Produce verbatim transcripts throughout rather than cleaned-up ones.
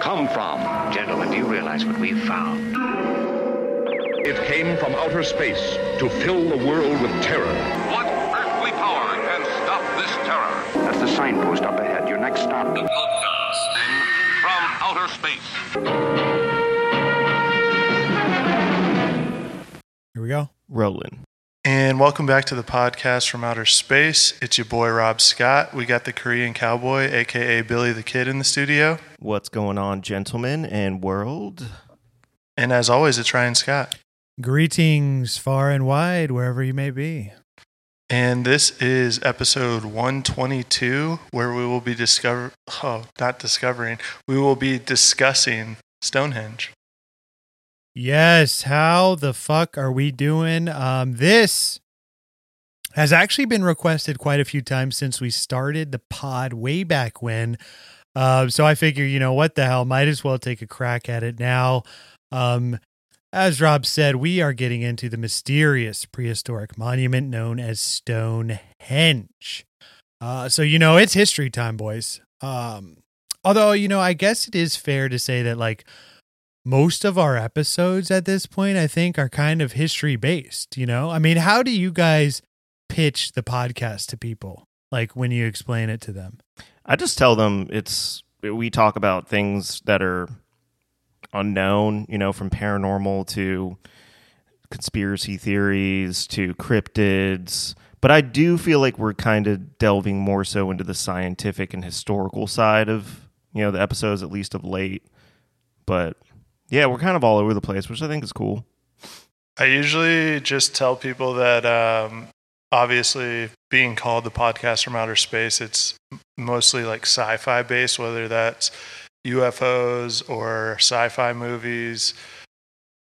come from? Gentlemen, do you realize what we've found? It came from outer space to fill the world with terror. What earthly power can stop this terror? That's the signpost up ahead. Your next stop. The podcast from outer space. Here we go. Rolling. And welcome back to the podcast from outer space. It's your boy, Rob Scott. We got the Korean cowboy, a k a. Billy the Kid, in the studio. What's going on, gentlemen and world? And as always, it's Ryan Scott. Greetings far and wide, wherever you may be. And this is episode one twenty-two, where we will be discover- oh, not discovering, we will be discussing Stonehenge. Yes, how the fuck are we doing? Um, this has actually been requested quite a few times since we started the pod way back when. Uh, so I figure, you know, what the hell, might as well take a crack at it now. Um, as Rob said, we are getting into the mysterious prehistoric monument known as Stonehenge. Uh, so, you know, it's history time, boys. Um, although, you know, I guess it is fair to say that, like, most of our episodes at this point, I think, are kind of history based, you know? I mean, how do you guys pitch the podcast to people? Like, when you explain it to them? I just tell them it's, we talk about things that are unknown, you know, from paranormal to conspiracy theories to cryptids. But I do feel like we're kind of delving more so into the scientific and historical side of, you know, the episodes, at least of late. But yeah, we're kind of all over the place, which I think is cool. I usually just tell people that um, obviously being called the podcast from outer space, it's mostly like sci-fi based, whether that's U F Os or sci-fi movies.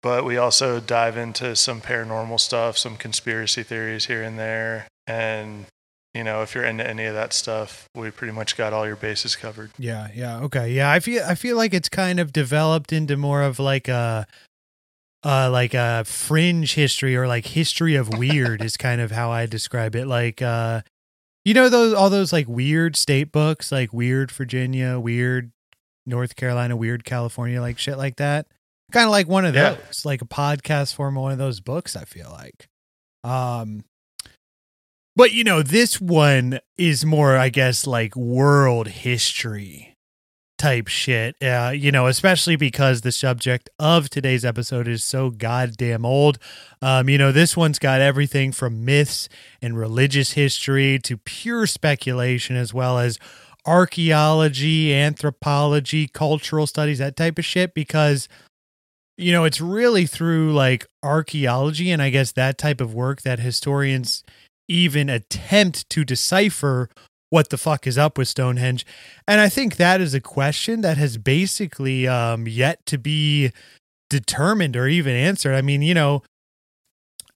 But we also dive into some paranormal stuff, some conspiracy theories here and there. And, you know, if you're into any of that stuff, we pretty much got all your bases covered. Yeah, yeah, okay, yeah. I feel I feel like it's kind of developed into more of like a, uh, like a fringe history, or like history of weird is kind of how I describe it. Like, uh, you know, those all those like weird state books, like Weird Virginia, Weird North Carolina, Weird California, like shit like that. Kind of like one of those, yeah. Like a podcast form of one of those books. I feel like, um. But, you know, this one is more, I guess, like world history type shit, uh, you know, especially because the subject of today's episode is so goddamn old. Um, you know, this one's got everything from myths and religious history to pure speculation, as well as archaeology, anthropology, cultural studies, that type of shit, because, you know, it's really through like archaeology and I guess that type of work that historians even attempt to decipher what the fuck is up with Stonehenge. And I think that is a question that has basically um, yet to be determined or even answered. I mean, you know,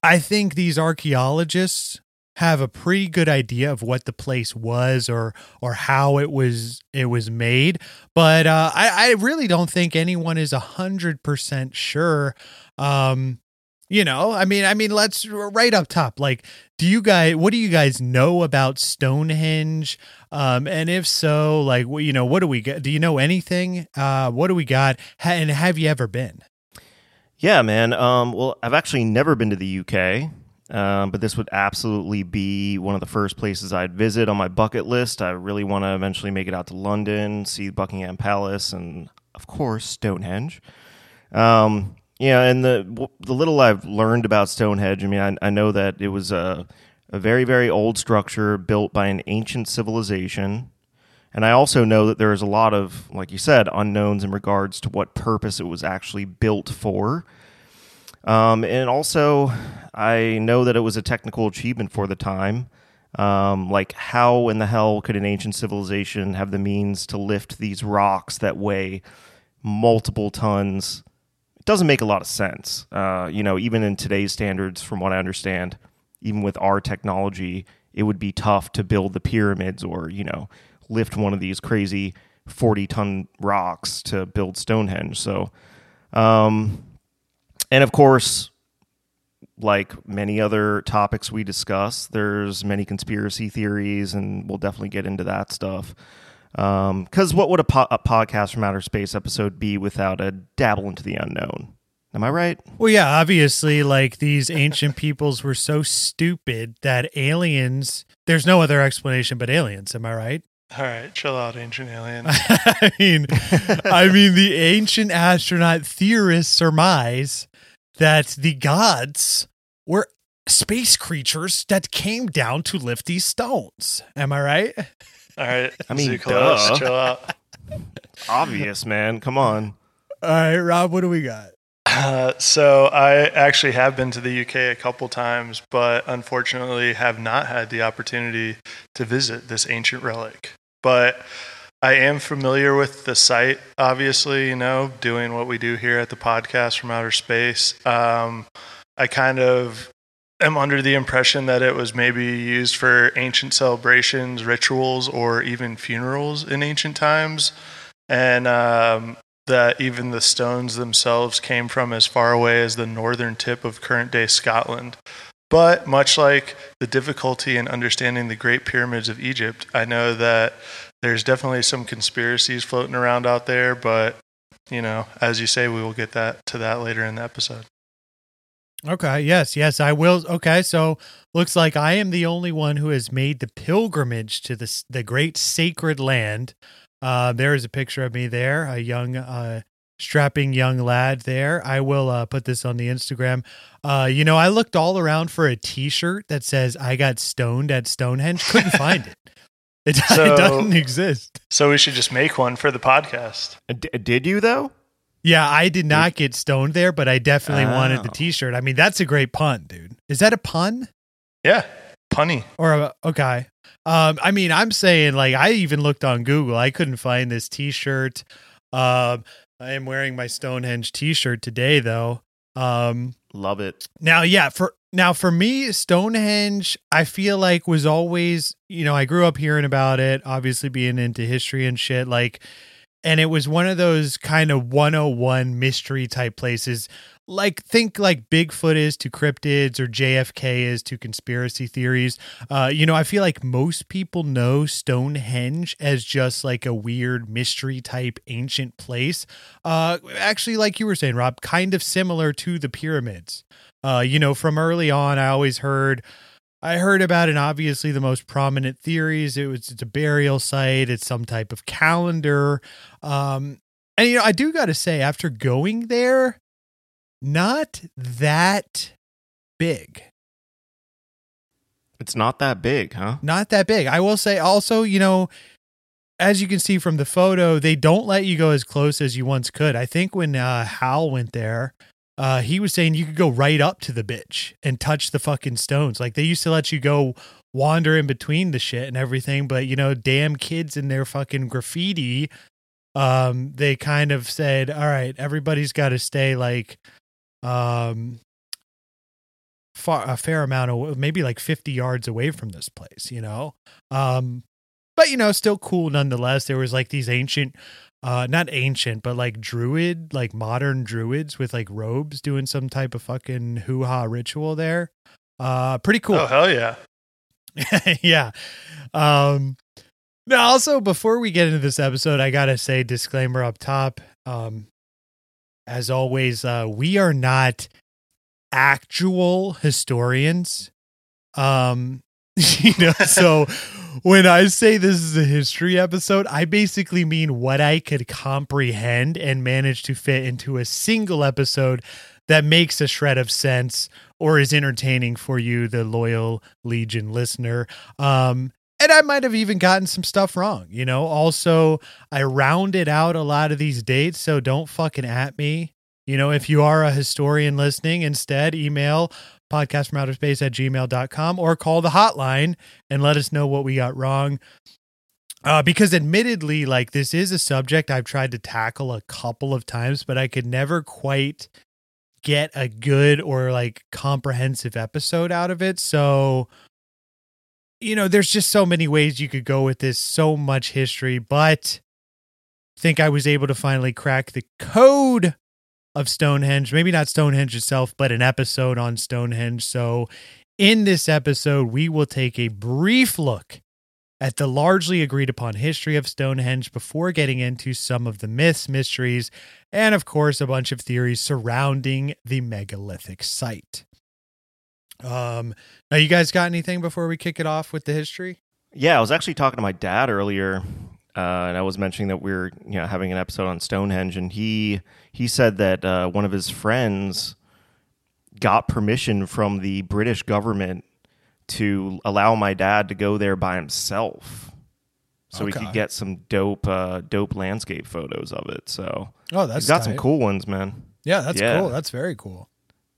I think these archaeologists have a pretty good idea of what the place was or or how it was it was made. But uh, I, I really don't think anyone is one hundred percent sure. Um, you know, I mean, I mean, let's right up top, like, do you guys, what do you guys know about Stonehenge? Um, and if so, like, you know, what do we get? Do you know anything? Uh, what do we got? And have you ever been? Yeah, man. Um, well, I've actually never been to the U K, um, but this would absolutely be one of the first places I'd visit on my bucket list. I really want to eventually make it out to London, see Buckingham Palace, and of course, Stonehenge. Um, Yeah, and the the little I've learned about Stonehenge, I mean, I, I know that it was a, a very, very old structure built by an ancient civilization. And I also know that there is a lot of, like you said, unknowns in regards to what purpose it was actually built for. Um, and also, I know that it was a technical achievement for the time. Um, like, how in the hell could an ancient civilization have the means to lift these rocks that weigh multiple tons? Doesn't make a lot of sense, uh, you know, even in today's standards, from what I understand, even with our technology, it would be tough to build the pyramids or, you know, lift one of these crazy forty-ton rocks to build Stonehenge. So, um, and of course, like many other topics we discuss, there's many conspiracy theories, and we'll definitely get into that stuff. Um, 'cause what would a, po- a podcast from outer space episode be without a dabble into the unknown? Am I right? Well, yeah, obviously, like, these ancient peoples were so stupid that aliens, there's no other explanation but aliens. Am I right? All right, chill out, ancient aliens. I mean, I mean, the ancient astronaut theorists surmise that the gods were space creatures that came down to lift these stones. Am I right? All right. I mean, duh. Chill out. Obvious, man. Come on. All right, Rob, what do we got? Uh, so I actually have been to the U K a couple times, but unfortunately have not had the opportunity to visit this ancient relic. But I am familiar with the site, obviously, you know, doing what we do here at the podcast from outer space. Um, I kind of am under the impression that it was maybe used for ancient celebrations, rituals, or even funerals in ancient times. And, um, that even the stones themselves came from as far away as the northern tip of current-day Scotland. But much like the difficulty in understanding the Great Pyramids of Egypt, I know that there's definitely some conspiracies floating around out there, but, you know, as you say, we will get that to that later in the episode. Okay, yes, yes, I will. Okay, so looks like I am the only one who has made the pilgrimage to the, the great sacred land. Uh, there is a picture of me there, a young, uh, strapping young lad there. I will uh, put this on the Instagram. Uh, you know, I looked all around for a T-shirt that says I got stoned at Stonehenge. Couldn't find it. It, so, it doesn't exist. So we should just make one for the podcast. D- did you, though? Yeah, I did not get stoned there, but I definitely oh. wanted the T-shirt. I mean, that's a great pun, dude. Is that a pun? Yeah, punny. Or a, okay. Um, I mean, I'm saying, like, I even looked on Google. I couldn't find this T-shirt. Um, I am wearing my Stonehenge T-shirt today, though. Um, Love it. Now, yeah, for now for me, Stonehenge, I feel like was always, you know, I grew up hearing about it, obviously being into history and shit, like, and it was one of those kind of one oh one mystery type places. Like, think like Bigfoot is to cryptids or J F K is to conspiracy theories. Uh, you know, I feel like most people know Stonehenge as just like a weird mystery type ancient place. Uh, actually, like you were saying, Rob, kind of similar to the pyramids. Uh, you know, from early on, I always heard, I heard about it. Obviously, the most prominent theories. It was it's a burial site. It's some type of calendar. Um, and, you know, I do got to say, after going there, not that big. It's not that big, huh? Not that big. I will say also, you know, as you can see from the photo, they don't let you go as close as you once could. I think when uh, Hal went there, uh, he was saying you could go right up to the bitch and touch the fucking stones. Like, they used to let you go wander in between the shit and everything. But, you know, damn kids in their fucking graffiti, um, they kind of said, all right, everybody's got to stay like, um, far, a fair amount of, maybe like fifty yards away from this place, you know? Um, but you know, still cool nonetheless. There was like these ancient, uh, not ancient, but like druid, like modern druids with like robes doing some type of fucking hoo-ha ritual there. Uh, pretty cool. Oh, hell yeah. Yeah. Um, now, also, before we get into this episode, I got to say disclaimer up top. Um, as always, uh, we are not actual historians. Um, you know, so when I say this is a history episode, I basically mean what I could comprehend and manage to fit into a single episode that makes a shred of sense or is entertaining for you, the loyal Legion listener. Um, And I might have even gotten some stuff wrong, you know. Also, I rounded out a lot of these dates, so don't fucking at me. You know, if you are a historian listening, instead email podcastfromouterspace at gmail dot com or call the hotline and let us know what we got wrong. Uh, because admittedly, like, this is a subject I've tried to tackle a couple of times, but I could never quite get a good or like comprehensive episode out of it. So, you know, there's just so many ways you could go with this, so much history, but I think I was able to finally crack the code of Stonehenge. Maybe not Stonehenge itself, but an episode on Stonehenge. So in this episode, we will take a brief look at the largely agreed upon history of Stonehenge before getting into some of the myths, mysteries, and of course a bunch of theories surrounding the megalithic site. Um, now you guys got anything before we kick it off with the history? Yeah, I was actually talking to my dad earlier, uh, and I was mentioning that we we're you know having an episode on Stonehenge, and he he said that uh, one of his friends got permission from the British government to allow my dad to go there by himself, so okay. we could get some dope, uh, dope landscape photos of it. So, oh, that's got tight. Some cool ones, man. Yeah, that's yeah. cool. That's very cool.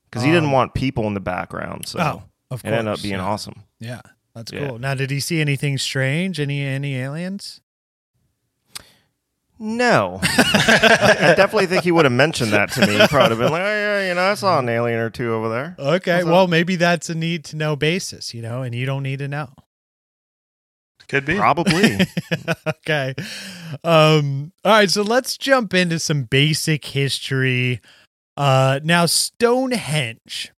Because um, he didn't want people in the background, so oh, of it course. ended up being yeah. awesome. Yeah, that's yeah. cool. Now, did he see anything strange? Any any aliens? No, I, I definitely think he would have mentioned that to me. He probably would have been like, oh, yeah, you know, I saw an alien or two over there. Okay, well, maybe that's a need to know basis, you know, and you don't need to know. Could be. Probably. Okay. Um, all right, so let's jump into some basic history. Uh, now, Stonehenge,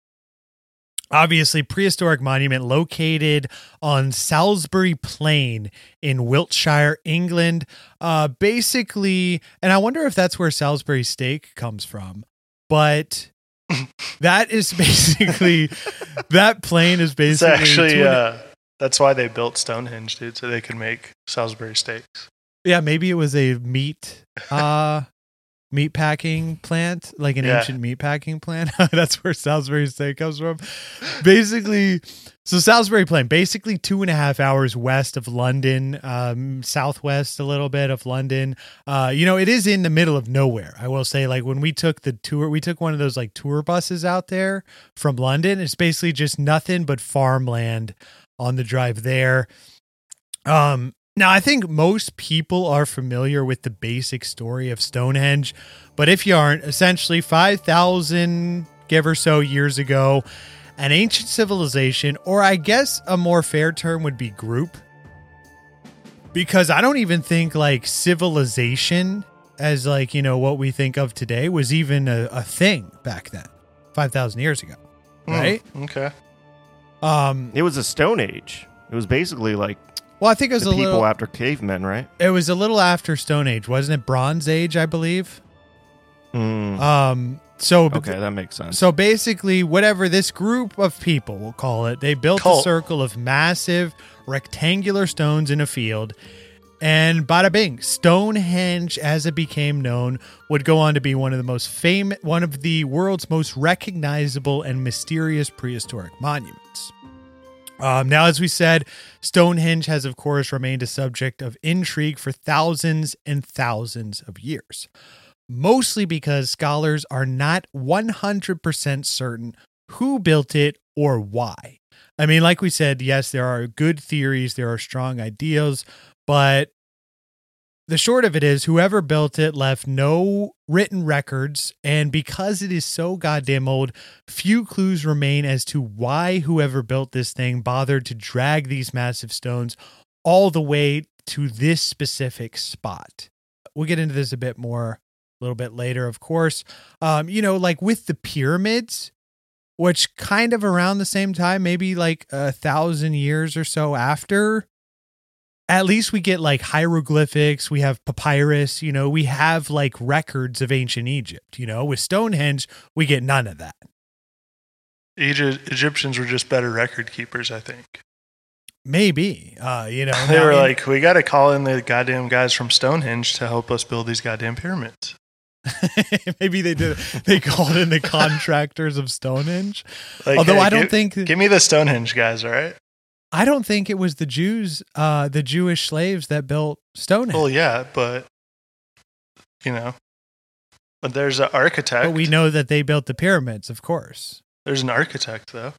obviously prehistoric monument located on Salisbury Plain in Wiltshire, England. Uh, basically, and I wonder if that's where Salisbury steak comes from, but that is basically, that plain is basically. It's actually, uh, that's why they built Stonehenge, dude, so they could make Salisbury steaks. Yeah, maybe it was a meat, uh, meat packing plant, like an yeah. ancient meat packing plant. That's where Salisbury steak comes from. Basically, so Salisbury Plain, basically two and a half hours west of London, um, southwest a little bit of London. Uh, you know, it is in the middle of nowhere. I will say, like, when we took the tour, we took one of those like tour buses out there from London. It's basically just nothing but farmland on the drive there. Um, Now, I think most people are familiar with the basic story of Stonehenge, but if you aren't, essentially five thousand give or so years ago, an ancient civilization, or I guess a more fair term would be group, because I don't even think like civilization as like, you know, what we think of today was even a, a thing back then, five thousand years ago, right? Mm, okay. Um, it was a Stone Age. It was basically like, Well, I think it was the a people little... after cavemen, right? It was a little after Stone Age, wasn't it? Bronze Age, I believe. Mm. Um, so okay, that makes sense. So basically, whatever this group of people, we'll call it, they built Cult. a circle of massive rectangular stones in a field, and bada bing, Stonehenge, as it became known, would go on to be one of the most famous, one of the world's most recognizable and mysterious prehistoric monuments. Um, now, as we said, Stonehenge has, of course, remained a subject of intrigue for thousands and thousands of years, mostly because scholars are not one hundred percent certain who built it or why. I mean, like we said, yes, there are good theories, there are strong ideas, but the short of it is whoever built it left no written records, and because it is so goddamn old, few clues remain as to why whoever built this thing bothered to drag these massive stones all the way to this specific spot. We'll get into this a bit more a little bit later, of course. Um, you know, like with the pyramids, which kind of around the same time, maybe like a thousand years or so after, at least we get like hieroglyphics, we have papyrus, you know, we have like records of ancient Egypt, you know. With Stonehenge, we get none of that. Egypt, Egyptians were just better record keepers, I think. Maybe, uh, you know. They were in- like, we got to call in the goddamn guys from Stonehenge to help us build these goddamn pyramids. Maybe they did. They called in the contractors of Stonehenge. Like, Although hey, I don't give, think. Give me the Stonehenge guys, all right? I don't think it was the Jews, uh, the Jewish slaves that built Stonehenge. Well, yeah, but, you know, but there's an architect. But we know that they built the pyramids, of course. There's an architect, though.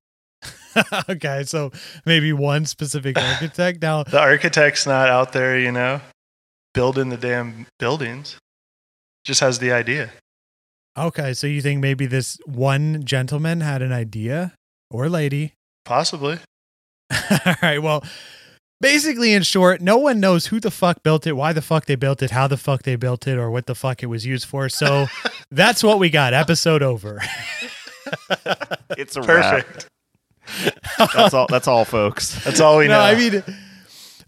Okay, so maybe one specific architect. Now the architect's not out there, you know, building the damn buildings. Just has the idea. Okay, so you think maybe this one gentleman had an idea or lady? Possibly. All right, well, basically, in short, no one knows who the fuck built it, why the fuck they built it, how the fuck they built it, or what the fuck it was used for. So that's what we got. Episode over. It's a perfect wrap. That's all, that's all, folks. That's all we know. No, I mean,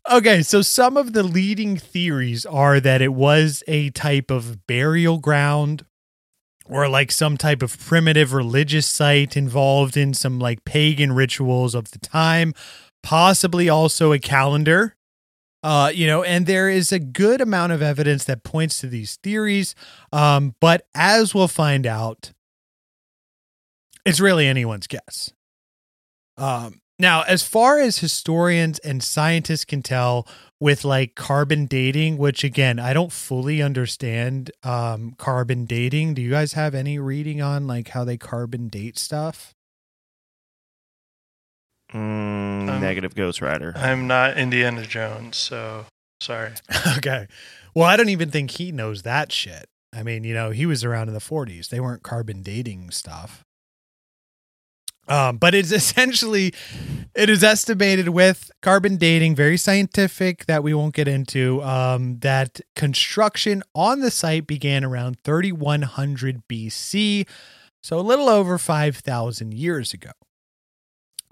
Okay, so some of the leading theories are that it was a type of burial ground or like some type of primitive religious site involved in some like pagan rituals of the time, possibly also a calendar. Uh, you know, and there is a good amount of evidence that points to these theories. Um, but as we'll find out, it's really anyone's guess. Um, now, as far as historians and scientists can tell with like carbon dating, which again, I don't fully understand um, carbon dating. Do you guys have any reading on like how they carbon date stuff? Mm, um, negative Ghost Rider. I'm not Indiana Jones, so sorry. Okay. Well, I don't even think he knows that shit. I mean, you know, he was around in the forties. They weren't carbon dating stuff. Um, but it's essentially, it is estimated with carbon dating, very scientific that we won't get into, um, that construction on the site began around thirty-one hundred B C, so a little over five thousand years ago.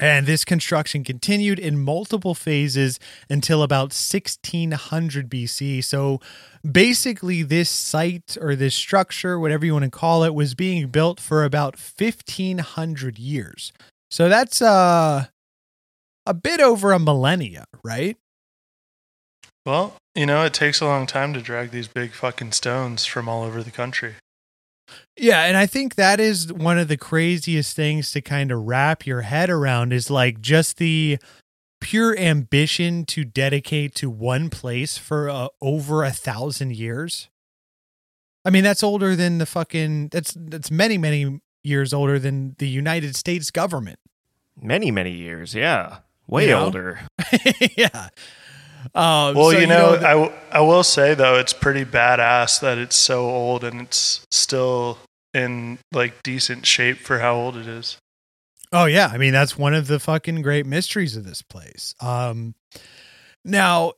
And this construction continued in multiple phases until about sixteen hundred B C. So basically this site or this structure, whatever you want to call it, was being built for about fifteen hundred years. So that's uh, a bit over a millennia, right? Well, you know, it takes a long time to drag these big fucking stones from all over the country. Yeah, and I think that is one of the craziest things to kind of wrap your head around is like just the pure ambition to dedicate to one place for uh, over a thousand years. I mean, that's older than the fucking, that's that's many, many years older than the United States government. Many, many years, yeah. Way you know? older. Yeah. Um, well, so, you, you know, know th- I, w- I will say, though, it's pretty badass that it's so old and it's still in, like, decent shape for how old it is. Oh, yeah. I mean, that's one of the fucking great mysteries of this place. Um, now,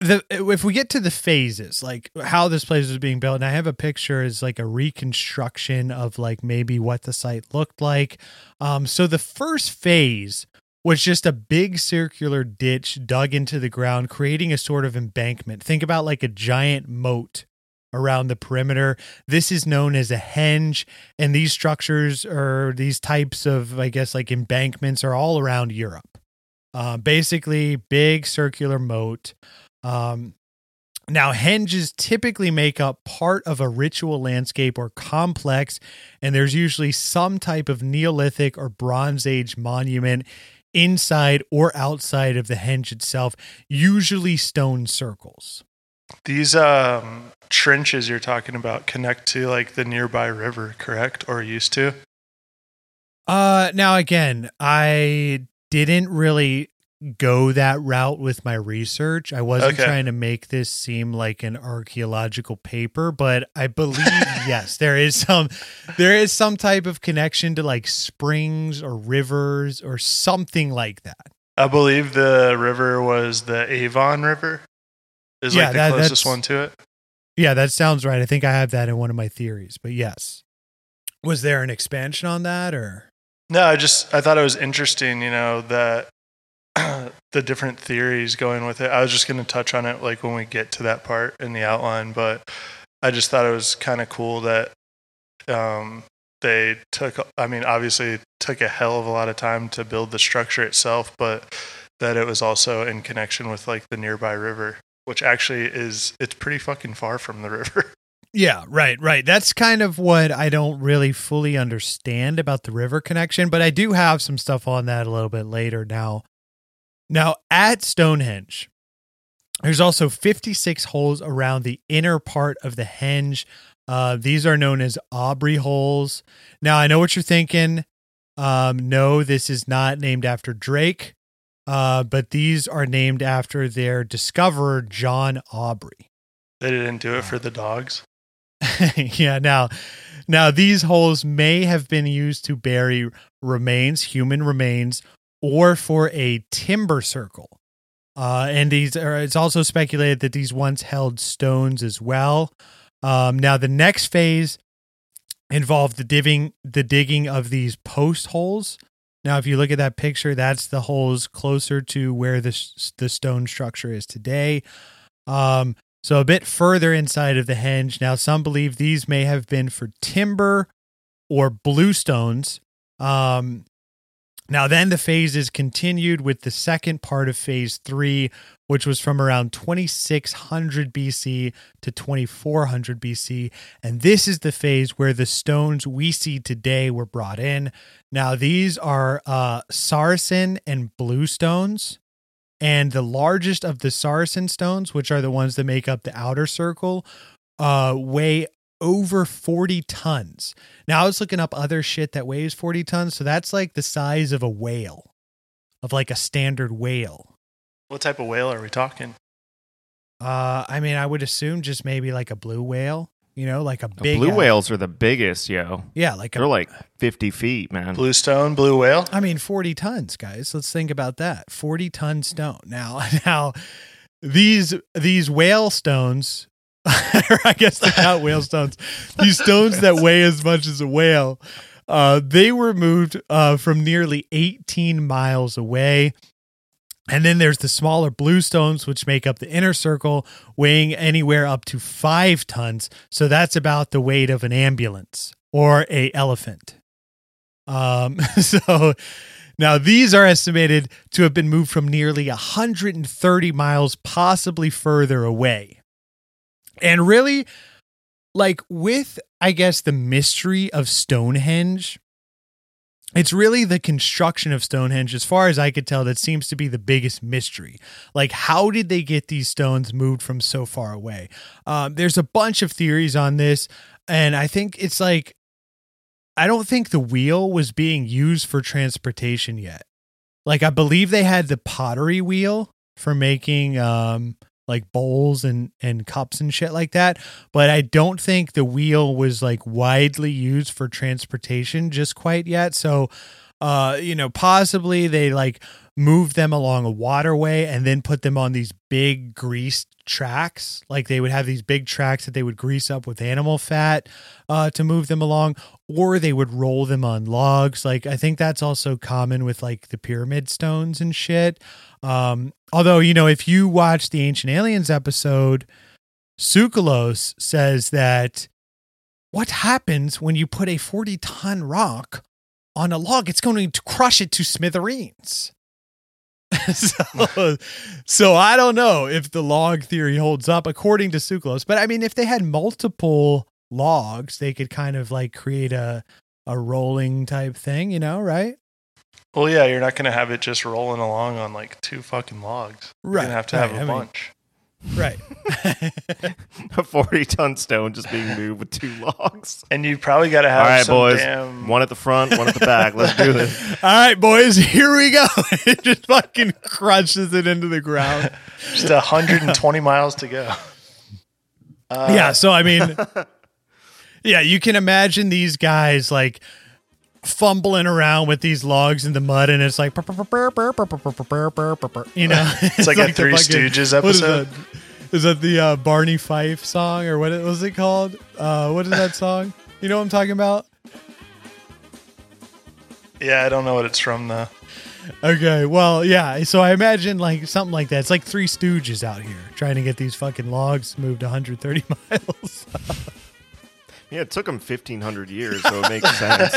the if we get to the phases, like, how this place was being built, and I have a picture is like, a reconstruction of, like, maybe what the site looked like. Um, so the first phase was just a big circular ditch dug into the ground, creating a sort of embankment. Think about like a giant moat around the perimeter. This is known as a henge, and these structures or these types of, I guess, like embankments are all around Europe. Uh, basically, big circular moat. Um, now, henges typically make up part of a ritual landscape or complex, and there's usually some type of Neolithic or Bronze Age monument inside or outside of the henge itself, usually stone circles. These um, trenches you're talking about connect to like the nearby river, correct? Or used to? Uh, now, again, I didn't really go that route with my research. I wasn't okay. trying to make this seem like an archaeological paper, but I believe yes, there is some there is some type of connection to like springs or rivers or something like that. I believe the river was the Avon River. Is yeah, like the that, closest one to it. Yeah, that sounds right. I think I have that in one of my theories, but yes. Was there an expansion on that or? No, I just I thought it was interesting, you know, that the different theories going with it. I was just going to touch on it like when we get to that part in the outline, but I just thought it was kind of cool that um, they took, I mean, obviously it took a hell of a lot of time to build the structure itself, but that it was also in connection with like the nearby river, which actually is, it's pretty fucking far from the river. Yeah, right, right. That's kind of what I don't really fully understand about the river connection, but I do have some stuff on that a little bit later now. Now, at Stonehenge, there's also fifty-six holes around the inner part of the henge. Uh, these are known as Aubrey holes. Now, I know what you're thinking. Um, no, this is not named after Drake, uh, but these are named after their discoverer, John Aubrey. They didn't do it for the dogs? Yeah, now, now, these holes may have been used to bury remains, human remains, or for a timber circle. Uh, and these are, it's also speculated that these once held stones as well. Um, now, the next phase involved the diving, the digging of these post holes. Now, if you look at that picture, that's the holes closer to where the sh- the stone structure is today. Um, so a bit further inside of the henge. Now, some believe these may have been for timber or bluestones. Um, now, then the phases continued with the second part of phase three, which was from around twenty-six hundred B C to twenty-four hundred B C. And this is the phase where the stones we see today were brought in. Now, these are uh, sarsen and bluestones. And the largest of the sarsen stones, which are the ones that make up the outer circle, uh, weigh over forty tons. Now, I was looking up other shit that weighs forty tons. So that's like the size of a whale, of like a standard whale. What type of whale are we talking? Uh, I mean, I would assume just maybe like a blue whale, you know, like a big... Blue whales are the biggest, yo. Yeah, like... They're a, like fifty feet, man. Bluestone, blue whale? I mean, forty tons, guys. Let's think about that. forty-ton stone. Now, now these these whale stones, or I guess they're not whale stones, these stones that weigh as much as a whale, uh, they were moved uh, from nearly eighteen miles away. And then there's the smaller bluestones, which make up the inner circle, weighing anywhere up to five tons. So that's about the weight of an ambulance or a elephant. Um, so now these are estimated to have been moved from nearly one hundred thirty miles, possibly further away. And really, like with, I guess, the mystery of Stonehenge, it's really the construction of Stonehenge, as far as I could tell, that seems to be the biggest mystery. Like, how did they get these stones moved from so far away? Um, there's a bunch of theories on this, and I think it's like, I don't think the wheel was being used for transportation yet. Like, I believe they had the pottery wheel for making um, like bowls and, and cups and shit like that, but I don't think the wheel was like widely used for transportation just quite yet. So, uh, you know, possibly they like moved them along a waterway and then put them on these big greased tracks. Like they would have these big tracks that they would grease up with animal fat uh, to move them along, or they would roll them on logs. Like, I think that's also common with like the pyramid stones and shit. Um, although, you know, if you watch the Ancient Aliens episode, Tsoukalos says that what happens when you put a forty-ton rock on a log? It's going to crush it to smithereens. so, so I don't know if the log theory holds up according to Tsoukalos. But I mean, if they had multiple logs, they could kind of like create a, a rolling type thing, you know, right? Well, yeah, you're not going to have it just rolling along on like two fucking logs. Right. You're going to have to right, have a I bunch. Mean, right. A forty-ton stone just being moved with two logs. And you probably got to have All right, some boys. Damn... One at the front, one at the back. Let's do this. All right, boys, here we go. It just fucking crunches it into the ground. Just one hundred twenty miles to go. Uh... Yeah, so I mean, yeah, you can imagine these guys like fumbling around with these logs in the mud, and it's like, you know, it's like a Three Stooges episode. Is that the Barney Fife song, or what was it called? Uh, what is that song? You know what I'm talking about? Yeah, I don't know what it's from though. Okay, well, yeah. So I imagine like something like that. It's like Three Stooges out here trying to get these fucking logs moved one hundred thirty miles. Yeah, it took them fifteen hundred years, so it makes sense.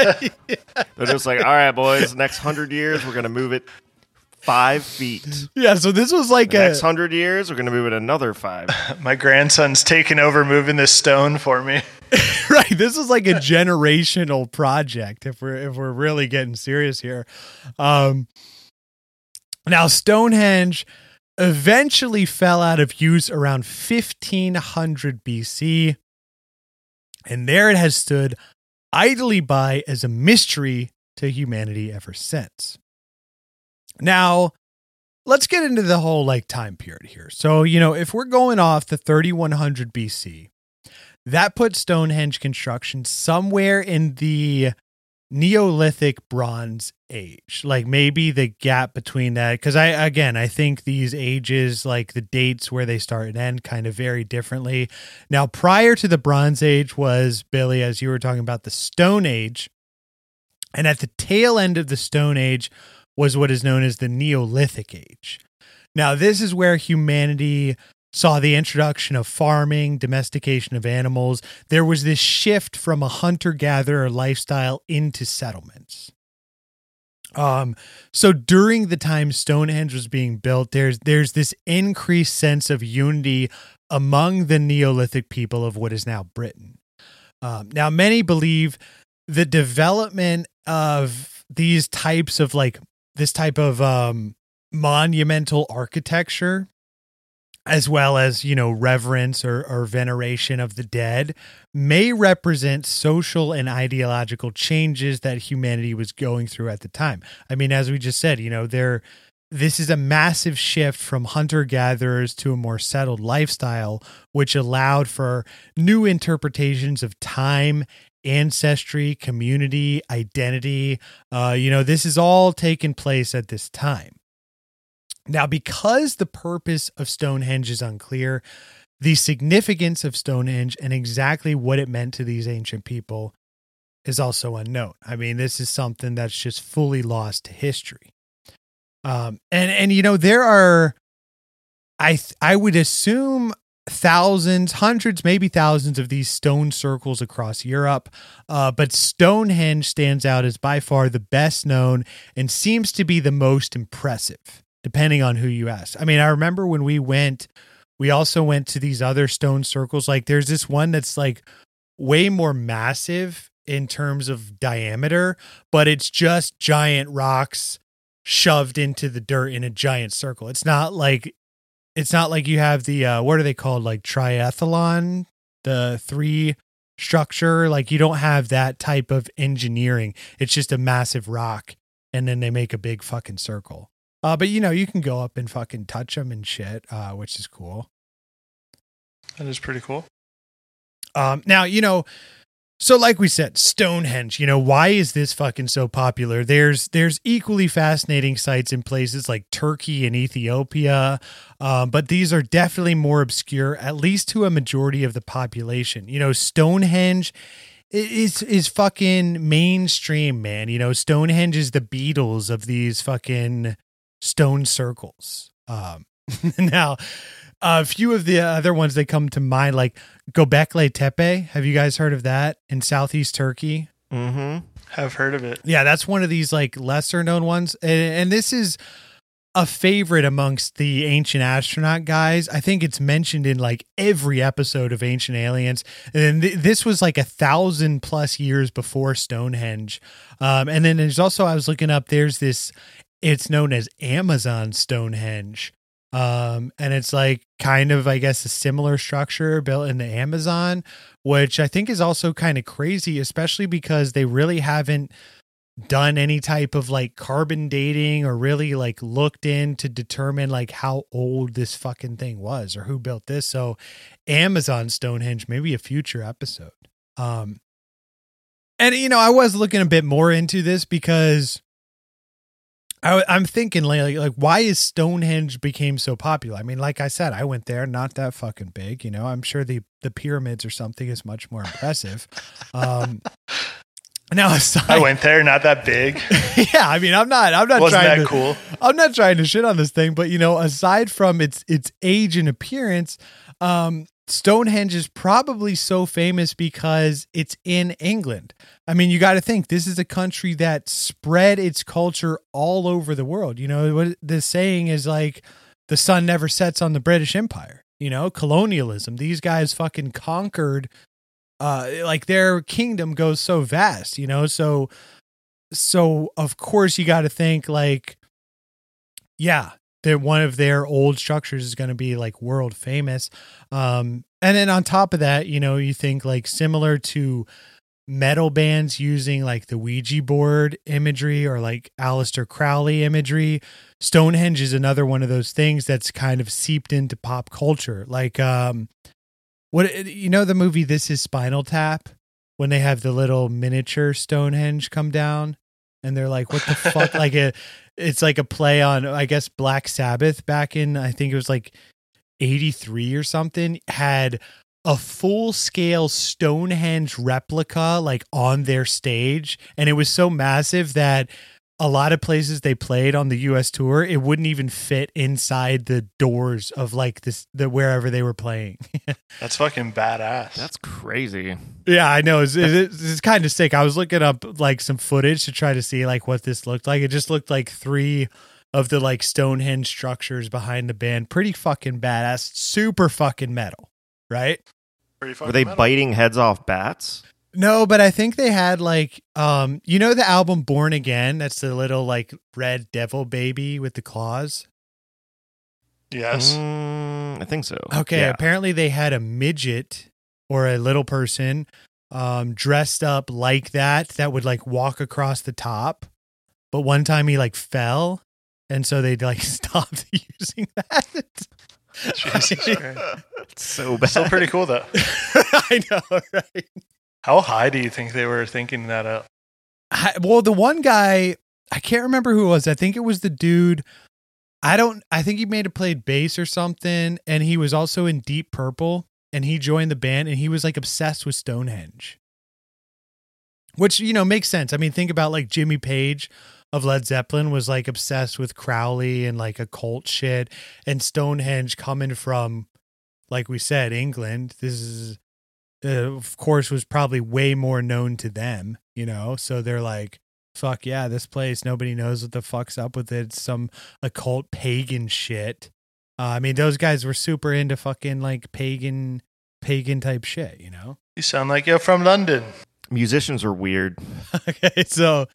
Yeah. They're just like, all right, boys, next one hundred years, we're going to move it five feet. Yeah, so this was like the a... next one hundred years, we're going to move it another five. My grandson's taking over moving this stone for me. Right, this was like a generational project, if we're, if we're really getting serious here. Um, now, Stonehenge eventually fell out of use around fifteen hundred B C, and there it has stood idly by as a mystery to humanity ever since. Now, let's get into the whole like time period here. So, you know, if we're going off the thirty-one hundred B C, that puts Stonehenge construction somewhere in the Neolithic Bronze Age, like maybe the gap between that. Because I, again, I think these ages, like the dates where they start and end, kind of vary differently. Now, prior to the Bronze Age was, Billy, as you were talking about, the Stone Age, And at the tail end of the Stone Age was what is known as the Neolithic Age. Now, this is where humanity saw the introduction of farming, domestication of animals. There was this shift from a hunter-gatherer lifestyle into settlements. Um, so during the time Stonehenge was being built, there's there's this increased sense of unity among the Neolithic people of what is now Britain. Um, now, many believe the development of these types of like this type of um, monumental architecture, as well as, you know, reverence or, or veneration of the dead, may represent social and ideological changes that humanity was going through at the time. I mean, as we just said, you know, there, this is a massive shift from hunter-gatherers to a more settled lifestyle, which allowed for new interpretations of time, ancestry, community, identity. Uh, you know, this is all taking place at this time. Now, because the purpose of Stonehenge is unclear, the significance of Stonehenge and exactly what it meant to these ancient people is also unknown. I mean, this is something that's just fully lost to history. Um, and, and, you know, there are, I, th- I would assume thousands, hundreds, maybe thousands of these stone circles across Europe. Uh, but Stonehenge stands out as by far the best known and seems to be the most impressive, depending on who you ask. I mean, I remember when we went, we also went to these other stone circles. Like there's this one that's like way more massive in terms of diameter, but it's just giant rocks shoved into the dirt in a giant circle. It's not like, it's not like you have the, uh, what are they called? Like triathlon, the three structure. Like you don't have that type of engineering. It's just a massive rock. And then they make a big fucking circle. Uh, but, you know, you can go up and fucking touch them and shit, uh, which is cool. That is pretty cool. Um, now, you know, so like we said, Stonehenge, you know, why is this fucking so popular? There's there's equally fascinating sites in places like Turkey and Ethiopia, um, but these are definitely more obscure, at least to a majority of the population. You know, Stonehenge is, is fucking mainstream, man. You know, Stonehenge is the Beatles of these fucking stone circles. Um, now, a few of the other ones that come to mind, like Göbekli Tepe. Have you guys heard of that in southeast Turkey? Mm-hmm. Have heard of it. Yeah, that's one of these like lesser known ones. And, and this is a favorite amongst the ancient astronaut guys. I think it's mentioned in like every episode of Ancient Aliens. And th- this was like a thousand plus years before Stonehenge. Um, and then there's also, I was looking up, there's this, it's known as Amazon Stonehenge. Um, and it's like kind of, I guess, a similar structure built in the Amazon, which I think is also kind of crazy, especially because they really haven't done any type of like carbon dating or really like looked in to determine like how old this fucking thing was or who built this. So Amazon Stonehenge, maybe a future episode. Um, and, you know, I was looking a bit more into this because I, I'm thinking like, like, why is Stonehenge became so popular? I mean, like I said, I went there, not that fucking big, you know, I'm sure the, the pyramids or something is much more impressive. Um, now aside, I went there, not that big. Yeah. I mean, I'm not, I'm not Wasn't trying that to, cool. I'm not trying to shit on this thing, but you know, aside from its, its age and appearance, um, Stonehenge is probably so famous because it's in England. I mean, you got to think this is a country that spread its culture all over the world. You know, what the saying is like, the sun never sets on the British Empire, you know, colonialism. These guys fucking conquered, uh, like their kingdom goes so vast, you know? So, so of course you got to think like, yeah, that one of their old structures is going to be like world famous. Um, and then on top of that, you know, you think like similar to metal bands using like the Ouija board imagery or like Aleister Crowley imagery, Stonehenge is another one of those things that's kind of seeped into pop culture. Like, um, what, you know, the movie, This Is Spinal Tap, when they have the little miniature Stonehenge come down and they're like, what the fuck? Like a, it's like a play on, I guess, Black Sabbath back in, I think it was like eighty-three or something, had a full-scale Stonehenge replica like on their stage, and it was so massive that a lot of places they played on the U S tour, it wouldn't even fit inside the doors of like this, the wherever they were playing. That's fucking badass. That's crazy. Yeah, I know. It's, it's, it's kind of sick. I was looking up like some footage to try to see like what this looked like. It just looked like three of the like Stonehenge structures behind the band. Pretty fucking badass. Super fucking metal, right? Pretty fucking Were they metal. Biting heads off bats? No, but I think they had like, um, you know, the album Born Again. That's the little like red devil baby with the claws. Yes, mm, I think so. Okay. Yeah. Apparently they had a midget or a little person um, dressed up like that, that would like walk across the top. But one time he like fell. And so they like stopped using that. Jesus Christ. It's so bad. Still pretty cool though. I know, right? How high do you think they were thinking that up? I, well, the one guy, I can't remember who it was. I think it was the dude. I don't, I think he may have played bass or something. And he was also in Deep Purple and he joined the band and he was like obsessed with Stonehenge, which, you know, makes sense. I mean, think about like Jimmy Page of Led Zeppelin was like obsessed with Crowley and like occult shit, and Stonehenge coming from, like we said, England. This is, Uh, of course, was probably way more known to them, you know? So they're like, fuck yeah, this place, nobody knows what the fuck's up with it. It's some occult pagan shit. Uh, I mean, those guys were super into fucking like pagan, pagan type shit, you know? You sound like you're from London. Musicians are weird. Okay, so...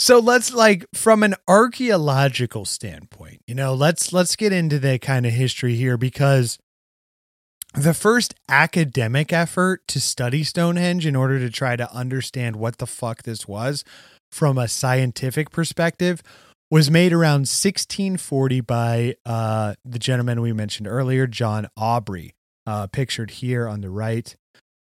So let's like from an archaeological standpoint, you know, let's, let's get into that kind of history here, because the first academic effort to study Stonehenge in order to try to understand what the fuck this was from a scientific perspective was made around sixteen forty by uh, the gentleman we mentioned earlier, John Aubrey, uh, pictured here on the right.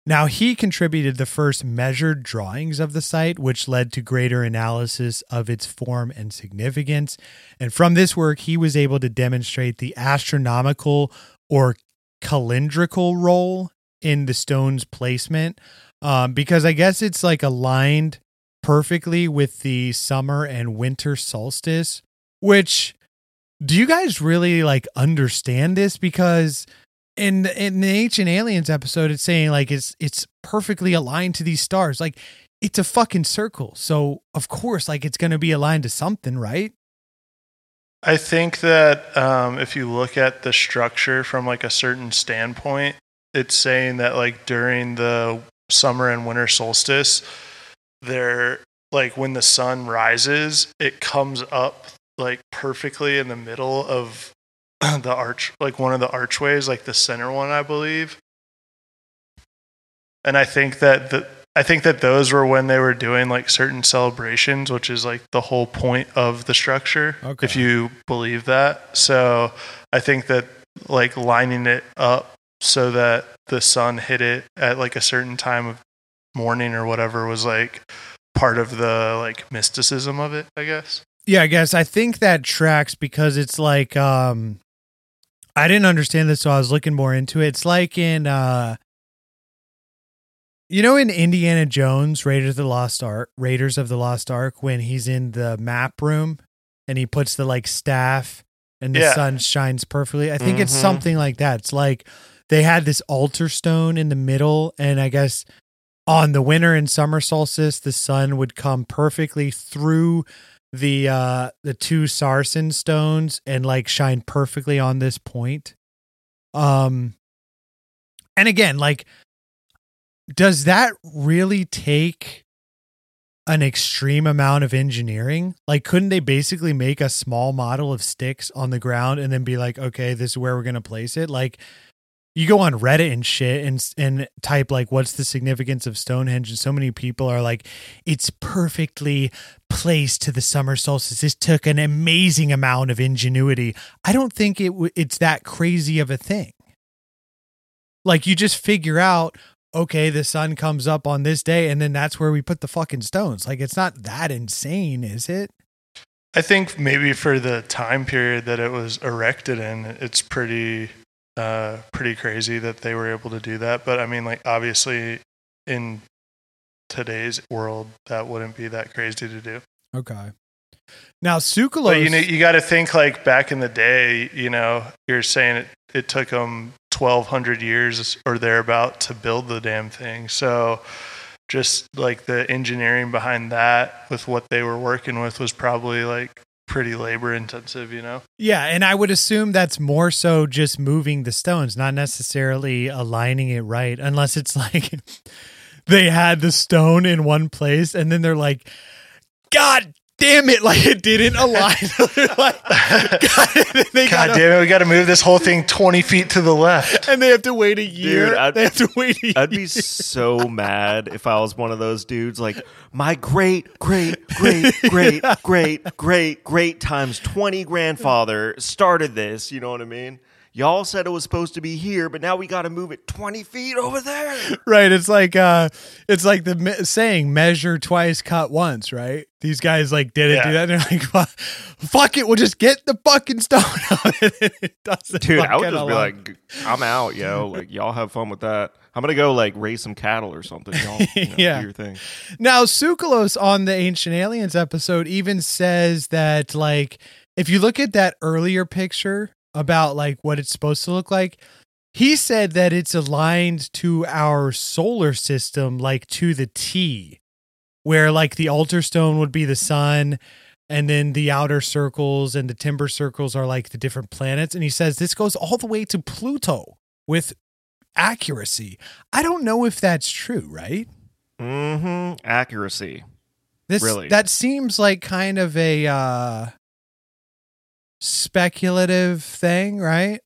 Now, he contributed the first measured drawings of the site, which led to greater analysis of its form and significance. And from this work, he was able to demonstrate the astronomical or calendrical role in the stone's placement, um, because I guess it's like aligned perfectly with the summer and winter solstice, which do you guys really like understand this? Because in, in the Ancient Aliens episode, it's saying like, it's, it's perfectly aligned to these stars. Like it's a fucking circle. So of course, like it's going to be aligned to something, right? I think that um, if you look at the structure from like a certain standpoint, it's saying that like during the summer and winter solstice, they're like when the sun rises, it comes up like perfectly in the middle of the arch, like one of the archways, like the center one, I believe. And I think that the I think that those were when they were doing like certain celebrations, which is like the whole point of the structure, okay, if you believe that. So I think that like lining it up so that the sun hit it at like a certain time of morning or whatever was like part of the like mysticism of it, I guess. Yeah, I guess. I think that tracks because it's like, um, I didn't understand this, so I was looking more into it. It's like in, uh, you know, in Indiana Jones, Raiders of the Lost Ark, Raiders of the Lost Ark, when he's in the map room and he puts the like staff and the yeah. sun shines perfectly. I think mm-hmm. it's something like that. It's like they had this altar stone in the middle, and I guess on the winter and summer solstice, the sun would come perfectly through the uh, the two sarsen stones and like shine perfectly on this point. Um, and again, like, does that really take an extreme amount of engineering? Like, couldn't they basically make a small model of sticks on the ground and then be like, okay, this is where we're going to place it? Like, you go on Reddit and shit and and type like, what's the significance of Stonehenge? And so many people are like, it's perfectly placed to the summer solstice. This took an amazing amount of ingenuity. I don't think it w- it's that crazy of a thing. Like, you just figure out, okay, the sun comes up on this day, and then that's where we put the fucking stones. Like, it's not that insane, is it? I think maybe for the time period that it was erected in, it's pretty uh, pretty crazy that they were able to do that. But I mean, like, obviously in today's world, that wouldn't be that crazy to do. Okay. Now, sucralose. But you know, you got to think, like, back in the day, you know, you're saying it, it took them twelve hundred years or thereabout to build the damn thing. So just like the engineering behind that with what they were working with was probably like pretty labor intensive, you know? Yeah. And I would assume that's more so just moving the stones, not necessarily aligning it right, unless it's like they had the stone in one place and then they're like, God damn it, like it didn't align. Like, God, they God gotta, damn it, we got to move this whole thing twenty feet to the left. And they have to wait a year. Dude, I'd, they have to wait a I'd year. be so mad if I was one of those dudes like, my great, great, great, great, great, great, great times twenty grandfather started this. You know what I mean? Y'all said it was supposed to be here, but now we got to move it twenty feet over there. Right. It's like uh, it's like the me- saying, measure twice, cut once, right? These guys like didn't yeah. do that. And they're like, well, fuck it. We'll just get the fucking stone out. It doesn't Dude, I would just be like, I'm out, yo. Like, y'all have fun with that. I'm going to go like raise some cattle or something. Y'all, you know, yeah. do your thing. Now, Sucralose on the Ancient Aliens episode even says that, like, if you look at that earlier picture about like what it's supposed to look like, he said that it's aligned to our solar system, like to the T, where like the altar stone would be the sun, and then the outer circles and the timber circles are like the different planets. And he says this goes all the way to Pluto with accuracy. I don't know if that's true, right? Mm-hmm. Accuracy. This, really? That seems like kind of a... Uh, speculative thing, right?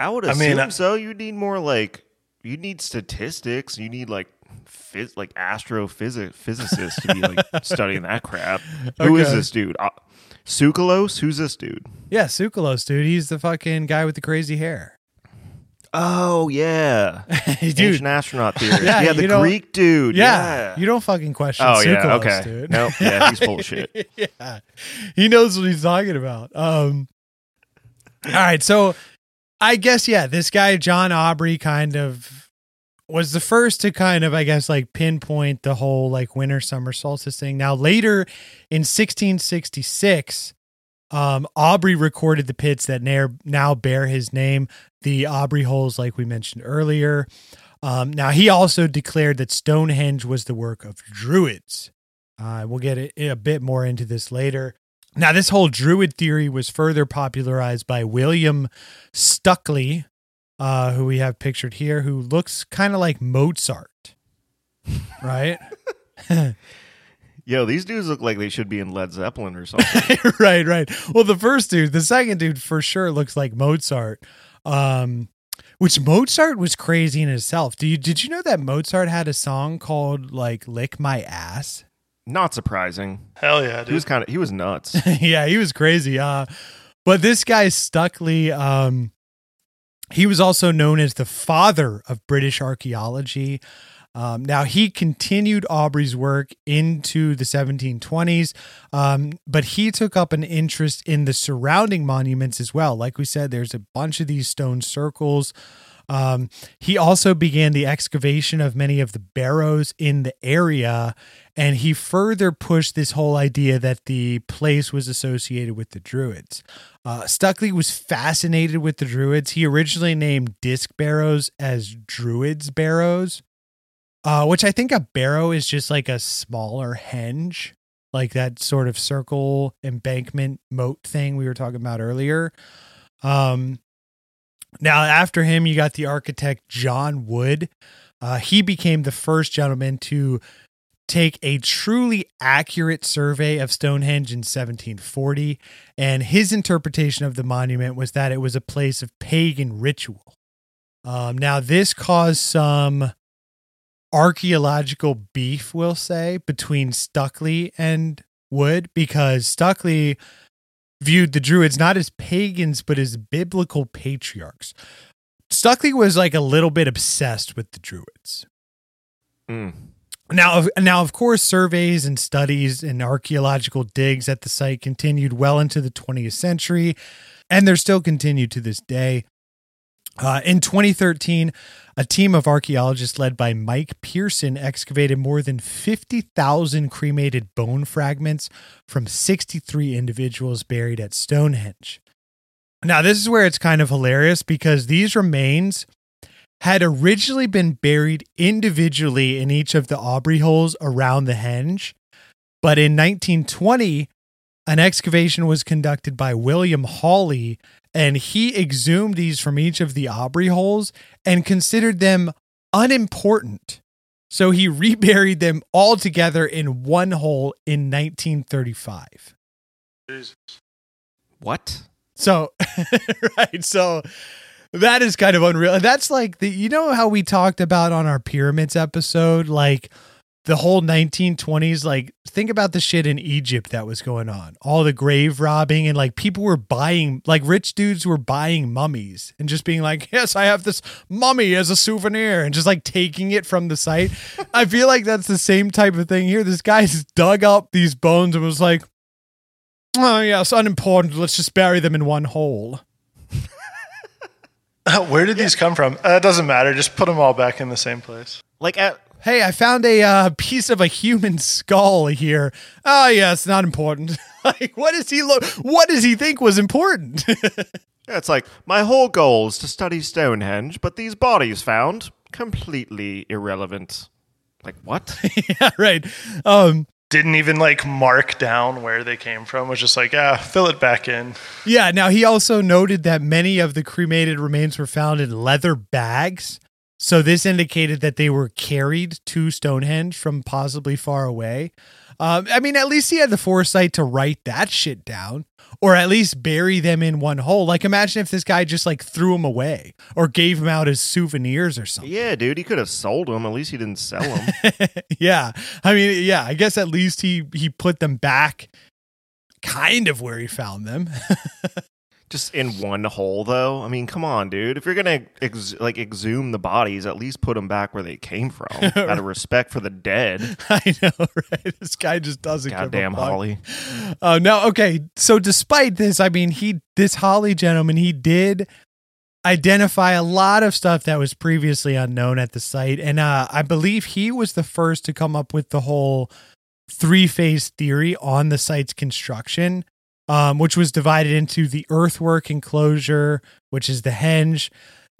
I would assume I mean, I, so. You need more like you need statistics. You need like phys- like astrophysic physicists to be like studying that crap. Okay. Who is this dude? Uh, Sucralose? Who's this dude? Yeah, Sucralose, dude. He's the fucking guy with the crazy hair. Oh yeah, dude. Ancient astronaut theory. Yeah, yeah the Greek dude. Yeah. yeah, you don't fucking question. Oh Sucralose, yeah, okay. Dude. Nope. Yeah, he's bullshit. Yeah, he knows what he's talking about. Um, all right, so I guess yeah, this guy John Aubrey kind of was the first to kind of I guess like pinpoint the whole like winter summer solstice thing. Now later in sixteen sixty-six. Um, Aubrey recorded the pits that now bear his name, the Aubrey holes, like we mentioned earlier. Um, now, he also declared that Stonehenge was the work of Druids. Uh, we'll get a, a bit more into this later. Now, this whole Druid theory was further popularized by William Stuckley, uh, who we have pictured here, who looks kind of like Mozart, right? Yo, these dudes look like they should be in Led Zeppelin or something. right, right. Well, the first dude, the second dude for sure looks like Mozart, um, which Mozart was crazy in itself. Do you, did you know that Mozart had a song called like Lick My Ass? Not surprising. Hell yeah, dude. He was, kind of, he was nuts. Yeah, he was crazy. Uh, but this guy, Stuckley, um, he was also known as the father of British archaeology. Um, now, he continued Aubrey's work into the seventeen twenties, um, but he took up an interest in the surrounding monuments as well. Like we said, there's a bunch of these stone circles. Um, he also began the excavation of many of the barrows in the area, and he further pushed this whole idea that the place was associated with the Druids. Uh, Stuckley was fascinated with the Druids. He originally named disc barrows as Druids barrows. Uh, which I think a barrow is just like a smaller henge, like that sort of circle embankment moat thing we were talking about earlier. Um, now, after him, you got the architect John Wood. Uh, he became the first gentleman to take a truly accurate survey of Stonehenge in seventeen forty, and his interpretation of the monument was that it was a place of pagan ritual. Um, now, this caused some archaeological beef, we'll say, between Stuckley and Wood, because Stuckley viewed the Druids not as pagans, but as biblical patriarchs. Stuckley was like a little bit obsessed with the Druids. Mm. Now, now, of course, surveys and studies and archaeological digs at the site continued well into the twentieth century. and they're still continued to this day. Uh, in twenty thirteen, a team of archaeologists led by Mike Pearson excavated more than fifty thousand cremated bone fragments from sixty-three individuals buried at Stonehenge. Now, this is where it's kind of hilarious because these remains had originally been buried individually in each of the Aubrey holes around the henge. But in nineteen twenty, an excavation was conducted by William Hawley, and he exhumed these from each of the Aubrey holes and considered them unimportant. So he reburied them all together in one hole in nineteen thirty-five. Jesus. What? So, right. So that is kind of unreal. That's like the, you know how we talked about on our pyramids episode, like the whole nineteen twenties, like think about the shit in Egypt that was going on, all the grave robbing, and like people were buying, like rich dudes were buying mummies and just being like, yes, I have this mummy as a souvenir, and just like taking it from the site. I feel like that's the same type of thing here. This guy's dug up these bones and was like, oh yeah, it's unimportant. Let's just bury them in one hole. Where did yeah. these come from? Uh, it doesn't matter. Just put them all back in the same place. Like at, hey, I found a uh, piece of a human skull here. Oh, yeah, it's not important. Like, what does he lo- What does he think was important? Yeah, it's like, my whole goal is to study Stonehenge, but these bodies found completely irrelevant. Like, what? Yeah, right. Um, Didn't even, like, mark down where they came from. Was just like, ah, fill it back in. Yeah, now he also noted that many of the cremated remains were found in leather bags. So this indicated that they were carried to Stonehenge from possibly far away. Um, I mean, at least he had the foresight to write that shit down, or at least bury them in one hole. Like, imagine if this guy just like threw them away or gave them out as souvenirs or something. Yeah, dude, he could have sold them. At least he didn't sell them. Yeah, I mean, yeah, I guess at least he he put them back, kind of where he found them. Just in one hole, though. I mean, come on, dude. If you're gonna ex- like exhume the bodies, at least put them back where they came from, right. Out of respect for the dead. I know, right? This guy just doesn't. Goddamn give a Holly. Oh uh, no. Okay. So, despite this, I mean, he this Holly gentleman, he did identify a lot of stuff that was previously unknown at the site, and uh, I believe he was the first to come up with the whole three-phase theory on the site's construction. Um, which was divided into the earthwork enclosure, which is the henge,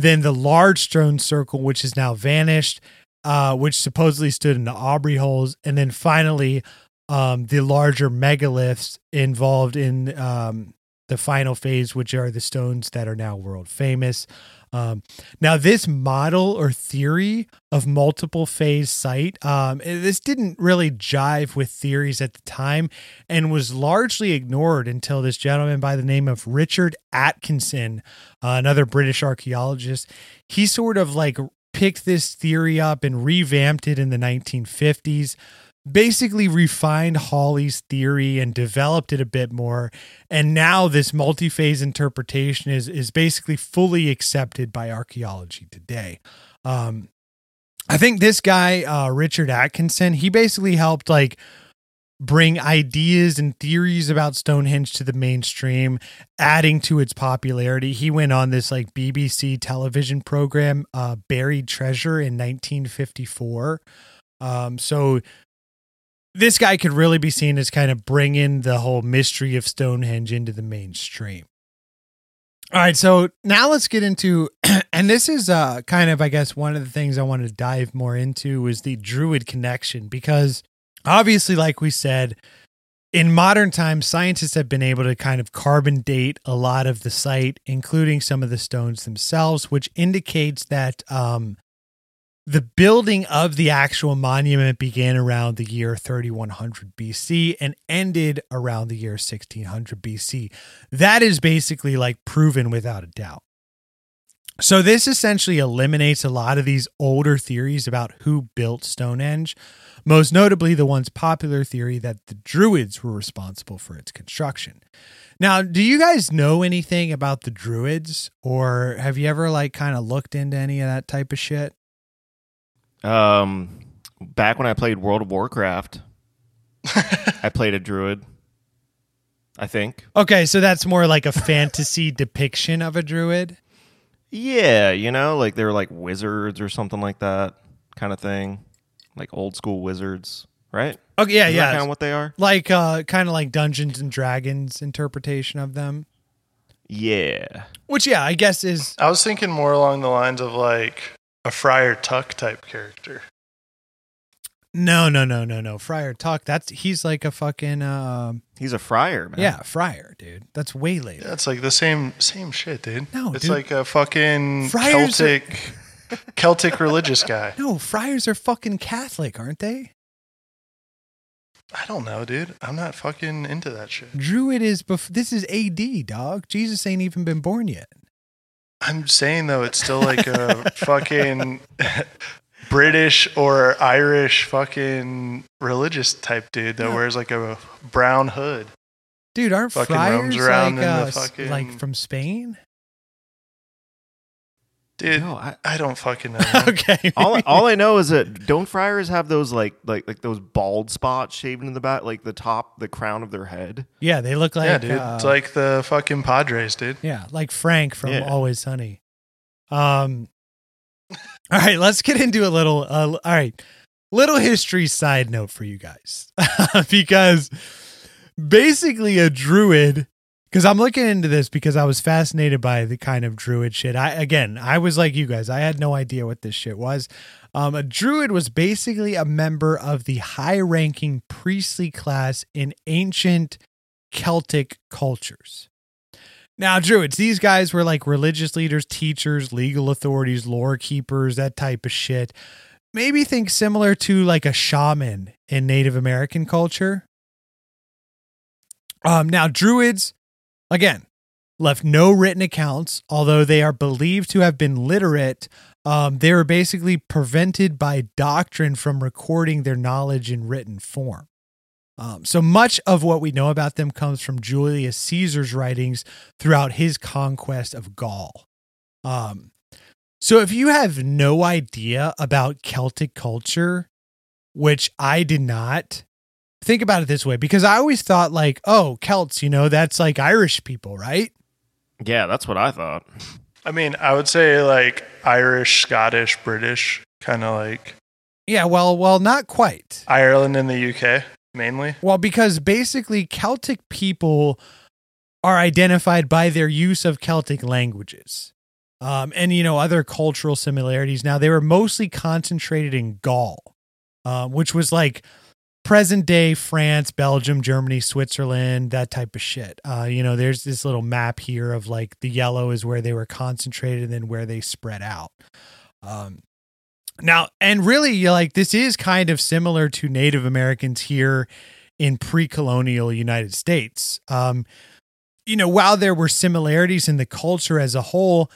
then the large stone circle, which is now vanished, uh, which supposedly stood in the Aubrey holes, and then finally um, the larger megaliths involved in um, the final phase, which are the stones that are now world famous. Um, now, this model or theory of multiple phase site, um, this didn't really jive with theories at the time and was largely ignored until this gentleman by the name of Richard Atkinson, uh, another British archaeologist, he sort of like picked this theory up and revamped it in the nineteen fifties. Basically refined Hawley's theory and developed it a bit more. And now this multi-phase interpretation is, is basically fully accepted by archaeology today. Um, I think this guy, uh, Richard Atkinson, he basically helped like bring ideas and theories about Stonehenge to the mainstream, adding to its popularity. He went on this like B B C television program, uh, Buried Treasure in nineteen fifty-four. Um, so, This guy could really be seen as kind of bringing the whole mystery of Stonehenge into the mainstream. All right, so now let's get into, and this is uh, kind of, I guess, one of the things I wanted to dive more into is the Druid connection, because obviously, like we said, in modern times, scientists have been able to kind of carbon date a lot of the site, including some of the stones themselves, which indicates that um, the building of the actual monument began around the year thirty-one hundred B C and ended around the year sixteen hundred B C. That is basically like proven without a doubt. So this essentially eliminates a lot of these older theories about who built Stonehenge, most notably the one's popular theory that the Druids were responsible for its construction. Now, do you guys know anything about the Druids, or have you ever like kind of looked into any of that type of shit? Um, back when I played World of Warcraft, I played a druid. I think. Okay, so that's more like a fantasy depiction of a druid? Yeah, you know, like they're like wizards or something like that kind of thing. Like old school wizards, right? Okay, yeah, Is yeah. That kind of what they are? Like uh, kind of like Dungeons and Dragons interpretation of them. Yeah. Which, yeah, I guess is... I was thinking more along the lines of like a Friar Tuck type character. No, no, no, no, no. Friar Tuck, that's he's like a fucking... Uh, he's a friar, man. Yeah, friar, dude. That's way later. Yeah, it's like the same same shit, dude. No, It's dude. like a fucking Friars Celtic... Are... Celtic religious guy. No, friars are fucking Catholic, aren't they? I don't know, dude. I'm not fucking into that shit. Druid is... Bef- this is A D, dog. Jesus ain't even been born yet. I'm saying, though, it's still like a fucking British or Irish fucking religious type dude that yeah. wears like a brown hood. Dude, aren't fucking friars like, uh, fucking... like from Spain? Dude, no, I, I don't fucking know. Okay. all all I know is that don't friars have those like like like those bald spots shaved in the back, like the top, the crown of their head? Yeah, they look like yeah, dude. Uh, it's like the fucking Padres, dude. Yeah, like Frank from yeah. Always Sunny. Um. All right, let's get into a little. Uh, all right, little history side note for you guys, because basically a druid. Because I'm looking into this because I was fascinated by the kind of druid shit. I Again, I was like you guys. I had no idea what this shit was. Um, a druid was basically a member of the high-ranking priestly class in ancient Celtic cultures. Now, druids, these guys were like religious leaders, teachers, legal authorities, lore keepers, that type of shit. Maybe think similar to like a shaman in Native American culture. Um, now, druids... Again, left no written accounts, although they are believed to have been literate. Um, they were basically prevented by doctrine from recording their knowledge in written form. Um, so much of what we know about them comes from Julius Caesar's writings throughout his conquest of Gaul. Um, so if you have no idea about Celtic culture, which I did not, think about it this way, because I always thought like, oh, Celts, you know, that's like Irish people, right? Yeah, that's what I thought. I mean, I would say like Irish, Scottish, British, kind of like. Yeah, well, well, not quite. Ireland and the U K, mainly. Well, because basically Celtic people are identified by their use of Celtic languages um, and, you know, other cultural similarities. Now, they were mostly concentrated in Gaul, uh, which was like present day France, Belgium, Germany, Switzerland, that type of shit. Uh, you know, there's this little map here of like the yellow is where they were concentrated and then where they spread out. Um, now, and really, you're like, this is kind of similar to Native Americans here in pre-colonial United States. Um, you know, while there were similarities in the culture as a whole,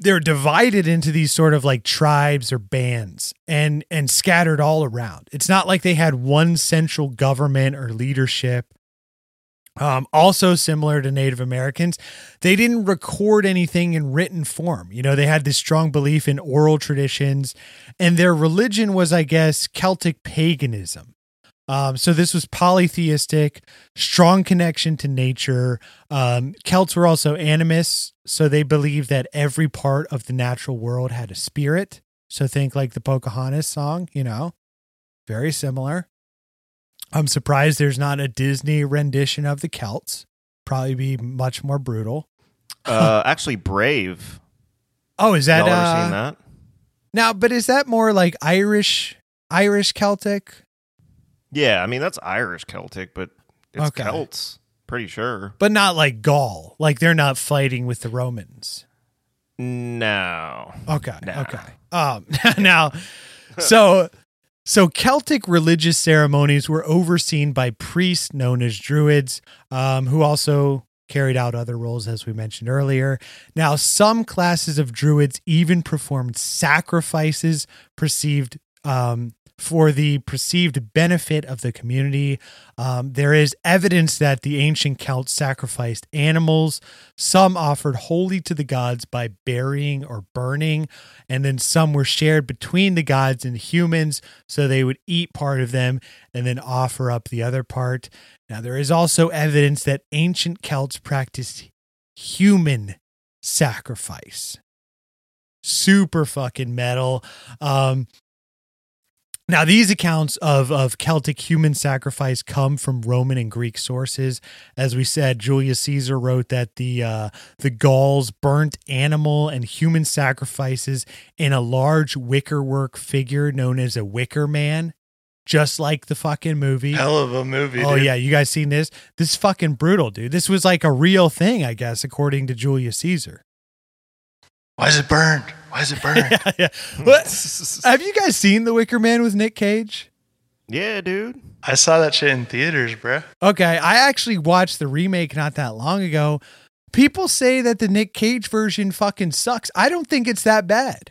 they're divided into these sort of like tribes or bands and, and scattered all around. It's not like they had one central government or leadership. Um, also similar to Native Americans, they didn't record anything in written form. You know, they had this strong belief in oral traditions, and their religion was, I guess, Celtic paganism. Um, so this was polytheistic, strong connection to nature. Um, Celts were also animists, so they believed that every part of the natural world had a spirit. So think like the Pocahontas song, you know, very similar. I'm surprised there's not a Disney rendition of the Celts. Probably be much more brutal. Uh, actually, Brave. Oh, is that? Y'all ever uh, seen that? Now, but is that more like Irish, Irish Celtic? Yeah, I mean, that's Irish Celtic, but it's okay. Celts, pretty sure. But not like Gaul. Like, they're not fighting with the Romans. No. Okay, nah. okay. Um, now, so so Celtic religious ceremonies were overseen by priests known as druids, um, who also carried out other roles, as we mentioned earlier. Now, some classes of druids even performed sacrifices perceived... Um, for the perceived benefit of the community. Um, there is evidence that the ancient Celts sacrificed animals, some offered wholly to the gods by burying or burning, and then some were shared between the gods and humans, so they would eat part of them and then offer up the other part. Now, there is also evidence that ancient Celts practiced human sacrifice. Super fucking metal. Um, now, these accounts of, of Celtic human sacrifice come from Roman and Greek sources. As we said, Julius Caesar wrote that the uh, the Gauls burnt animal and human sacrifices in a large wickerwork figure known as a wicker man, just like the fucking movie. Hell of a movie, Oh, dude. Yeah, you guys seen this? This is fucking brutal, dude. This was like a real thing, I guess, according to Julius Caesar. Why is it burned? Why is it burned? yeah, yeah. Well, have you guys seen The Wicker Man with Nick Cage? Yeah, dude. I saw that shit in theaters, bro. Okay, I actually watched the remake not that long ago. People say that the Nick Cage version fucking sucks. I don't think it's that bad.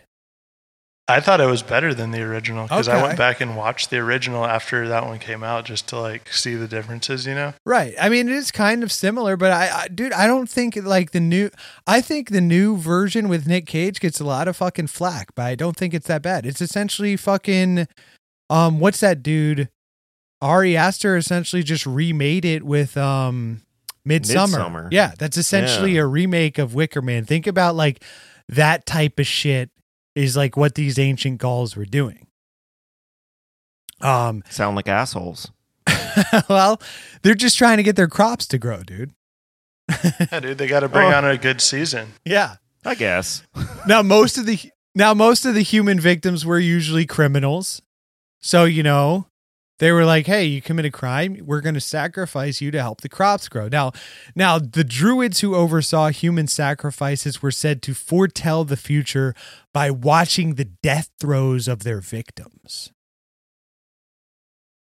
I thought it was better than the original because okay. I went back and watched the original after that one came out just to like see the differences, you know? Right. I mean, it is kind of similar, but I, I dude, I don't think like the new, I think the new version with Nick Cage gets a lot of fucking flack, but I don't think it's that bad. It's essentially fucking, um, what's that dude? Ari Aster essentially just remade it with, um, Midsummer. Midsummer. Yeah. That's essentially yeah. a remake of Wicker Man. Think about like that type of shit. Is like what these ancient Gauls were doing. Um, Sound like assholes. Well, they're just trying to get their crops to grow, dude. yeah, dude, they got to bring oh. on a good season. Yeah, I guess. now most of the now most of the human victims were usually criminals, so you know they were like, "Hey, you commit a crime, we're going to sacrifice you to help the crops grow." Now, now the druids who oversaw human sacrifices were said to foretell the future by watching the death throes of their victims.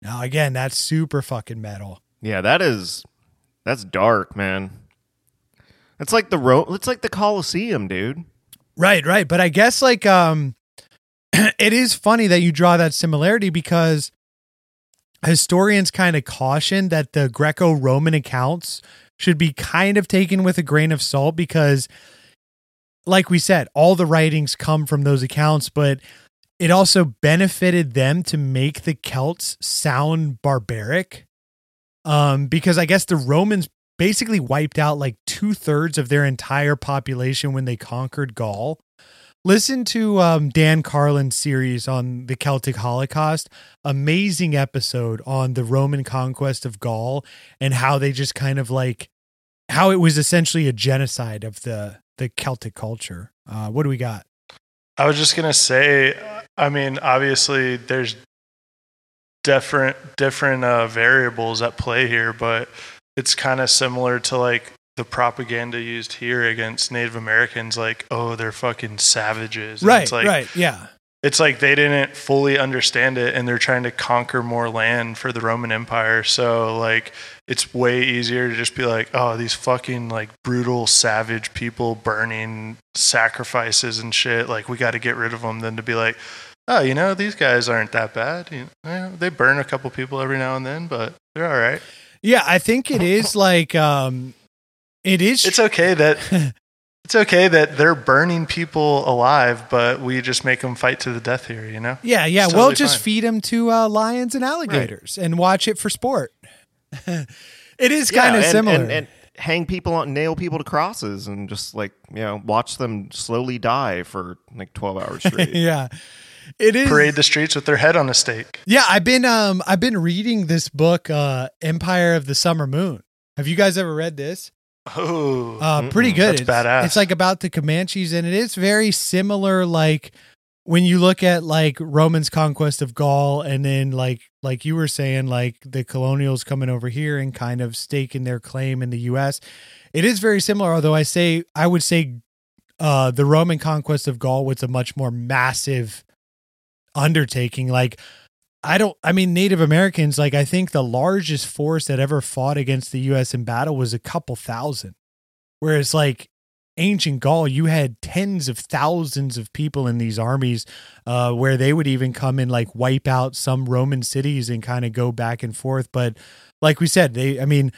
Now, again, that's super fucking metal. Yeah, that is, that's dark, man. It's like the Ro- it's like the Colosseum, dude. Right, right. But I guess like um, it is funny that you draw that similarity because historians kind of caution that the Greco-Roman accounts should be kind of taken with a grain of salt because, like we said, all the writings come from those accounts, but it also benefited them to make the Celts sound barbaric. Um, because I guess the Romans basically wiped out like two thirds of their entire population when they conquered Gaul. Listen to um, Dan Carlin's series on the Celtic Holocaust. Amazing episode on the Roman conquest of Gaul and how they just kind of like how it was essentially a genocide of the, the Celtic culture. Uh, what do we got? I was just going to say, I mean, obviously there's different, different uh, variables at play here, but it's kind of similar to like the propaganda used here against Native Americans, like, oh, they're fucking savages. And right, it's like, right, yeah. It's like they didn't fully understand it, and they're trying to conquer more land for the Roman Empire. So, like, it's way easier to just be like, oh, these fucking, like, brutal, savage people burning sacrifices and shit. Like, we got to get rid of them than to be like, oh, you know, these guys aren't that bad. You know, they burn a couple people every now and then, but they're all right. Yeah, I think it is, like... um It is. It's okay that it's okay that they're burning people alive, but we just make them fight to the death here, you know? Yeah, yeah. Totally we'll just fine. feed them to uh, lions and alligators right. and watch it for sport. It is kind of yeah, similar. And, and hang people on, nail people to crosses, and just like you know, watch them slowly die for like twelve hours straight. yeah. It is parade the streets with their head on a stake. Yeah, I've been um I've been reading this book, uh, Empire of the Summer Moon. Have you guys ever read this? Oh, uh, pretty good. That's it's, badass. It's like about the Comanches, and it is very similar. Like when you look at like Romans' conquest of Gaul, and then like like you were saying, like the colonials coming over here and kind of staking their claim in the U S It is very similar. Although I say I would say uh, the Roman conquest of Gaul was a much more massive undertaking. Like I don't. I mean, Native Americans. Like, I think the largest force that ever fought against the U S in battle was a couple thousand. Whereas, like, ancient Gaul, you had tens of thousands of people in these armies, uh, where they would even come and like wipe out some Roman cities and kind of go back and forth. But like we said, they, I mean,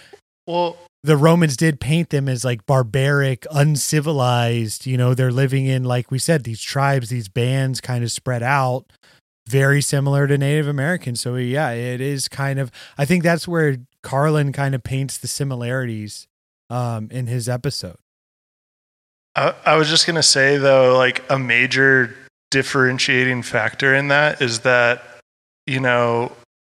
well, the Romans did paint them as like barbaric, uncivilized, you know, they're living in, like we said, these tribes, these bands kind of spread out, very similar to Native Americans. So yeah, it is kind of, I think that's where Carlin kind of paints the similarities um, in his episode. I, I was just going to say though, like a major differentiating factor in that is that, you know,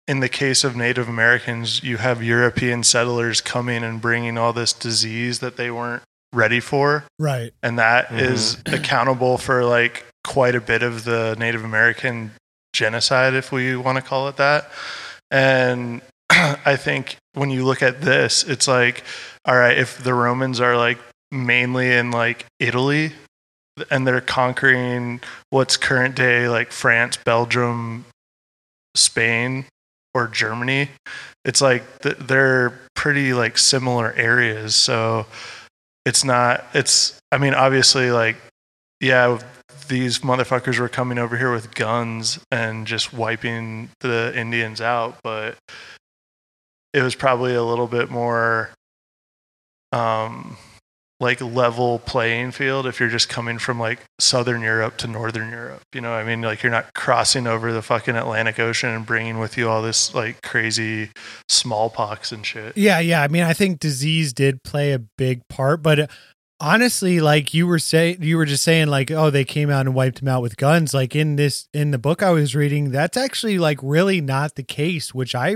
in the case of Native Americans, you have European settlers coming and bringing all this disease that they weren't ready for. Right. And that mm-hmm. is accountable for like quite a bit of the Native American genocide, if we want to call it that. And I think when you look at this, it's like, all right, if the Romans are like mainly in like Italy and they're conquering what's current day, like France, Belgium, Spain, or Germany, it's like th- they're pretty like similar areas. So it's not, it's, I mean, obviously like, yeah, these motherfuckers were coming over here with guns and just wiping the Indians out, but it was probably a little bit more, um, like level playing field if you're just coming from like Southern Europe to Northern Europe, you know what I mean? Like you're not crossing over the fucking Atlantic Ocean and bringing with you all this like crazy smallpox and shit. Yeah. Yeah. I mean, I think disease did play a big part, but honestly, like you were saying, you were just saying like, oh, they came out and wiped them out with guns. Like in this, in the book I was reading, that's actually like really not the case, which I,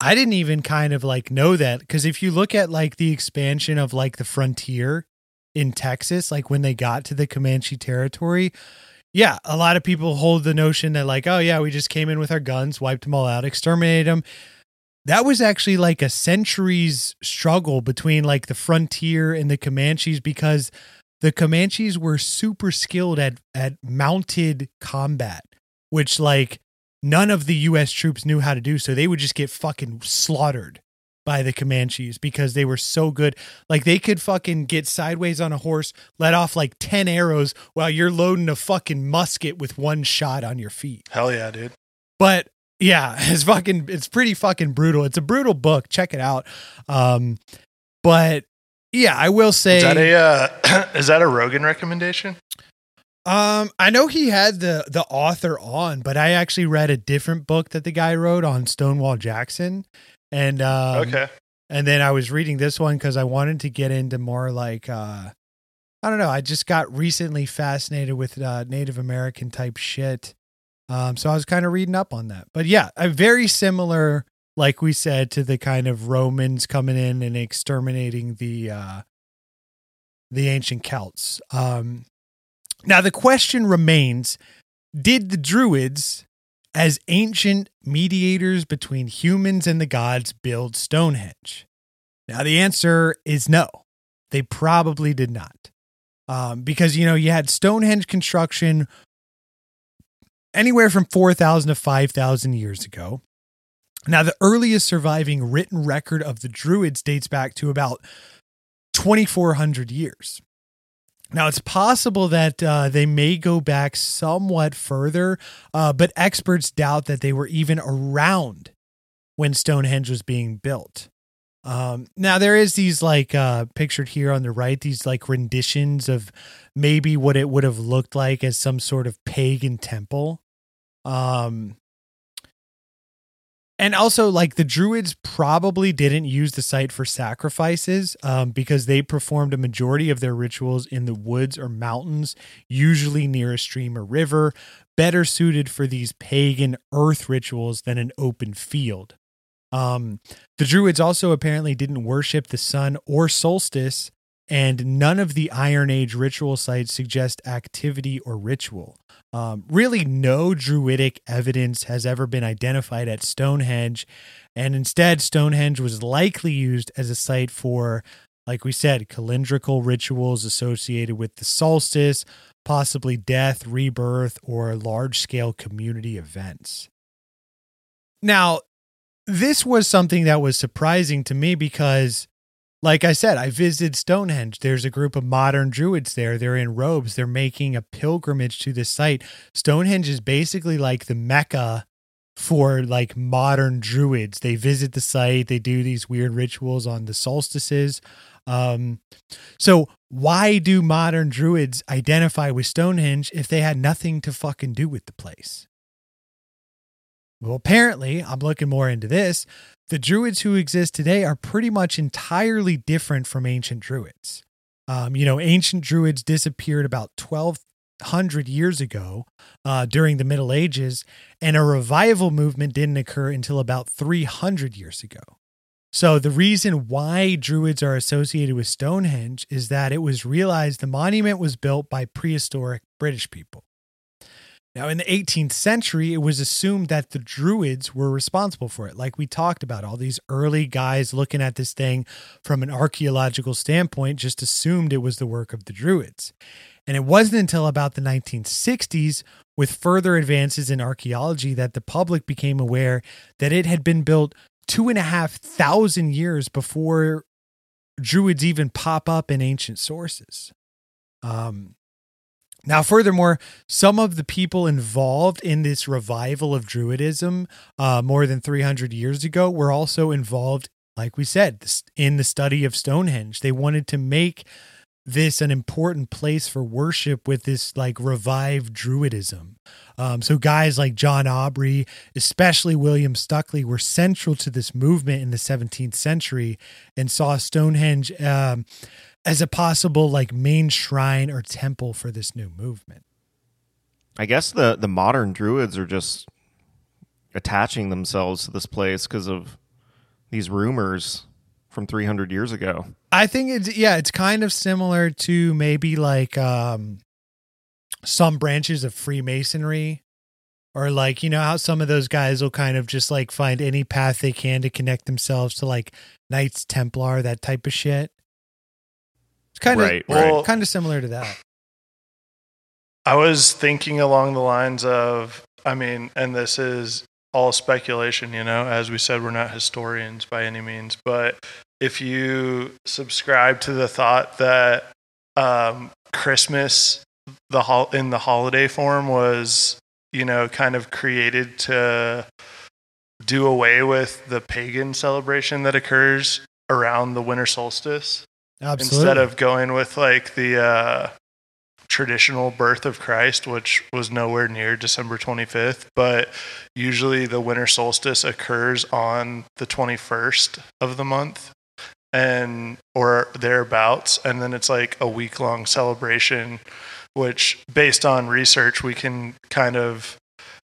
I didn't even kind of like know that, because if you look at like the expansion of like the frontier in Texas, like when they got to the Comanche territory, yeah, a lot of people hold the notion that like, oh yeah, we just came in with our guns, wiped them all out, exterminated them. That was actually like a centuries struggle between like the frontier and the Comanches, because the Comanches were super skilled at, at mounted combat, which like, none of the U S troops knew how to do, so they would just get fucking slaughtered by the Comanches because they were so good. Like they could fucking get sideways on a horse, let off like ten arrows while you're loading a fucking musket with one shot on your feet. Hell yeah, dude. But yeah, it's fucking, it's pretty fucking brutal. It's a brutal book. Check it out. Um, but yeah, I will say, is that a uh, is that a Rogan recommendation? Um, I know he had the, the author on, but I actually read a different book that the guy wrote on Stonewall Jackson. And, um, okay. and then I was reading this one cause I wanted to get into more like, uh, I don't know. I just got recently fascinated with uh, Native American type shit. Um, so I was kind of reading up on that, but yeah, a very similar, like we said, to the kind of Romans coming in and exterminating the, uh, the ancient Celts. Um, Now, the question remains, did the Druids, as ancient mediators between humans and the gods, build Stonehenge? Now, the answer is no. They probably did not. Um, because, you know, you had Stonehenge construction anywhere from four thousand to five thousand years ago. Now, the earliest surviving written record of the Druids dates back to about twenty-four hundred years. Now, it's possible that uh, they may go back somewhat further, uh, but experts doubt that they were even around when Stonehenge was being built. Um, now, there is these like uh, pictured here on the right, these like renditions of maybe what it would have looked like as some sort of pagan temple. Um, and also like the Druids probably didn't use the site for sacrifices um, because they performed a majority of their rituals in the woods or mountains, usually near a stream or river, better suited for these pagan earth rituals than an open field. Um, the Druids also apparently didn't worship the sun or solstice, and none of the Iron Age ritual sites suggest activity or ritual. Um, really, no Druidic evidence has ever been identified at Stonehenge, and instead, Stonehenge was likely used as a site for, like we said, calendrical rituals associated with the solstice, possibly death, rebirth, or large-scale community events. Now, this was something that was surprising to me because Like I said, I visited Stonehenge. There's a group of modern druids there. They're in robes. They're making a pilgrimage to this site. Stonehenge is basically like the Mecca for like modern druids. They visit the site. They do these weird rituals on the solstices. Um, so why do modern druids identify with Stonehenge if they had nothing to fucking do with the place? Well, apparently, I'm looking more into this. The druids who exist today are pretty much entirely different from ancient druids. Um, you know, ancient druids disappeared about twelve hundred years ago uh, during the Middle Ages, and a revival movement didn't occur until about three hundred years ago. So the reason why druids are associated with Stonehenge is that it was realized the monument was built by prehistoric British people. Now, in the eighteenth century, it was assumed that the Druids were responsible for it. Like we talked about, all these early guys looking at this thing from an archaeological standpoint just assumed it was the work of the Druids. And it wasn't until about the nineteen sixties, with further advances in archaeology, that the public became aware that it had been built two and a half thousand years before Druids even pop up in ancient sources. Um, Now, furthermore, some of the people involved in this revival of Druidism uh, more than three hundred years ago were also involved, like we said, in the study of Stonehenge. They wanted to make this an important place for worship with this like revived Druidism. Um, so guys like John Aubrey, especially William Stuckley, were central to this movement in the seventeenth century and saw Stonehenge um, as a possible like main shrine or temple for this new movement. I guess the, the modern Druids are just attaching themselves to this place because of these rumors from three hundred years ago. I think it's, yeah, it's kind of similar to maybe like um, some branches of Freemasonry, or like, you know, how some of those guys will kind of just like find any path they can to connect themselves to like Knights Templar, that type of shit. It's kind right, of right. kind of similar to that. I was thinking along the lines of, I mean, and this is all speculation, you know, as we said, we're not historians by any means, but if you subscribe to the thought that um, Christmas the hol- in the holiday form was, you know, kind of created to do away with the pagan celebration that occurs around the winter solstice. Absolutely. Instead of going with like the uh, traditional birth of Christ, which was nowhere near December twenty-fifth, but usually the winter solstice occurs on the twenty-first of the month, and or thereabouts, and then it's like a week-long celebration, which based on research we can kind of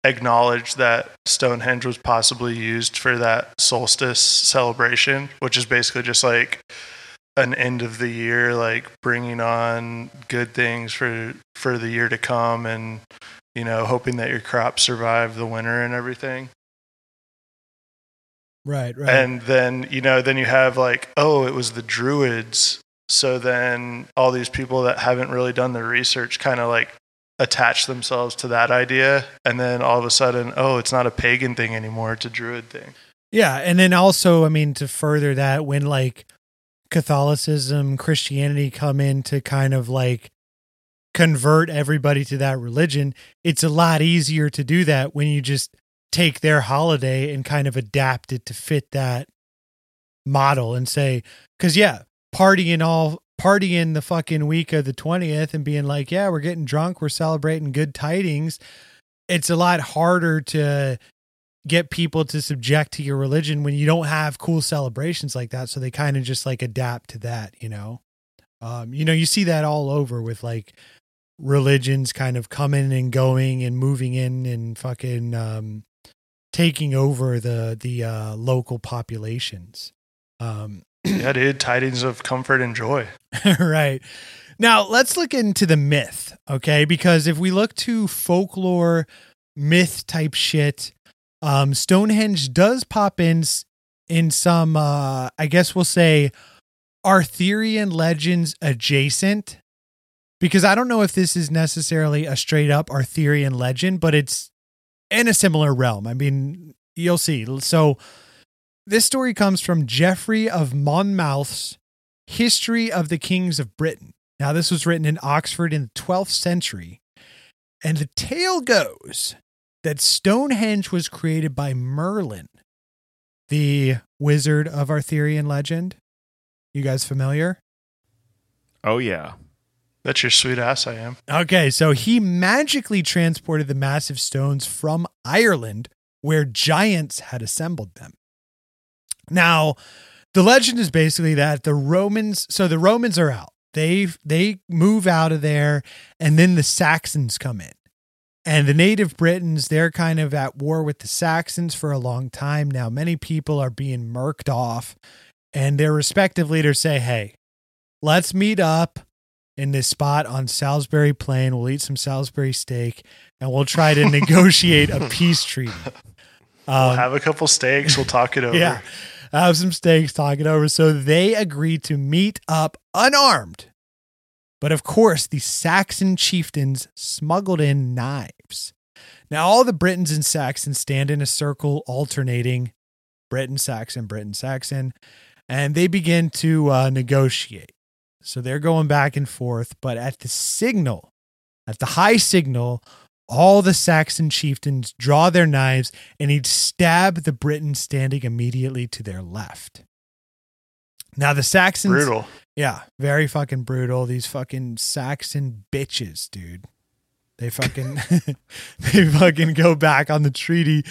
acknowledge that Stonehenge was possibly used for that solstice celebration, which is basically just like an end of the year, like bringing on good things for for the year to come, and you know, hoping that your crops survive the winter and everything. Right, right. And then, you know, then you have like, oh, it was the Druids. So then all these people that haven't really done the research kind of like attach themselves to that idea. And then all of a sudden, oh, it's not a pagan thing anymore. It's a Druid thing. Yeah. And then also, I mean, to further that, when like Catholicism, Christianity come in to kind of like convert everybody to that religion, it's a lot easier to do that when you just take their holiday and kind of adapt it to fit that model and say, because yeah, partying all partying the fucking week of the twentieth and being like, yeah, we're getting drunk, we're celebrating good tidings. It's a lot harder to get people to subject to your religion when you don't have cool celebrations like that. So they kind of just like adapt to that, you know. Um, you know, you see that all over with like religions kind of coming and going and moving in and fucking um, taking over the the uh, local populations. Um, yeah, dude, tidings of comfort and joy. Right. Now, let's look into the myth, okay? Because if we look to folklore, myth type shit, um, Stonehenge does pop in in some, uh, I guess we'll say, Arthurian legends adjacent. Because I don't know if this is necessarily a straight up Arthurian legend, but it's in a similar realm. I mean, you'll see. So this story comes from Geoffrey of Monmouth's History of the Kings of Britain. Now, this was written in Oxford in the twelfth century, and the tale goes that Stonehenge was created by Merlin, the wizard of Arthurian legend. You guys familiar? Oh, yeah. That's your sweet ass I am. Okay, so he magically transported the massive stones from Ireland, where giants had assembled them. Now, the legend is basically that the Romans, so the Romans are out. They they move out of there, and then the Saxons come in. And the native Britons, they're kind of at war with the Saxons for a long time now. Many people are being murked off, and their respective leaders say, hey, let's meet up in this spot on Salisbury Plain. We'll eat some Salisbury steak, and we'll try to negotiate a peace treaty. Um, we'll have a couple steaks. We'll talk it over. Yeah, have some steaks, talk it over. So they agree to meet up unarmed. But of course, the Saxon chieftains smuggled in knives. Now, all the Britons and Saxons stand in a circle, alternating Briton, Saxon, Briton, Saxon, and they begin to uh, negotiate. So they're going back and forth, but at the signal, at the high signal, all the Saxon chieftains draw their knives and he'd stab the Briton standing immediately to their left. Now the Saxons... Brutal. Yeah, very fucking brutal. These fucking Saxon bitches, dude. They fucking... they fucking go back on the treaty.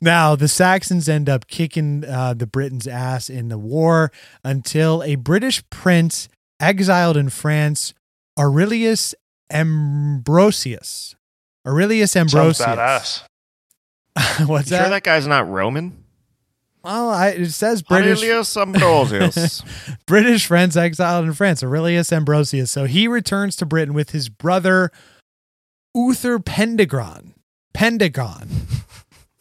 Now the Saxons end up kicking uh, the Britons' ass in the war until a British prince exiled in France, Aurelius Ambrosius. Aurelius Ambrosius. Sounds badass. What's you that? Sure, that guy's not Roman. Well, I, it says British. Aurelius Ambrosius. British friends exiled in France. Aurelius Ambrosius. So he returns to Britain with his brother Uther Pendragon. Pendragon.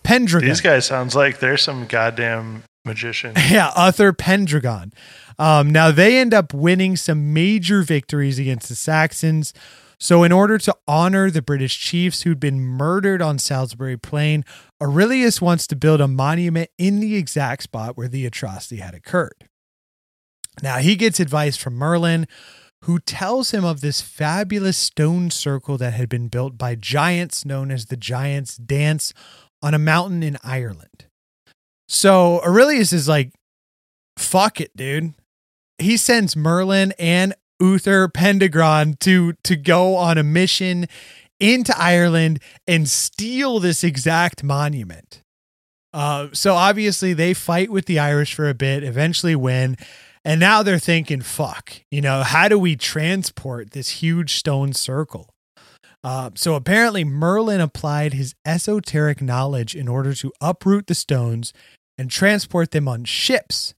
Pendragon. These guys sounds like they're some goddamn magician. Yeah, Uther Pendragon. Um, now they end up winning some major victories against the Saxons. So in order to honor the British chiefs who'd been murdered on Salisbury Plain, Aurelius wants to build a monument in the exact spot where the atrocity had occurred. Now he gets advice from Merlin, who tells him of this fabulous stone circle that had been built by giants known as the Giants' Dance on a mountain in Ireland. So Aurelius is like, fuck it, dude. He sends Merlin and Uther Pendragon to to go on a mission into Ireland and steal this exact monument. Uh, so obviously they fight with the Irish for a bit, eventually win, and now they're thinking, fuck, you know, how do we transport this huge stone circle? Uh, so apparently Merlin applied his esoteric knowledge in order to uproot the stones and transport them on ships,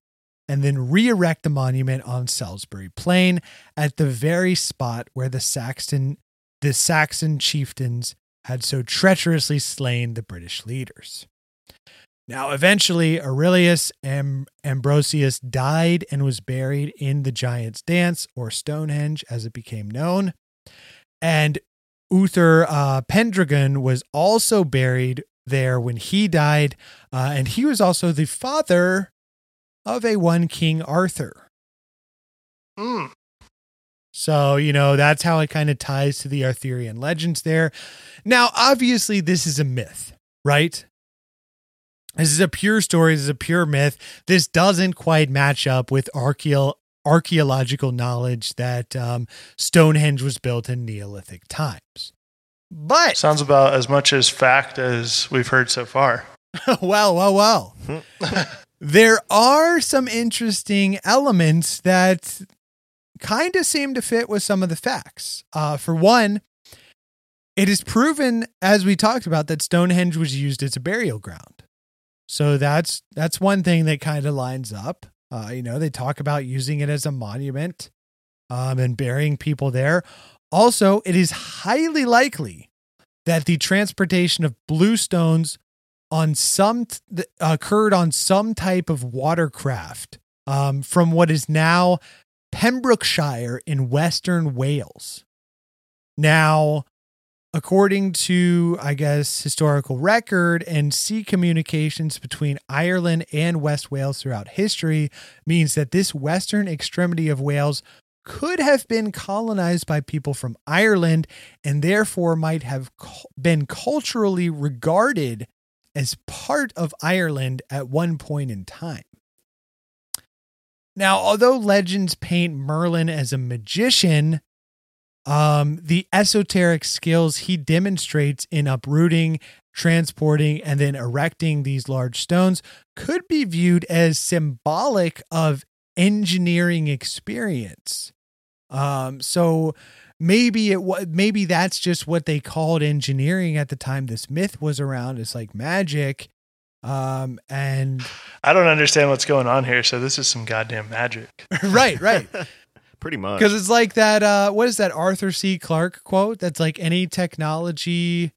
and then re-erect the monument on Salisbury Plain at the very spot where the Saxon, the Saxon chieftains had so treacherously slain the British leaders. Now, eventually, Aurelius Am- Ambrosius died and was buried in the Giants' Dance, or Stonehenge, as it became known. And Uther uh, Pendragon was also buried there when he died, uh, and he was also the father of a one King Arthur. Mm. So, you know, that's how it kind of ties to the Arthurian legends there. Now, obviously, this is a myth, right? This is a pure story. This is a pure myth. This doesn't quite match up with archeo- archaeological knowledge that um, Stonehenge was built in Neolithic times. But sounds about as much as fact as we've heard so far. Well, well, well. There are some interesting elements that kind of seem to fit with some of the facts. Uh, for one, it is proven, as we talked about, that Stonehenge was used as a burial ground. So that's that's one thing that kind of lines up. Uh, you know, they talk about using it as a monument um, and burying people there. Also, it is highly likely that the transportation of blue stones on some th- occurred on some type of watercraft um, from what is now Pembrokeshire in Western Wales. Now, According to, I guess, historical record and sea communications between Ireland and West Wales throughout history means that this western extremity of Wales could have been colonized by people from Ireland and therefore might have been culturally regarded as part of Ireland at one point in time. Now, although legends paint Merlin as a magician, Um, the esoteric skills he demonstrates in uprooting, transporting, and then erecting these large stones could be viewed as symbolic of engineering experience. Um, so maybe it w- maybe that's just what they called engineering at the time this myth was around. It's like magic. Um, and I don't understand what's going on here. So this is some goddamn magic. Right, right. Pretty much. Because it's like that, uh, what is that Arthur C. Clarke quote? That's like any technology,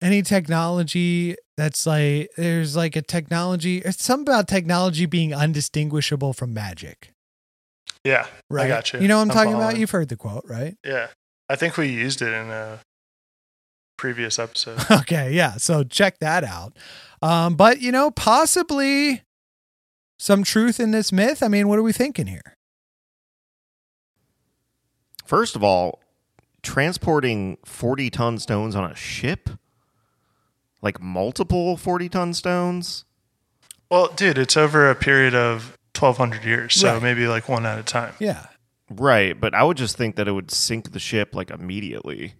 any technology that's like, there's like a technology, it's something about technology being undistinguishable from magic. Yeah. Right. I got you. You know what I'm, I'm talking following. about? You've heard the quote, right? Yeah. I think we used it in a previous episode. Okay. Yeah. So check that out. Um, but, you know, possibly some truth in this myth. I mean, what are we thinking here? First of all, transporting forty-ton stones on a ship? Like multiple forty-ton stones? Well, dude, it's over a period of twelve hundred years, so right. Maybe like one at a time. Yeah. Right, but I would just think that it would sink the ship like immediately.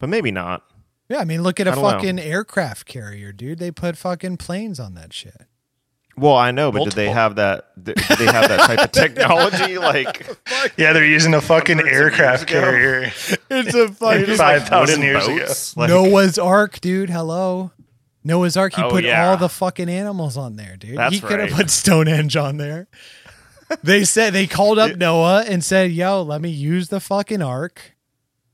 But maybe not. Yeah, I mean, look at a fucking know. aircraft carrier, dude. They put fucking planes on that shit. Well, I know, but Multiple. did they have that? Did they have that type of technology? Like, yeah, they're using a fucking aircraft carrier. It's a fucking five thousand years boats? ago. Like, Noah's Ark, dude. Hello, Noah's Ark. He oh, put yeah. all the fucking animals on there, dude. That's he could have right. put Stonehenge on there. They said they called up Noah and said, "Yo, let me use the fucking Ark.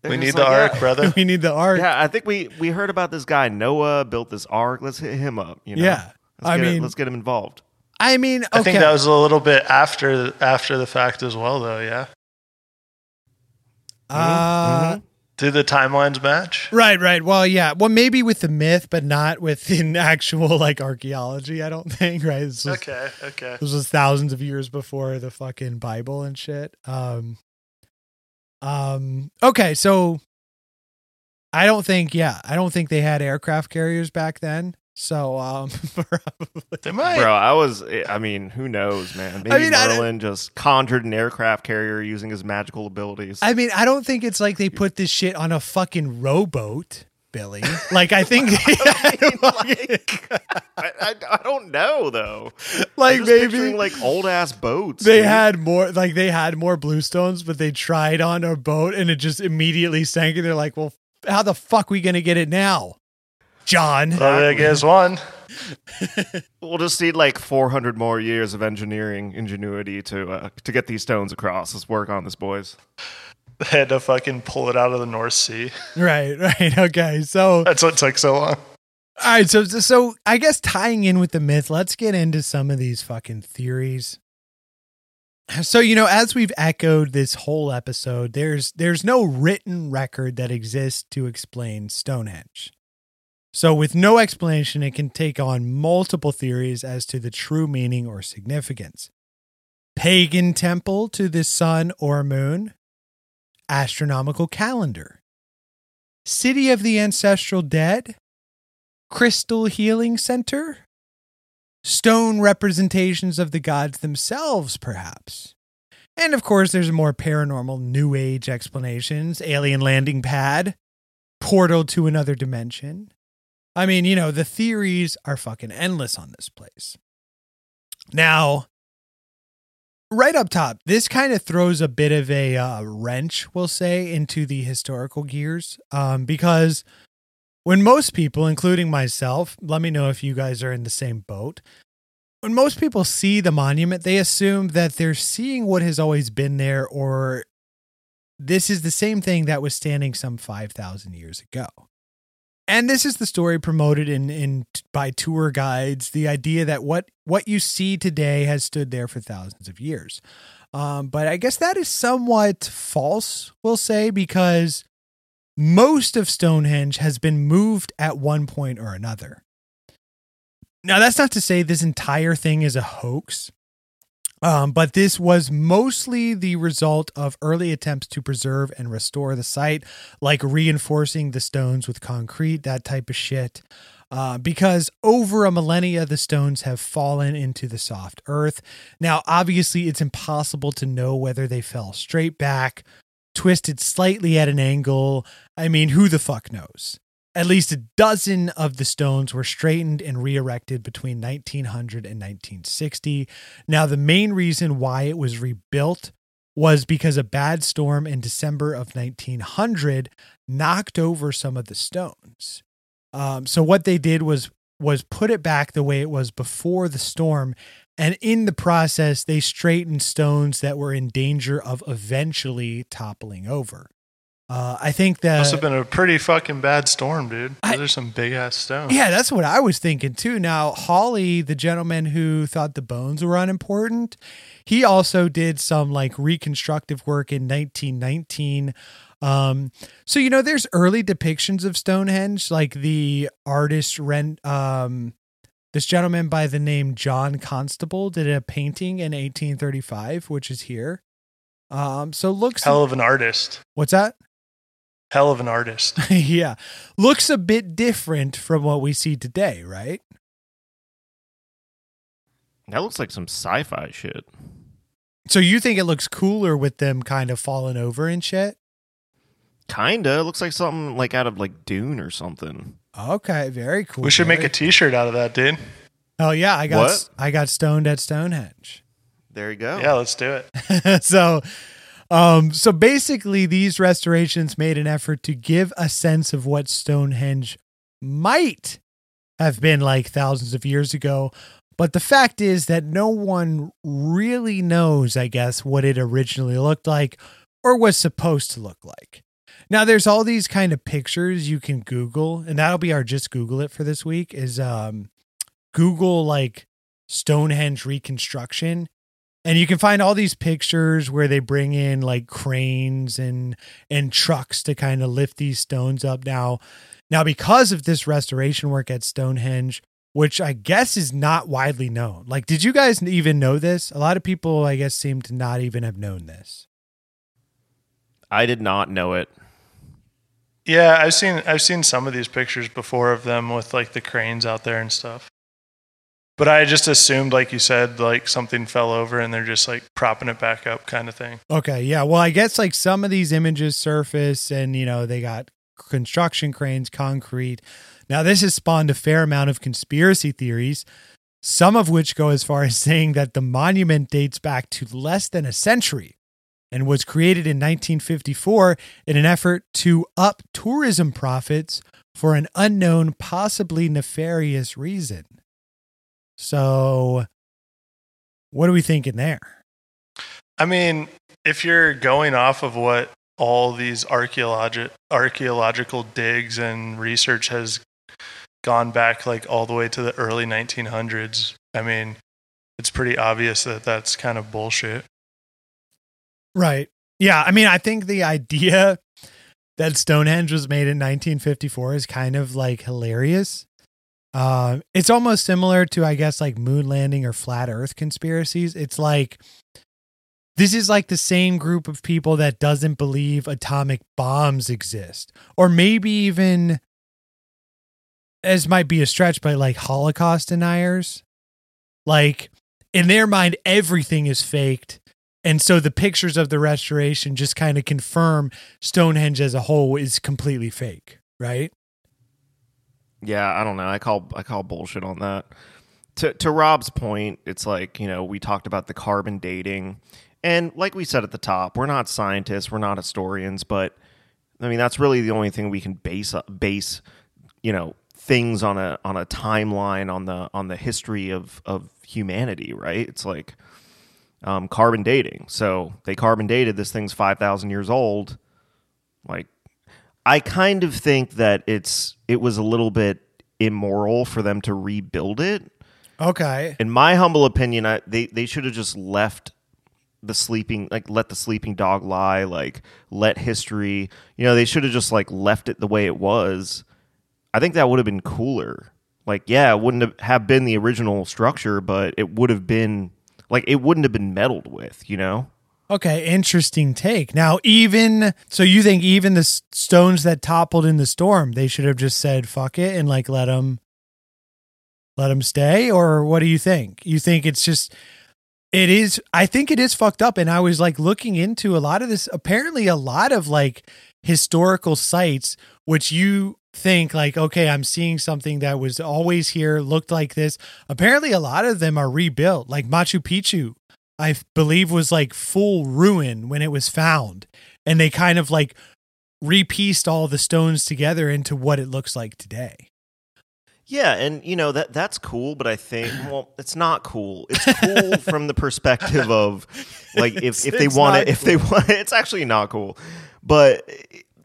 They're we need like, the Ark, yeah. brother. We need the Ark." Yeah, I think we we heard about this guy Noah built this Ark. Let's hit him up. You know? Yeah. Let's I mean, it, let's get him involved. I mean, okay. I think that was a little bit after after the fact as well, though. Yeah. Uh, mm-hmm. Do the timelines match? Right, right. Well, yeah. Well, maybe with the myth, but not within actual like archaeology. I don't think. Right. This was, okay. Okay. This was thousands of years before the fucking Bible and shit. Um. Um. Okay. So. I don't think. Yeah, I don't think they had aircraft carriers back then. So, um, probably. Might. Bro, I was, I mean, who knows, man? Maybe I mean, Merlin just conjured an aircraft carrier using his magical abilities. I mean, I don't think it's like they put this shit on a fucking rowboat, Billy. Like, I think, I, mean, like, I, I, I don't know though. Like, maybe like old ass boats. They dude. had more, like, they had more bluestones, but they tried on a boat and it just immediately sank. And they're like, well, how the fuck are we going to get it now? John. Well, I guess one. We'll just need like four hundred more years of engineering ingenuity to uh, to get these stones across. Let's work on this, boys. They had to fucking pull it out of the North Sea. Right, right. Okay, so that's what took so long. All right, so so I guess tying in with the myth, let's get into some of these fucking theories. So, you know, as we've echoed this whole episode, there's there's no written record that exists to explain Stonehenge. So with no explanation, it can take on multiple theories as to the true meaning or significance. Pagan temple to the sun or moon. Astronomical calendar. City of the ancestral dead. Crystal healing center. Stone representations of the gods themselves, perhaps. And of course, there's more paranormal New Age explanations. Alien landing pad. Portal to another dimension. I mean, you know, the theories are fucking endless on this place. Now, right up top, this kind of throws a bit of a uh, wrench, we'll say, into the historical gears. Um, because when most people, including myself, let me know if you guys are in the same boat. When most people see the monument, they assume that they're seeing what has always been there, or this is the same thing that was standing some five thousand years ago. And this is the story promoted in, in by tour guides, the idea that what, what you see today has stood there for thousands of years. Um, but I guess that is somewhat false, we'll say, because most of Stonehenge has been moved at one point or another. Now, that's not to say this entire thing is a hoax, um, but this was mostly the result of early attempts to preserve and restore the site, like reinforcing the stones with concrete, that type of shit. Uh, because over a millennia, the stones have fallen into the soft earth. Now, obviously, it's impossible to know whether they fell straight back, twisted slightly at an angle. I mean, who the fuck knows? At least a dozen of the stones were straightened and re-erected between nineteen hundred and nineteen sixty. Now, the main reason why it was rebuilt was because a bad storm in December of nineteen hundred knocked over some of the stones. Um, so what they did was was put it back the way it was before the storm, and in the process, they straightened stones that were in danger of eventually toppling over. Uh, I think that must have been a pretty fucking bad storm, dude. Those I, are some big ass stones. Yeah, that's what I was thinking too. Now, Hawley, the gentleman who thought the bones were unimportant, he also did some like reconstructive work in nineteen nineteen. Um, so, you know, there's early depictions of Stonehenge, like the artist, Ren, um, this gentleman by the name John Constable did a painting in eighteen thirty-five, which is here. Um, so looks hell of an artist. What's that? Hell of an artist. Yeah. Looks a bit different from what we see today, right? That looks like some sci-fi shit. So you think it looks cooler with them kind of falling over and shit? Kinda. It looks like something like out of like Dune or something. Okay, very cool. We should very make a t-shirt cool. out of that, dude. Oh yeah, I got what? I got stoned at Stonehenge. There you go. Yeah, let's do it. so um so basically these restorations made an effort to give a sense of what Stonehenge might have been like thousands of years ago. But the fact is that no one really knows, I guess, what it originally looked like or was supposed to look like. Now, there's all these kind of pictures you can Google, and that'll be our just Google it for this week, is um, Google like Stonehenge reconstruction. And you can find all these pictures where they bring in like cranes and and trucks to kind of lift these stones up. Now, now, because of this restoration work at Stonehenge, which I guess is not widely known. Like, did you guys even know this? A lot of people, I guess, seem to not even have known this. I did not know it. Yeah, I've seen I've seen some of these pictures before of them with like the cranes out there and stuff. But I just assumed, like you said, like something fell over and they're just like propping it back up kind of thing. Okay, yeah. Well, I guess like some of these images surface and, you know, they got construction cranes, concrete. Now, this has spawned a fair amount of conspiracy theories, some of which go as far as saying that the monument dates back to less than a century and was created in nineteen fifty-four in an effort to up tourism profits for an unknown, possibly nefarious reason. So, what are we thinking there? I mean, if you're going off of what all these archaeologi- archaeological digs and research has gone back like all the way to the early nineteen hundreds, I mean, it's pretty obvious that that's kind of bullshit. Right. Yeah. I mean, I think the idea that Stonehenge was made in nineteen fifty-four is kind of like hilarious. Uh, it's almost similar to, I guess, like moon landing or flat earth conspiracies. It's like, this is like the same group of people that doesn't believe atomic bombs exist, or maybe even, as might be a stretch, but like Holocaust deniers. Like, in their mind, everything is faked. And so the pictures of the restoration just kind of confirm Stonehenge as a whole is completely fake, right? Yeah, I don't know. I call I call bullshit on that. To to Rob's point, it's like, you know, we talked about the carbon dating. And like we said at the top, we're not scientists, we're not historians, but I mean, that's really the only thing we can base base, you know, things on a on a timeline on the on the history of of humanity, right? It's like Um, carbon dating. So they carbon dated this thing's five thousand years old. Like, I kind of think that it's it was a little bit immoral for them to rebuild it. Okay. In my humble opinion, I, they, they should have just left the sleeping, like let the sleeping dog lie, like let history, you know, they should have just like left it the way it was. I think that would have been cooler. Like, yeah, it wouldn't have been the original structure, but it would have been like, it wouldn't have been meddled with, you know? Okay. Interesting take. Now, even, so you think even the stones that toppled in the storm, they should have just said, fuck it. And like, let them, let them stay. Or what do you think? You think it's just, it is, I think it is fucked up. And I was like looking into a lot of this, apparently a lot of like historical sites, which you think like, okay, I'm seeing something that was always here, looked like this. Apparently a lot of them are rebuilt, like Machu Picchu. I believe was like full ruin when it was found, and they kind of like repieced all the stones together into what it looks like today. Yeah. And you know, that that's cool, but I think, well, it's not cool. It's cool from the perspective of like, if, if they want it, if cool. they want it, it's actually not cool, but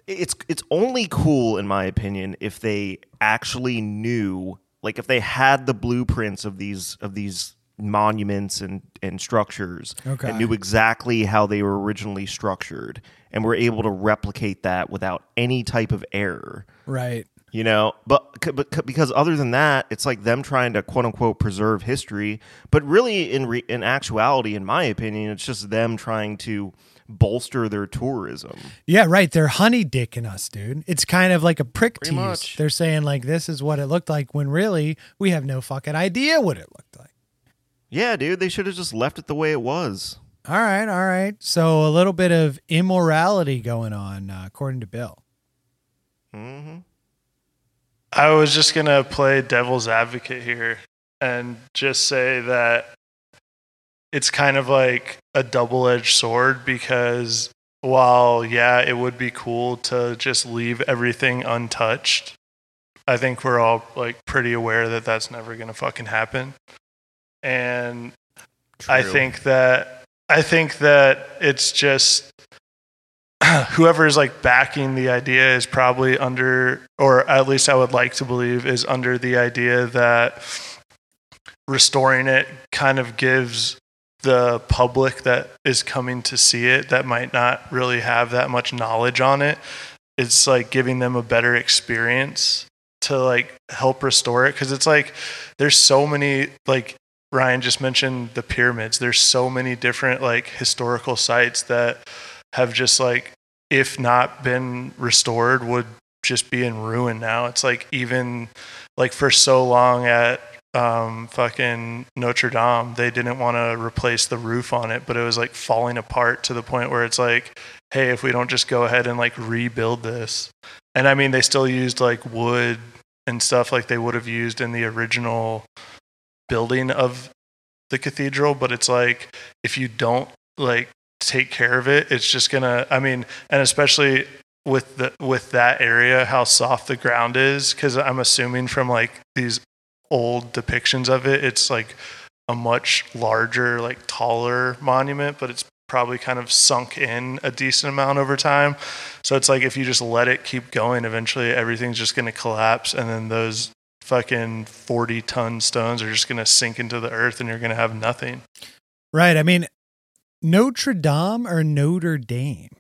it's, it's only cool in my opinion, if they actually knew, like if they had the blueprints of these, of these, monuments and and structures okay. and knew exactly how they were originally structured and were able to replicate that without any type of error, right? You know, but, but because other than that, it's like them trying to quote unquote preserve history, but really in re, in actuality, in my opinion, it's just them trying to bolster their tourism. Yeah, right. They're honey dicking us, dude. It's kind of like a prick Pretty tease. Much. They're saying like this is what it looked like when really we have no fucking idea what it looked like. Yeah, dude, they should have just left it the way it was. All right, all right. So a little bit of immorality going on, uh, according to Bill. Mm-hmm. I was just going to play devil's advocate here and just say that it's kind of like a double-edged sword because while, yeah, it would be cool to just leave everything untouched, I think we're all like pretty aware that that's never going to fucking happen. And True. I think that I think that it's just whoever is like backing the idea is probably under, or at least I would like to believe is under the idea that restoring it kind of gives the public that is coming to see it that might not really have that much knowledge on it. It's like giving them a better experience to like help restore it, because it's like there's so many like. Ryan just mentioned the pyramids. There's so many different like historical sites that have just like, if not been restored, would just be in ruin now. It's like even like for so long at um, fucking Notre Dame, they didn't want to replace the roof on it, but it was like falling apart to the point where it's like, hey, if we don't just go ahead and like rebuild this. And I mean, they still used like wood and stuff like they would have used in the original building of the cathedral, but it's like if you don't like take care of it, it's just gonna, I mean, and especially with the with that area, how soft the ground is, because I'm assuming from like these old depictions of it, it's like a much larger, like taller monument, but it's probably kind of sunk in a decent amount over time. So it's like if you just let it keep going, eventually everything's just going to collapse, and then those fucking forty ton stones are just going to sink into the earth and you're going to have nothing. Right. I mean, Notre Dame or Notre Dame?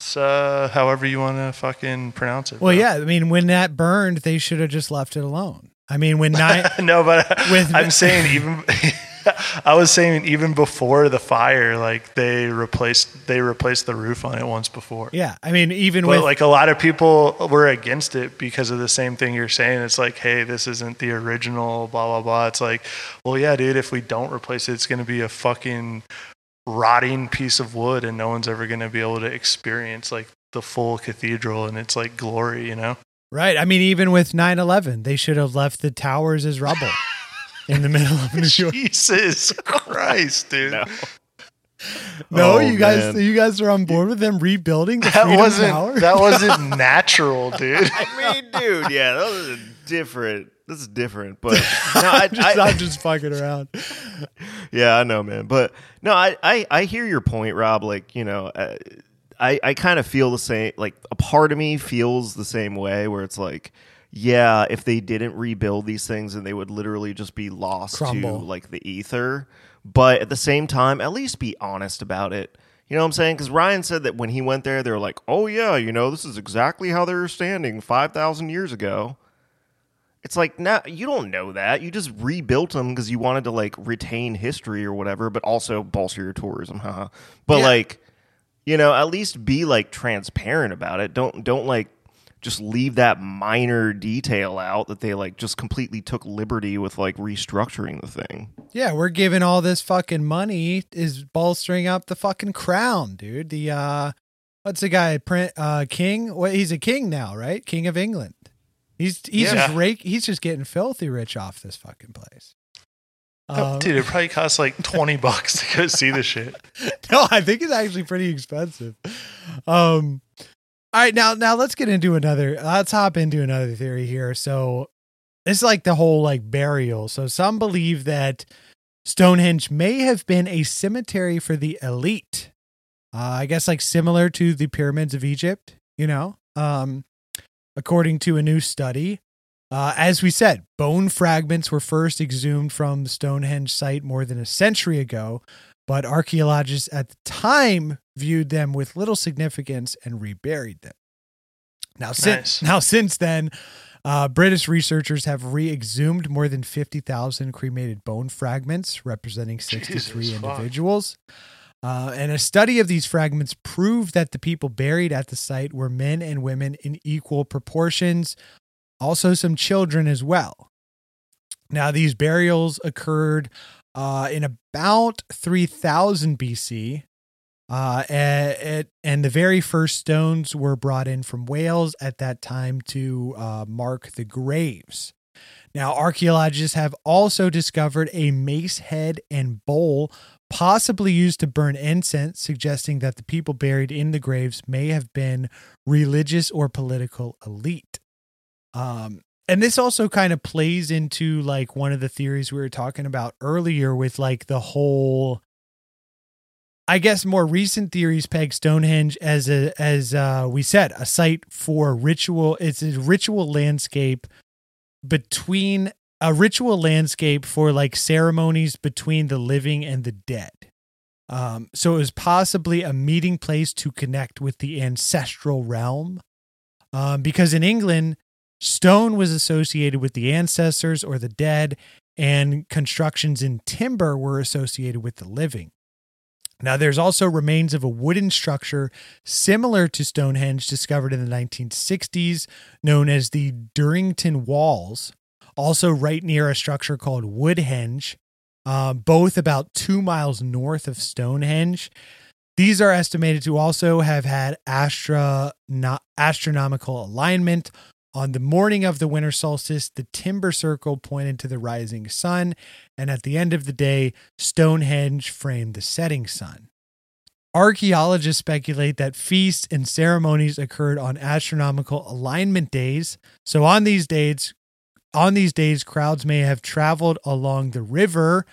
So uh, however you want to fucking pronounce it. Well, bro. Yeah. I mean, when that burned, they should have just left it alone. I mean, when nine, no, but with, I'm saying even, I was saying even before the fire, like they replaced they replaced the roof on it once before. Yeah, I mean even but with like a lot of people were against it because of the same thing you're saying. It's like, hey, this isn't the original, blah blah blah. It's like, well, yeah, dude, if we don't replace it, it's going to be a fucking rotting piece of wood, and no one's ever going to be able to experience like the full cathedral and its like glory, you know? Right. I mean, even with nine eleven, they should have left the towers as rubble. In the middle of New York. Jesus Christ, dude. No, no oh, you guys man. you guys are on board with them rebuilding the Freedom That wasn't Tower? That wasn't natural, dude. I mean, dude, yeah, that was different. This is different, but no, I, I'm, just, I, I'm just fucking around. Yeah, I know, man. But no, I, I, I hear your point, Rob. Like, you know, I, I kind of feel the same. Like, a part of me feels the same way where it's like, yeah, if they didn't rebuild these things, and they would literally just be lost Crumble. to like the ether. but at the same time, at least be honest about it. You know what I'm saying? Because Ryan said that when he went there, they were like, oh, yeah, you know, this is exactly how they were standing five thousand years ago. It's like, no, nah, you don't know that. You just rebuilt them because you wanted to, like, retain history or whatever, but also bolster your tourism. Haha. But, yeah. like, you know, at least be, like, transparent about it. Don't, don't like, just leave that minor detail out that they, like, just completely took liberty with, like, restructuring the thing. Yeah, we're giving all this fucking money is bolstering up the fucking crown, dude. The, uh, what's the guy, Prince, uh, King? Well, he's a king now, right? King of England. He's he's yeah. just rake, he's just getting filthy rich off this fucking place. Um, Dude, it probably costs like twenty bucks to go see the shit. No, I think it's actually pretty expensive. Um, all right, now now let's get into another. Let's hop into another theory here. So this is like the whole like burial. So some believe that Stonehenge may have been a cemetery for the elite. Uh, I guess like similar to the pyramids of Egypt. You know. Um, According to a new study, uh, as we said, bone fragments were first exhumed from the Stonehenge site more than a century ago, but archaeologists at the time viewed them with little significance and reburied them. Now, nice. since, now since then, uh, British researchers have re-exhumed more than fifty thousand cremated bone fragments, representing sixty-three Jesus individuals. Fuck. Uh, and a study of these fragments proved that the people buried at the site were men and women in equal proportions, also some children as well. Now, these burials occurred uh, in about three thousand B C, uh, and, and the very first stones were brought in from Wales at that time to uh, mark the graves. Now, archaeologists have also discovered a mace head and bowl possibly used to burn incense, suggesting that the people buried in the graves may have been religious or political elite. Um, and this also kind of plays into like one of the theories we were talking about earlier with like the whole, I guess more recent theories peg Stonehenge as a, as uh, we said, a site for ritual. It's a ritual landscape between a ritual landscape for like ceremonies between the living and the dead. Um, so it was possibly a meeting place to connect with the ancestral realm. Um, because in England, stone was associated with the ancestors or the dead, and constructions in timber were associated with the living. Now, there's also remains of a wooden structure similar to Stonehenge discovered in the nineteen sixties, known as the Durrington Walls, also right near a structure called Woodhenge, uh, both about two miles north of Stonehenge. These are estimated to also have had astro- not astronomical alignment. On the morning of the winter solstice, the timber circle pointed to the rising sun, and at the end of the day, Stonehenge framed the setting sun. Archaeologists speculate that feasts and ceremonies occurred on astronomical alignment days. So on these days, on these days, crowds may have traveled along the river,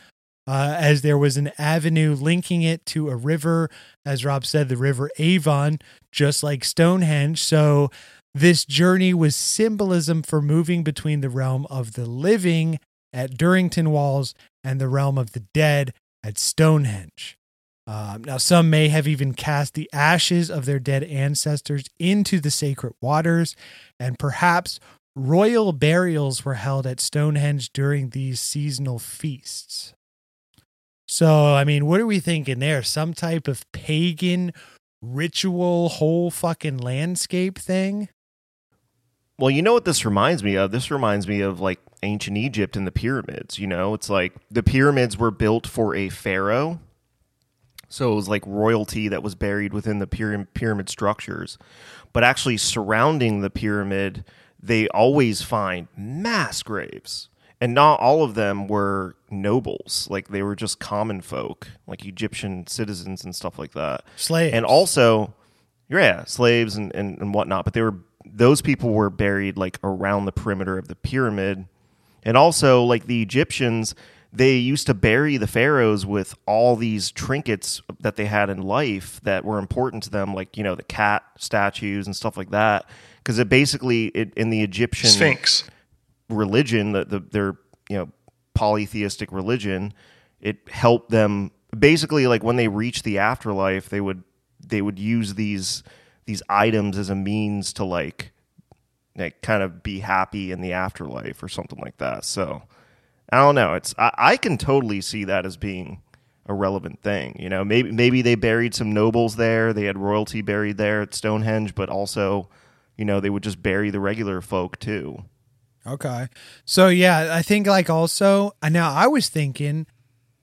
uh, as there was an avenue linking it to a river, as Rob said, the River Avon, just like Stonehenge. So this journey was symbolism for moving between the realm of the living at Durrington Walls and the realm of the dead at Stonehenge. Um, now, some may have even cast the ashes of their dead ancestors into the sacred waters, and perhaps royal burials were held at Stonehenge during these seasonal feasts. So, I mean, what are we thinking there? Some type of pagan ritual, whole fucking landscape thing? Well, you know what this reminds me of? This reminds me of like ancient Egypt and the pyramids, you know? It's like the pyramids were built for a pharaoh. So it was like royalty that was buried within the pyram- pyramid structures. But actually surrounding the pyramid, they always find mass graves. And not all of them were nobles. Like, they were just common folk, like Egyptian citizens and stuff like that. Slaves. And also, yeah, slaves and, and, and whatnot. But they were those people were buried, like, around the perimeter of the pyramid. And also, like, the Egyptians, they used to bury the pharaohs with all these trinkets that they had in life that were important to them, like, you know, the cat statues and stuff like that. Because it basically, it, in the Egyptian Sphinx religion, that the, their you know polytheistic religion, it helped them basically, like when they reached the afterlife, they would they would use these these items as a means to like like kind of be happy in the afterlife or something like that. So I don't know. It's I, I can totally see that as being a relevant thing. You know, maybe maybe they buried some nobles there. They had royalty buried there at Stonehenge, but also, you know, they would just bury the regular folk too. Okay. So yeah, I think like also now I was thinking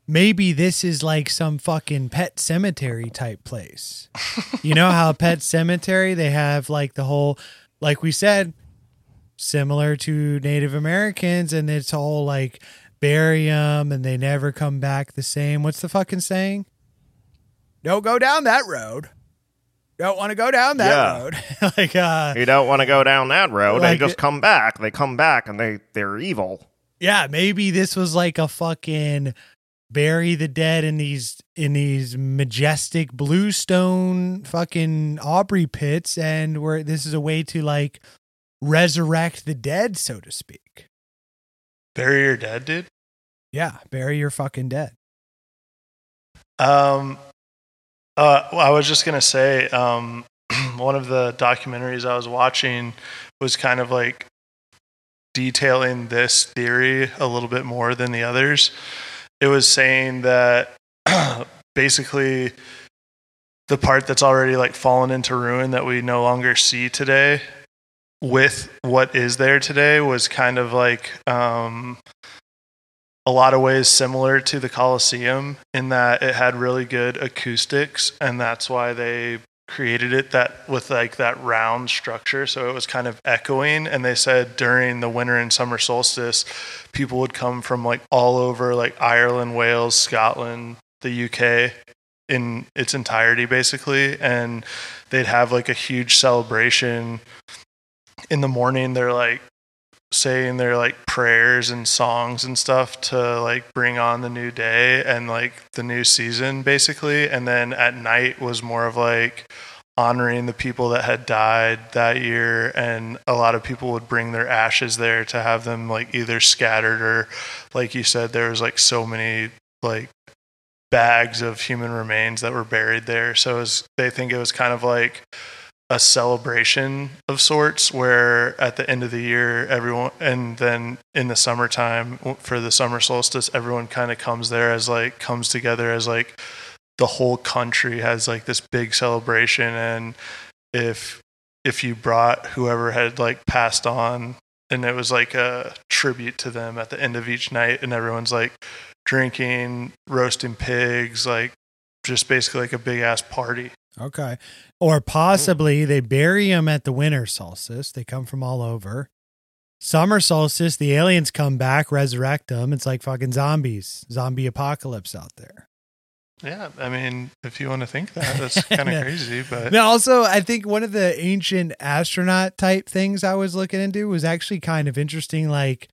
maybe this is like some fucking Pet Cemetery type place. You know how Pet Cemetery, they have like the whole, like we said, similar to Native Americans, and it's all like bury them and they never come back the same. What's the fucking saying? Don't go down that road. Don't want to go down that yeah. road. like uh, You don't want to go down that road. Like, they just come back. They come back and they, they're evil. Yeah, maybe this was like a fucking... bury the dead in these in these majestic bluestone fucking Aubrey pits, and where this is a way to like resurrect the dead, so to speak. Bury your dead, dude. Yeah, bury your fucking dead. Um, uh, well, I was just gonna say, um, one of the documentaries I was watching was kind of like detailing this theory a little bit more than the others. It was saying that basically the part that's already like fallen into ruin that we no longer see today with what is there today was kind of like um, a lot of ways similar to the Colosseum in that it had really good acoustics, and that's why they created it that with like that round structure, so it was kind of echoing. And they said during the winter and summer solstice, people would come from like all over, like Ireland, Wales, Scotland, the U K in its entirety basically, and they'd have like a huge celebration in the morning. They're like saying their like prayers and songs and stuff to like bring on the new day and like the new season basically. And then at night was more of like honoring the people that had died that year, and a lot of people would bring their ashes there to have them like either scattered or, like you said, there was like so many like bags of human remains that were buried there. So it was, they think it was kind of like a celebration of sorts, where at the end of the year, everyone, and then in the summertime for the summer solstice, everyone kind of comes there as like, comes together as like the whole country has like this big celebration. And if, if you brought whoever had like passed on, and it was like a tribute to them at the end of each night, and everyone's like drinking, roasting pigs, like just basically like a big ass party. Okay. Or possibly they bury them at the winter solstice. They come from all over. Summer solstice, the aliens come back, resurrect them. It's like fucking zombies, zombie apocalypse out there. Yeah. I mean, if you want to think that, that's kind of crazy. But now also, I think one of the ancient astronaut type things I was looking into was actually kind of interesting. Like,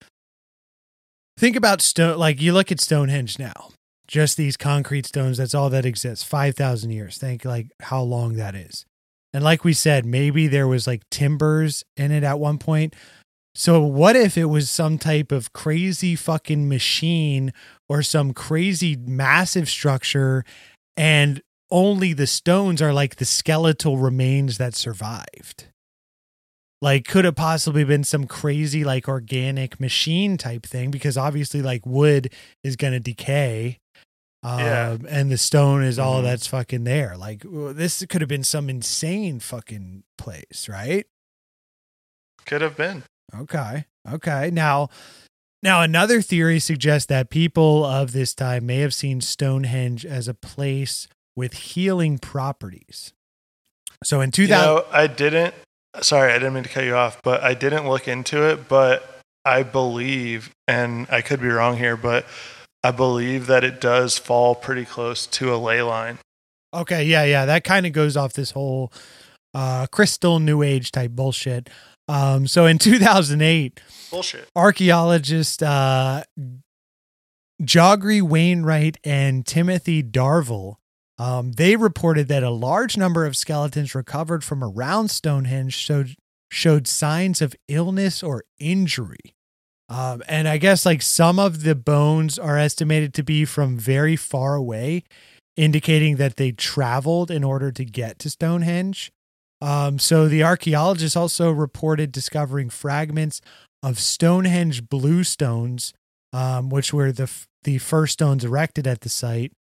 think about stone, like you look at Stonehenge now. Just these concrete stones, that's all that exists. five thousand years. Think like how long that is. And like we said, maybe there was like timbers in it at one point. So what if it was some type of crazy fucking machine or some crazy massive structure, and only the stones are like the skeletal remains that survived? Like, could it possibly been some crazy like organic machine type thing? Because obviously like wood is going to decay. Um, yeah. And the stone is all mm-hmm. that's fucking there. Like, this could have been some insane fucking place, right? Could have been. Okay. Okay. Now, now another theory suggests that people of this time may have seen Stonehenge as a place with healing properties. So in two thousand, you know, I didn't, sorry, I didn't mean to cut you off, but I didn't look into it, but I believe, and I could be wrong here, but I believe that it does fall pretty close to a ley line. Okay, yeah, yeah. That kind of goes off this whole uh, crystal new age type bullshit. Um, so in two thousand eight, bullshit. Archaeologist uh, Jogri Wainwright and Timothy Darvall, um, they reported that a large number of skeletons recovered from around Stonehenge showed, showed signs of illness or injury. Um, and I guess like some of the bones are estimated to be from very far away, indicating that they traveled in order to get to Stonehenge. Um, so the archaeologists also reported discovering fragments of Stonehenge bluestones, um, which were the f- the first stones erected at the site,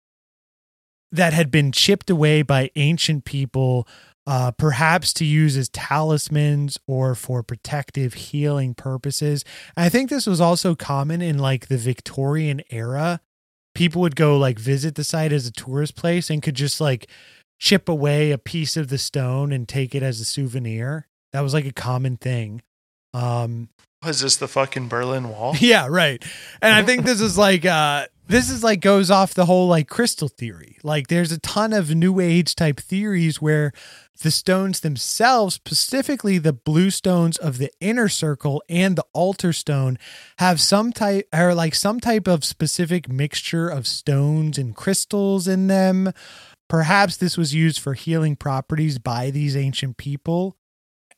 that had been chipped away by ancient people, uh, perhaps to use as talismans or for protective healing purposes. And I think this was also common in like the Victorian era. People would go like visit the site as a tourist place and could just like chip away a piece of the stone and take it as a souvenir. That was like a common thing. Um, was this the fucking Berlin Wall? Yeah, right. And I think this is like, uh, this is like goes off the whole like crystal theory. Like there's a ton of new age type theories where the stones themselves, specifically the blue stones of the inner circle and the altar stone, have some type or like some type of specific mixture of stones and crystals in them. Perhaps this was used for healing properties by these ancient people.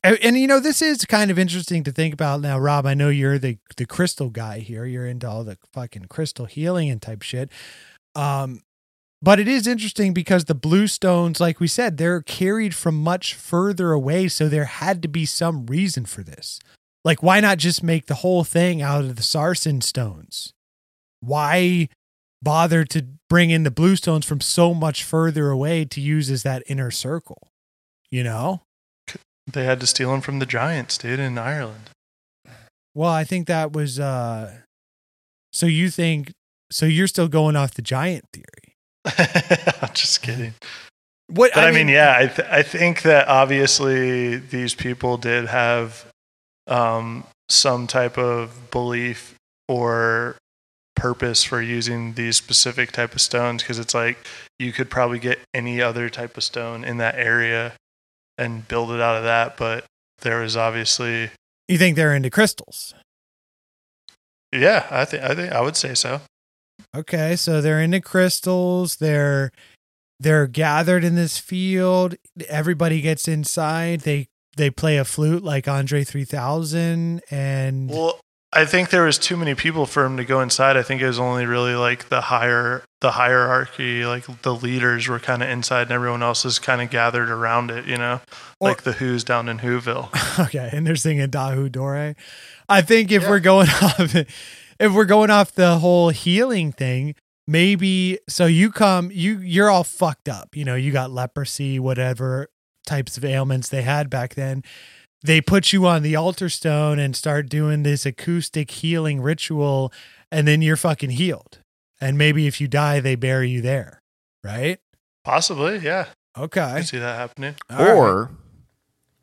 And, and you know, this is kind of interesting to think about now, Rob. I know you're the, the crystal guy here. You're into all the fucking crystal healing and type shit. Um, but it is interesting because the blue stones, like we said, they're carried from much further away. So there had to be some reason for this. Like, why not just make the whole thing out of the sarsen stones? Why bother to bring in the blue stones from so much further away to use as that inner circle, you know? They had to steal them from the giants, dude, in Ireland. Well, I think that was, uh, so you think, so you're still going off the giant theory. I'm just kidding. What, but I mean, I mean yeah, I, th- I think that obviously these people did have, um, some type of belief or purpose for using these specific type of stones. 'Cause it's like, you could probably get any other type of stone in that area and build it out of that, but there was obviously... You think they're into crystals? Yeah, I think I think I would say so. Okay, so they're into crystals, they're they're gathered in this field, everybody gets inside, they they play a flute like Andre three thousand, and... Well, I think there was too many people for him to go inside. I think it was only really like the higher the hierarchy, like the leaders were kind of inside and everyone else is kind of gathered around it, you know, or, like the Who's down in Whoville. Okay. And they're singing Dahu Dore. I think if yeah. we're going off, if we're going off the whole healing thing, maybe, so you come, you, you're all fucked up. You know, you got leprosy, whatever types of ailments they had back then. They put you on the altar stone and start doing this acoustic healing ritual, and then you're fucking healed. And maybe if you die, they bury you there, right? Possibly, yeah. Okay. I see that happening. Or, right.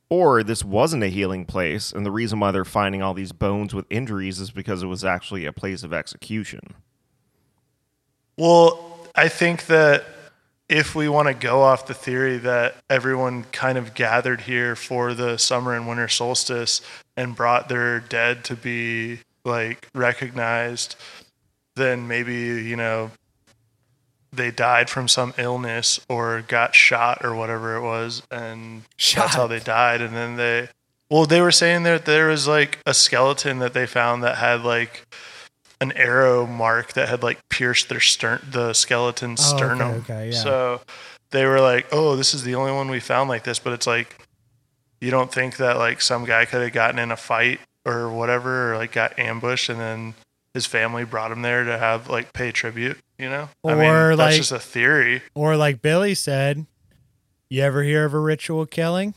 or this wasn't a healing place, and the reason why they're finding all these bones with injuries is because it was actually a place of execution. Well, I think that if we want to go off the theory that everyone kind of gathered here for the summer and winter solstice and brought their dead to be like recognized, then maybe, you know, they died from some illness or got shot or whatever it was. And shot. That's how they died. And then they, well, they were saying that there was like a skeleton that they found that had like an arrow mark that had like pierced their stern, the skeleton's oh, sternum. Okay, okay, yeah. So they were like, oh, this is the only one we found like this. But it's like, you don't think that like some guy could have gotten in a fight or whatever, or like got ambushed and then his family brought him there to have like pay tribute, you know? Or I mean, like, that's just a theory. Or like Billy said, you ever hear of a ritual killing?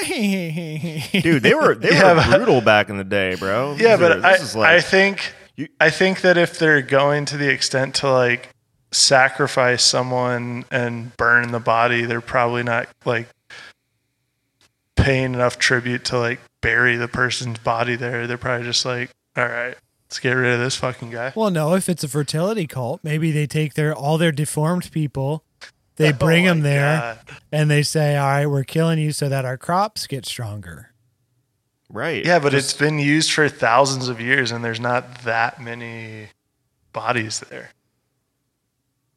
Dude, they were, they yeah, were but, brutal back in the day, bro. Yeah, these but are, I, like- I think... I think that if they're going to the extent to like sacrifice someone and burn the body, they're probably not like paying enough tribute to like bury the person's body there. They're probably just like, all right, let's get rid of this fucking guy. Well, no, if it's a fertility cult, maybe they take their, all their deformed people, they bring oh them there God. and they say, all right, we're killing you so that our crops get stronger. Right. Yeah, but Just, it's been used for thousands of years and there's not that many bodies there.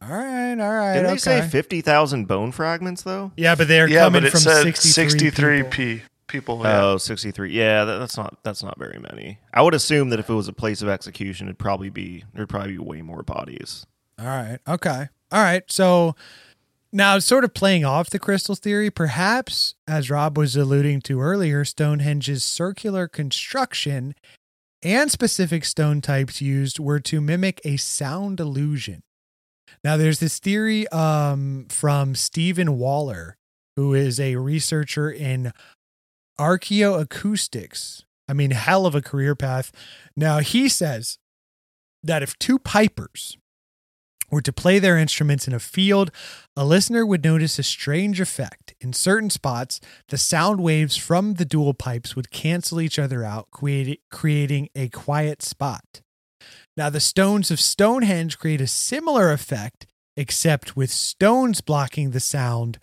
All right, all right. Didn't okay. they say fifty thousand bone fragments, though? Yeah, but they're yeah, coming but it from said sixty-three P. people. Yeah. Oh, sixty-three. Yeah, that, that's not that's not very many. I would assume that if it was a place of execution, it'd probably be there'd probably be way more bodies. All right. Okay. All right. So now, sort of playing off the crystal theory, perhaps, as Rob was alluding to earlier, Stonehenge's circular construction and specific stone types used were to mimic a sound illusion. Now, there's this theory um, from Stephen Waller, who is a researcher in archaeoacoustics. I mean, hell of a career path. Now, he says that if two pipers were to play their instruments in a field, a listener would notice a strange effect. In certain spots, the sound waves from the dual pipes would cancel each other out, create, creating a quiet spot. Now, the stones of Stonehenge create a similar effect, except with stones blocking the sound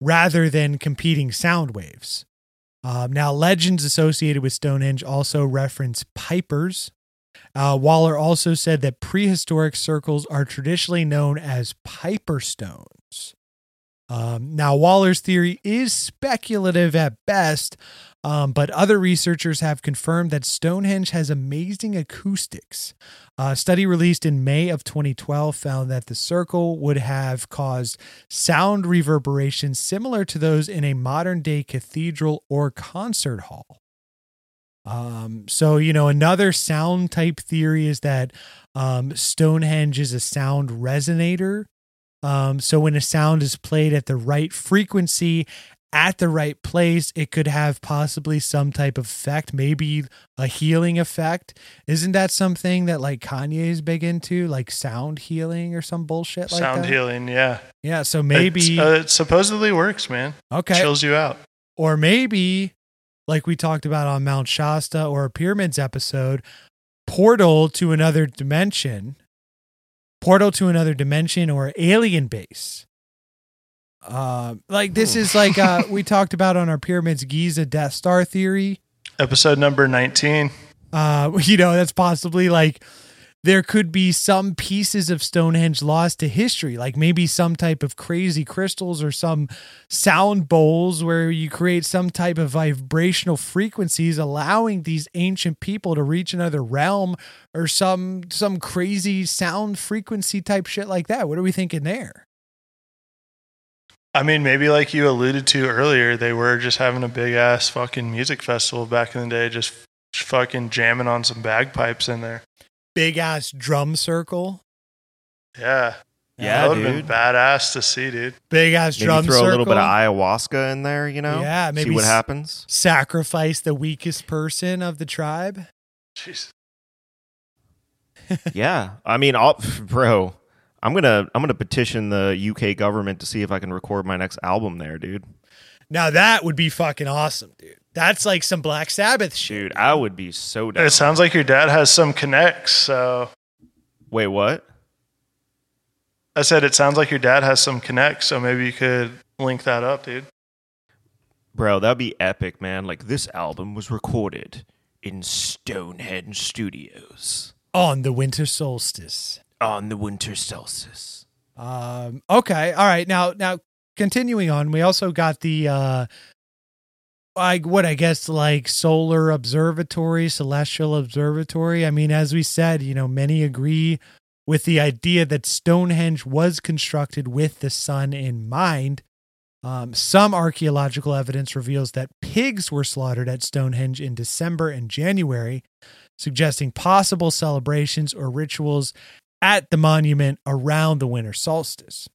rather than competing sound waves. Um, now, legends associated with Stonehenge also reference pipers. Uh, Waller also said that prehistoric circles are traditionally known as piper stones. Um, now, Waller's theory is speculative at best, um, but other researchers have confirmed that Stonehenge has amazing acoustics. A study released in May of twenty twelve found that the circle would have caused sound reverberations similar to those in a modern-day cathedral or concert hall. Um, so, you know, another sound type theory is that, um, Stonehenge is a sound resonator. Um, so when a sound is played at the right frequency at the right place, it could have possibly some type of effect, maybe a healing effect. Isn't that something that like Kanye is big into, like sound healing or some bullshit like sound that? Sound healing. Yeah. Yeah. So maybe uh, it supposedly works, man. Okay. It chills you out. Or maybe, like we talked about on Mount Shasta or Pyramids episode, portal to another dimension, portal to another dimension or alien base. Uh, like this is like uh, we talked about on our Pyramids Giza Death Star theory. Episode number nineteen. Uh, you know, that's possibly like there could be some pieces of Stonehenge lost to history, like maybe some type of crazy crystals or some sound bowls where you create some type of vibrational frequencies, allowing these ancient people to reach another realm or some, some crazy sound frequency type shit like that. What are we thinking there? I mean, maybe like you alluded to earlier, they were just having a big ass fucking music festival back in the day, just fucking jamming on some bagpipes in there. Big ass drum circle. Yeah. Yeah. That would have been badass to see, dude. Big ass drum circle. Throw a little bit of ayahuasca in there, you know? Yeah. Maybe see what s- happens. Sacrifice the weakest person of the tribe. Jeez. Yeah. I mean, I'll, bro, I'm going to, I'm going to petition the U K government to see if I can record my next album there, dude. Now that would be fucking awesome, dude. That's like some Black Sabbath shit. Dude, I would be so down. It sounds like your dad has some connects, so... Wait, what? I said it sounds like your dad has some connects, so maybe you could link that up, dude. Bro, that'd be epic, man. Like, this album was recorded in Stonehenge Studios. On the winter solstice. On the winter solstice. Um. Okay, all right. Now, now continuing on, we also got the... Uh, I, what I guess like solar observatory, celestial observatory. I mean, as we said, you know, many agree with the idea that Stonehenge was constructed with the sun in mind. Um, some archaeological evidence reveals that pigs were slaughtered at Stonehenge in December and January, suggesting possible celebrations or rituals at the monument around the winter solstice.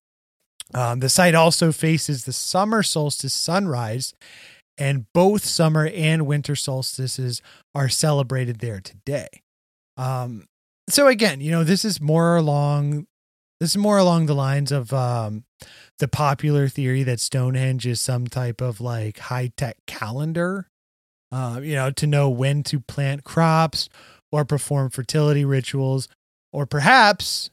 Um, the site also faces the summer solstice sunrise, and both summer and winter solstices are celebrated there today. Um, so again, you know, this is more along, this is more along the lines of um, the popular theory that Stonehenge is some type of like high tech calendar, uh, you know, to know when to plant crops or perform fertility rituals, or perhaps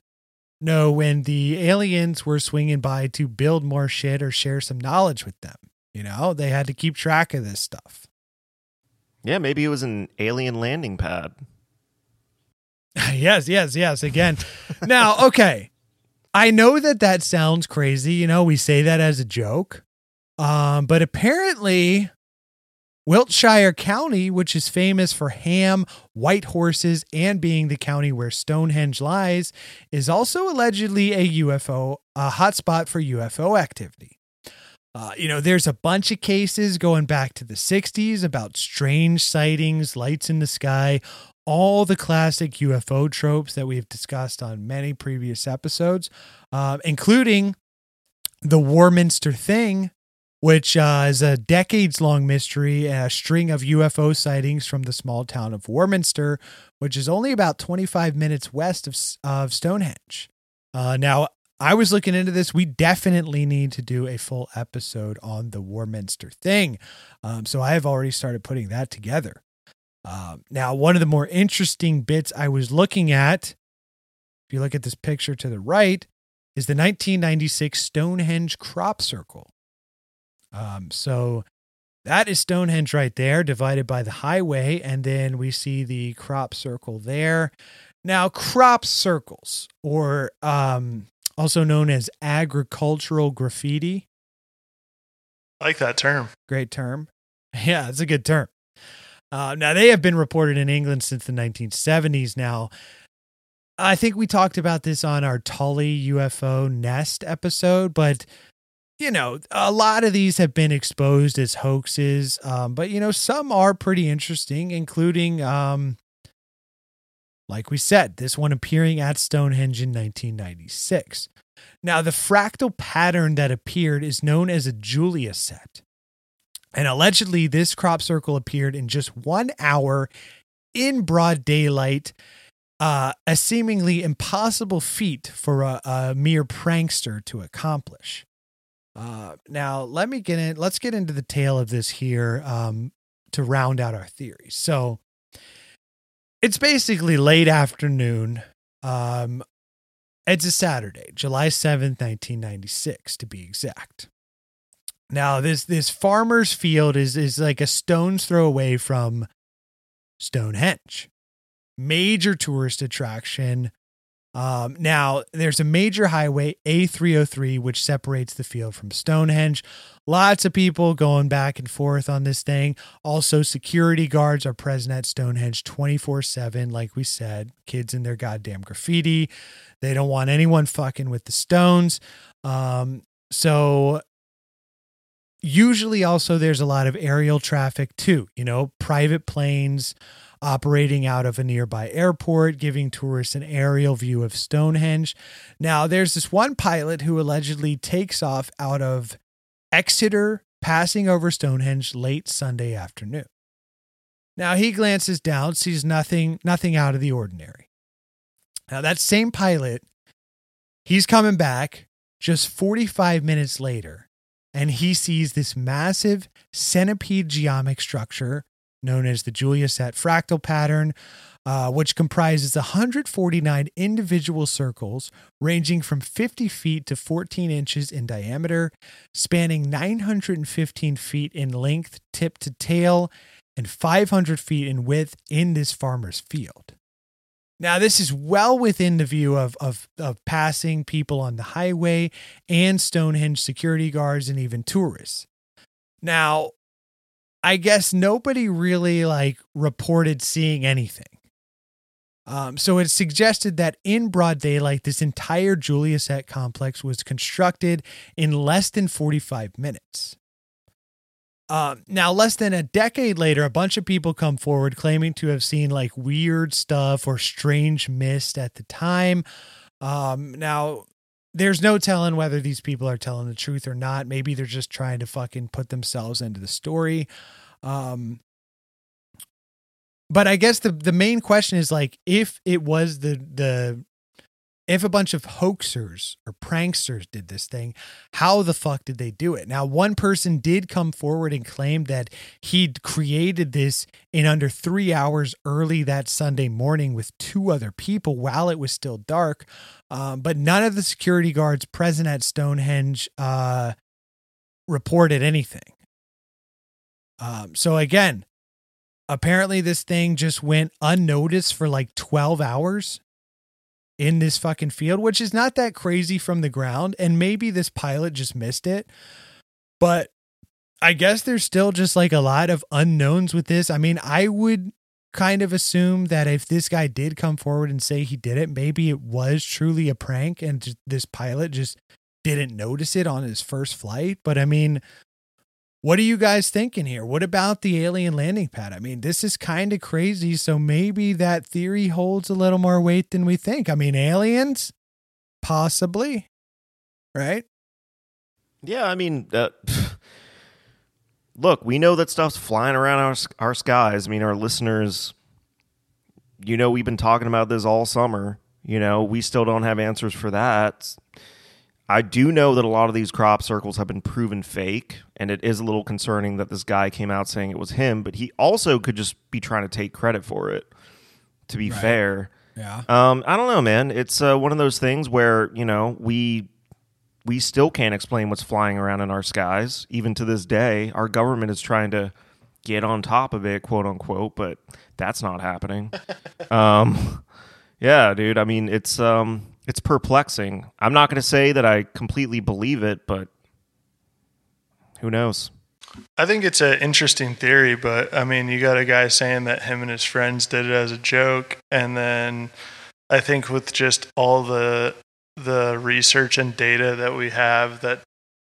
know when the aliens were swinging by to build more shit or share some knowledge with them. You know, they had to keep track of this stuff. Yeah, maybe it was an alien landing pad. yes, yes, yes. Again. Now, okay. I know that that sounds crazy. You know, we say that as a joke. Um, but apparently Wiltshire County, which is famous for ham, white horses, and being the county where Stonehenge lies, is also allegedly a U F O, a hotspot for U F O activity. Uh, you know, there's a bunch of cases going back to the sixties about strange sightings, lights in the sky, all the classic U F O tropes that we've discussed on many previous episodes, uh, including the Warminster Thing, which uh, is a decades-long mystery, and a string of U F O sightings from the small town of Warminster, which is only about twenty-five minutes west of, of Stonehenge. Uh, now, I was looking into this. We definitely need to do a full episode on the Warminster Thing. Um, so I have already started putting that together. Um, now, one of the more interesting bits I was looking at, if you look at this picture to the right, is the nineteen ninety-six Stonehenge crop circle. Um, so that is Stonehenge right there, divided by the highway. And then we see the crop circle there. Now, crop circles, or um, also known as agricultural graffiti. I like that term. Great term. Yeah, it's a good term. Uh, now, they have been reported in England since the nineteen seventies now. I think we talked about this on our Tully U F O Nest episode, but you know, a lot of these have been exposed as hoaxes, um, but, you know, some are pretty interesting, including, um, like we said, this one appearing at Stonehenge in nineteen ninety-six. Now, the fractal pattern that appeared is known as a Julia set. And allegedly, this crop circle appeared in just one hour in broad daylight, uh, a seemingly impossible feat for a, a mere prankster to accomplish. Uh, now let me get in, let's get into the tale of this here, um, to round out our theory. So it's basically late afternoon. Um, it's a Saturday, July seventh, nineteen ninety-six to be exact. Now this, this farmer's field is, is like a stone's throw away from Stonehenge, major tourist attraction. Um, now, there's a major highway, A three oh three, which separates the field from Stonehenge. Lots of people going back and forth on this thing. Also, security guards are present at Stonehenge twenty-four seven, like we said. Kids in their goddamn graffiti. They don't want anyone fucking with the stones. Um, so, usually also there's a lot of aerial traffic too. You know, private planes operating out of a nearby airport, giving tourists an aerial view of Stonehenge. Now, there's this one pilot who allegedly takes off out of Exeter, passing over Stonehenge late Sunday afternoon. Now, he glances down, sees nothing, nothing out of the ordinary. Now, that same pilot, he's coming back just forty-five minutes later, and he sees this massive centipede geometric structure known as the Julia set fractal pattern, uh, which comprises one hundred forty-nine individual circles ranging from fifty feet to fourteen inches in diameter, spanning nine hundred fifteen feet in length, tip to tail, and five hundred feet in width in this farmer's field. Now, this is well within the view of, of, of passing people on the highway and Stonehenge security guards and even tourists. Now, I guess nobody really like reported seeing anything. Um, so it's suggested that in broad daylight, this entire Julia set complex was constructed in less than forty-five minutes. Um, now, less than a decade later, a bunch of people come forward claiming to have seen like weird stuff or strange mist at the time. Um, now, there's no telling whether these people are telling the truth or not. Maybe they're just trying to fucking put themselves into the story. Um, but I guess the, the main question is like, if it was the, the, if a bunch of hoaxers or pranksters did this thing, how the fuck did they do it? Now, one person did come forward and claim that he'd created this in under three hours early that Sunday morning with two other people while it was still dark. Um, but none of the security guards present at Stonehenge uh, reported anything. Um, so again, apparently this thing just went unnoticed for like twelve hours in this fucking field, which is not that crazy from the ground. And maybe this pilot just missed it, but I guess there's still just like a lot of unknowns with this. I mean, I would kind of assume that if this guy did come forward and say he did it, maybe it was truly a prank and just, this pilot just didn't notice it on his first flight. But I mean, what are you guys thinking here? What about the alien landing pad? I mean, this is kind of crazy. So maybe that theory holds a little more weight than we think. I mean, aliens? Possibly. Right? Yeah, I mean, uh, look, we know that stuff's flying around our, our skies. I mean, our listeners, you know, we've been talking about this all summer. You know, we still don't have answers for that. I do know that a lot of these crop circles have been proven fake, and it is a little concerning that this guy came out saying it was him, but he also could just be trying to take credit for it, to be right. fair. Yeah. Um, I don't know, man. It's uh, one of those things where, you know, we we still can't explain what's flying around in our skies. Even to this day, our government is trying to get on top of it, quote unquote, but that's not happening. um, yeah, dude. I mean, it's... Um, It's perplexing. I'm not going to say that I completely believe it, but who knows? I think it's an interesting theory, but I mean, you got a guy saying that him and his friends did it as a joke. And then I think with just all the the research and data that we have that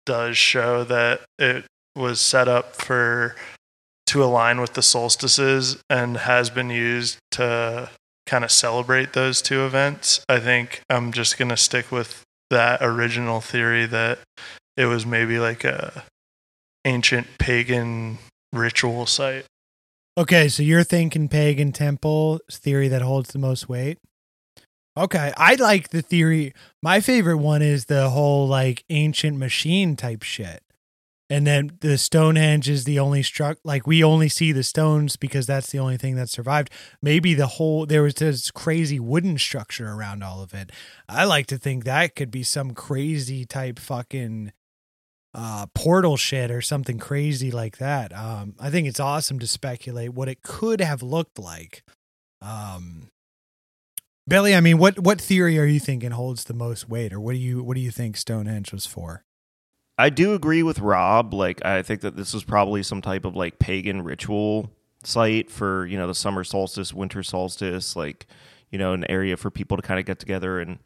does show that it was set up for to align with the solstices and has been used to kind of celebrate those two events. I think I'm just going to stick with that original theory that it was maybe like a ancient pagan ritual site. Okay, so you're thinking pagan temple theory that holds the most weight. Okay, I like the theory. My favorite one is the whole like ancient machine type shit. And then the Stonehenge is the only struck, like we only see the stones because that's the only thing that survived. Maybe the whole, there was this crazy wooden structure around all of it. I like to think that could be some crazy type fucking uh, portal shit or something crazy like that. Um, I think it's awesome to speculate what it could have looked like. Um, Billy, I mean, what, what theory are you thinking holds the most weight, or what do you, what do you think Stonehenge was for? I do agree with Rob. Like, I think that this was probably some type of like pagan ritual site for, you know, the summer solstice, winter solstice, like, you know, an area for people to kind of get together and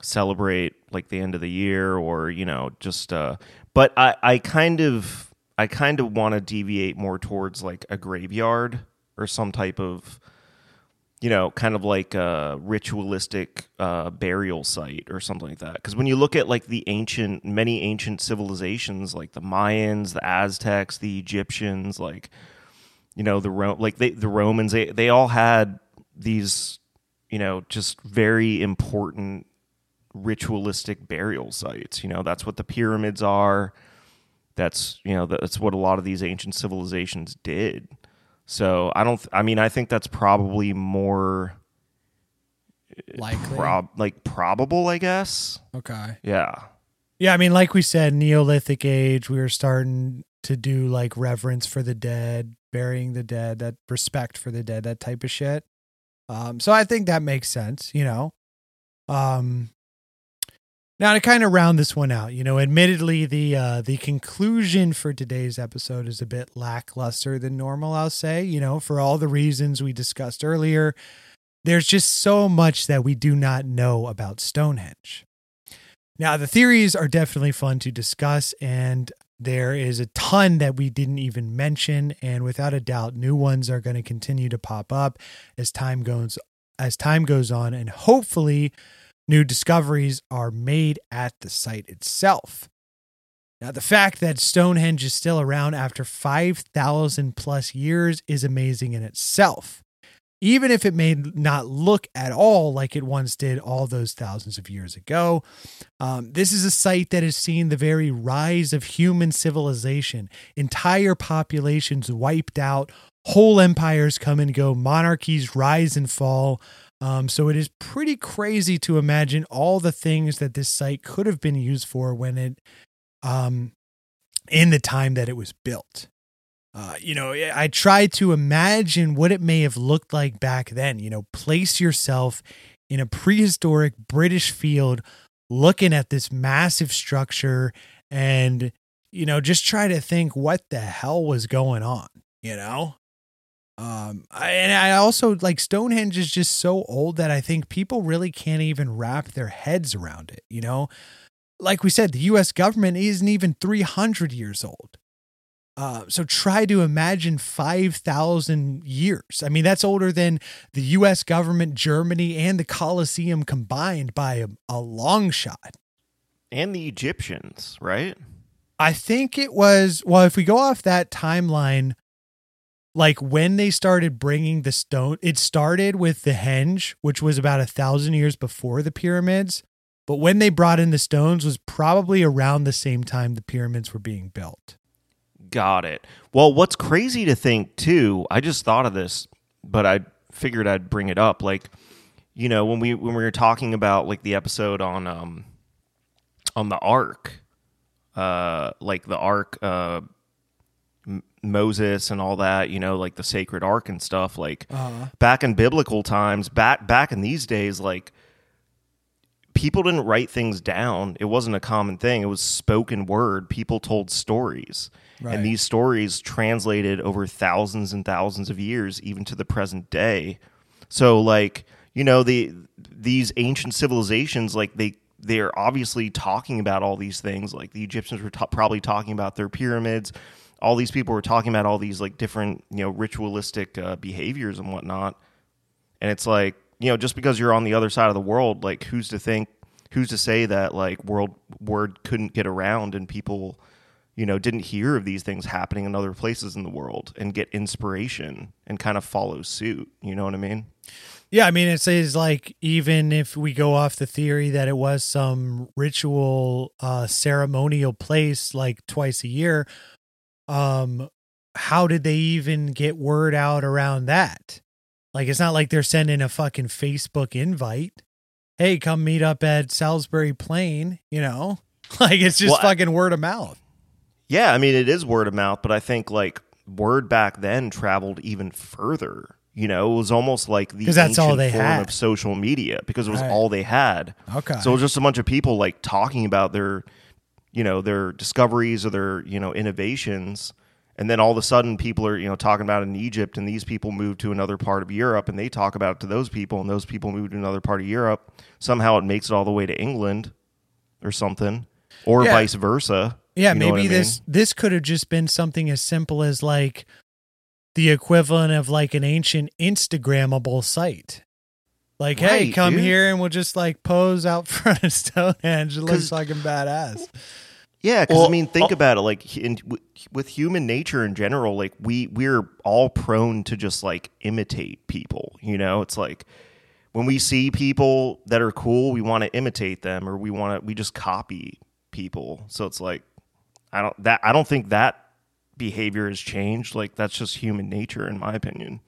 celebrate like the end of the year or, you know, just, uh, but I, I kind of, I kind of want to deviate more towards like a graveyard or some type of, you know, kind of like a ritualistic uh, burial site or something like that. Because when you look at like the ancient, many ancient civilizations, like the Mayans, the Aztecs, the Egyptians, like, you know, the Ro- like they, the Romans, they, they all had these, you know, just very important ritualistic burial sites. You know, that's what the pyramids are. That's, you know, that's what a lot of these ancient civilizations did. So I don't, th- I mean, I think that's probably more likely, prob- like probable, I guess. Okay. Yeah. Yeah. I mean, like we said, Neolithic age, we were starting to do like reverence for the dead, burying the dead, that respect for the dead, that type of shit. Um, so I think that makes sense, you know, um, now to kind of round this one out, you know, admittedly, the uh, the conclusion for today's episode is a bit lackluster than normal, I'll say, you know, for all the reasons we discussed earlier. There's just so much that we do not know about Stonehenge. Now, the theories are definitely fun to discuss, and there is a ton that we didn't even mention. And without a doubt, new ones are going to continue to pop up as time goes as time goes on, and hopefully new discoveries are made at the site itself. Now, the fact that Stonehenge is still around after five thousand plus years is amazing in itself, even if it may not look at all like it once did all those thousands of years ago. Um, this is a site that has seen the very rise of human civilization, entire populations wiped out, whole empires come and go, monarchies rise and fall. Um, so it is pretty crazy to imagine all the things that this site could have been used for when it, um, in the time that it was built. Uh, you know, I tried to imagine what it may have looked like back then. You know, place yourself in a prehistoric British field, looking at this massive structure and you know, just try to think what the hell was going on, you know? Um, I, and I also like Stonehenge is just so old that I think people really can't even wrap their heads around it. You know, like we said, the U S government isn't even three hundred years old. Uh, so try to imagine five thousand years. I mean, that's older than the U S government, Germany, and the Colosseum combined by a, a long shot. And the Egyptians, right? I think it was, well, if we go off that timeline, like when they started bringing the stone, it started with the henge, which was about a thousand years before the pyramids. But when they brought in the stones was probably around the same time the pyramids were being built. Got it. Well, what's crazy to think too, I just thought of this, but I figured I'd bring it up. Like, you know, when we when we were talking about like the episode on um on the Ark, uh, like the Ark, uh, M- Moses and all that, you know, like the sacred Ark and stuff. Like uh-huh. back in biblical times, back back in these days, like people didn't write things down. It wasn't a common thing. It was spoken word. People told stories. Right. And these stories translated over thousands and thousands of years, even to the present day. So, like, you know, the these ancient civilizations, like, they, they're obviously talking about all these things. Like, the Egyptians were t- probably talking about their pyramids. All these people were talking about all these, like, different, you know, ritualistic uh, behaviors and whatnot. And it's like, you know, just because you're on the other side of the world, like, who's to think, who's to say that, like, world word couldn't get around and people... you know, didn't hear of these things happening in other places in the world and get inspiration and kind of follow suit. You know what I mean? Yeah. I mean, it says like, even if we go off the theory that it was some ritual, uh, ceremonial place, like twice a year, um, how did they even get word out around that? Like, it's not like they're sending a fucking Facebook invite. Hey, come meet up at Salisbury Plain, you know, like it's just well, fucking I- word of mouth. Yeah, I mean, it is word of mouth, but I think, like, word back then traveled even further. You know, it was almost like the ancient form had. of social media because it was right. all they had. Okay. So it was just a bunch of people, like, talking about their, you know, their discoveries or their, you know, innovations. And then all of a sudden people are, you know, talking about it in Egypt, and these people move to another part of Europe, and they talk about it to those people, and those people move to another part of Europe. Somehow it makes it all the way to England or something, or yeah. vice versa. Yeah, you know maybe this mean? this could have just been something as simple as like the equivalent of like an ancient Instagrammable site. Like, right, hey, come dude. here and we'll just like pose out front of Stonehenge. It looks fucking badass. Yeah, because well, I mean, think oh, about it. Like in, w- with human nature in general, like we we're all prone to just like imitate people. You know, it's like when we see people that are cool, we want to imitate them, or we want to we just copy people. So it's like. I don't that I don't think that behavior has changed. Like that's just human nature, in my opinion.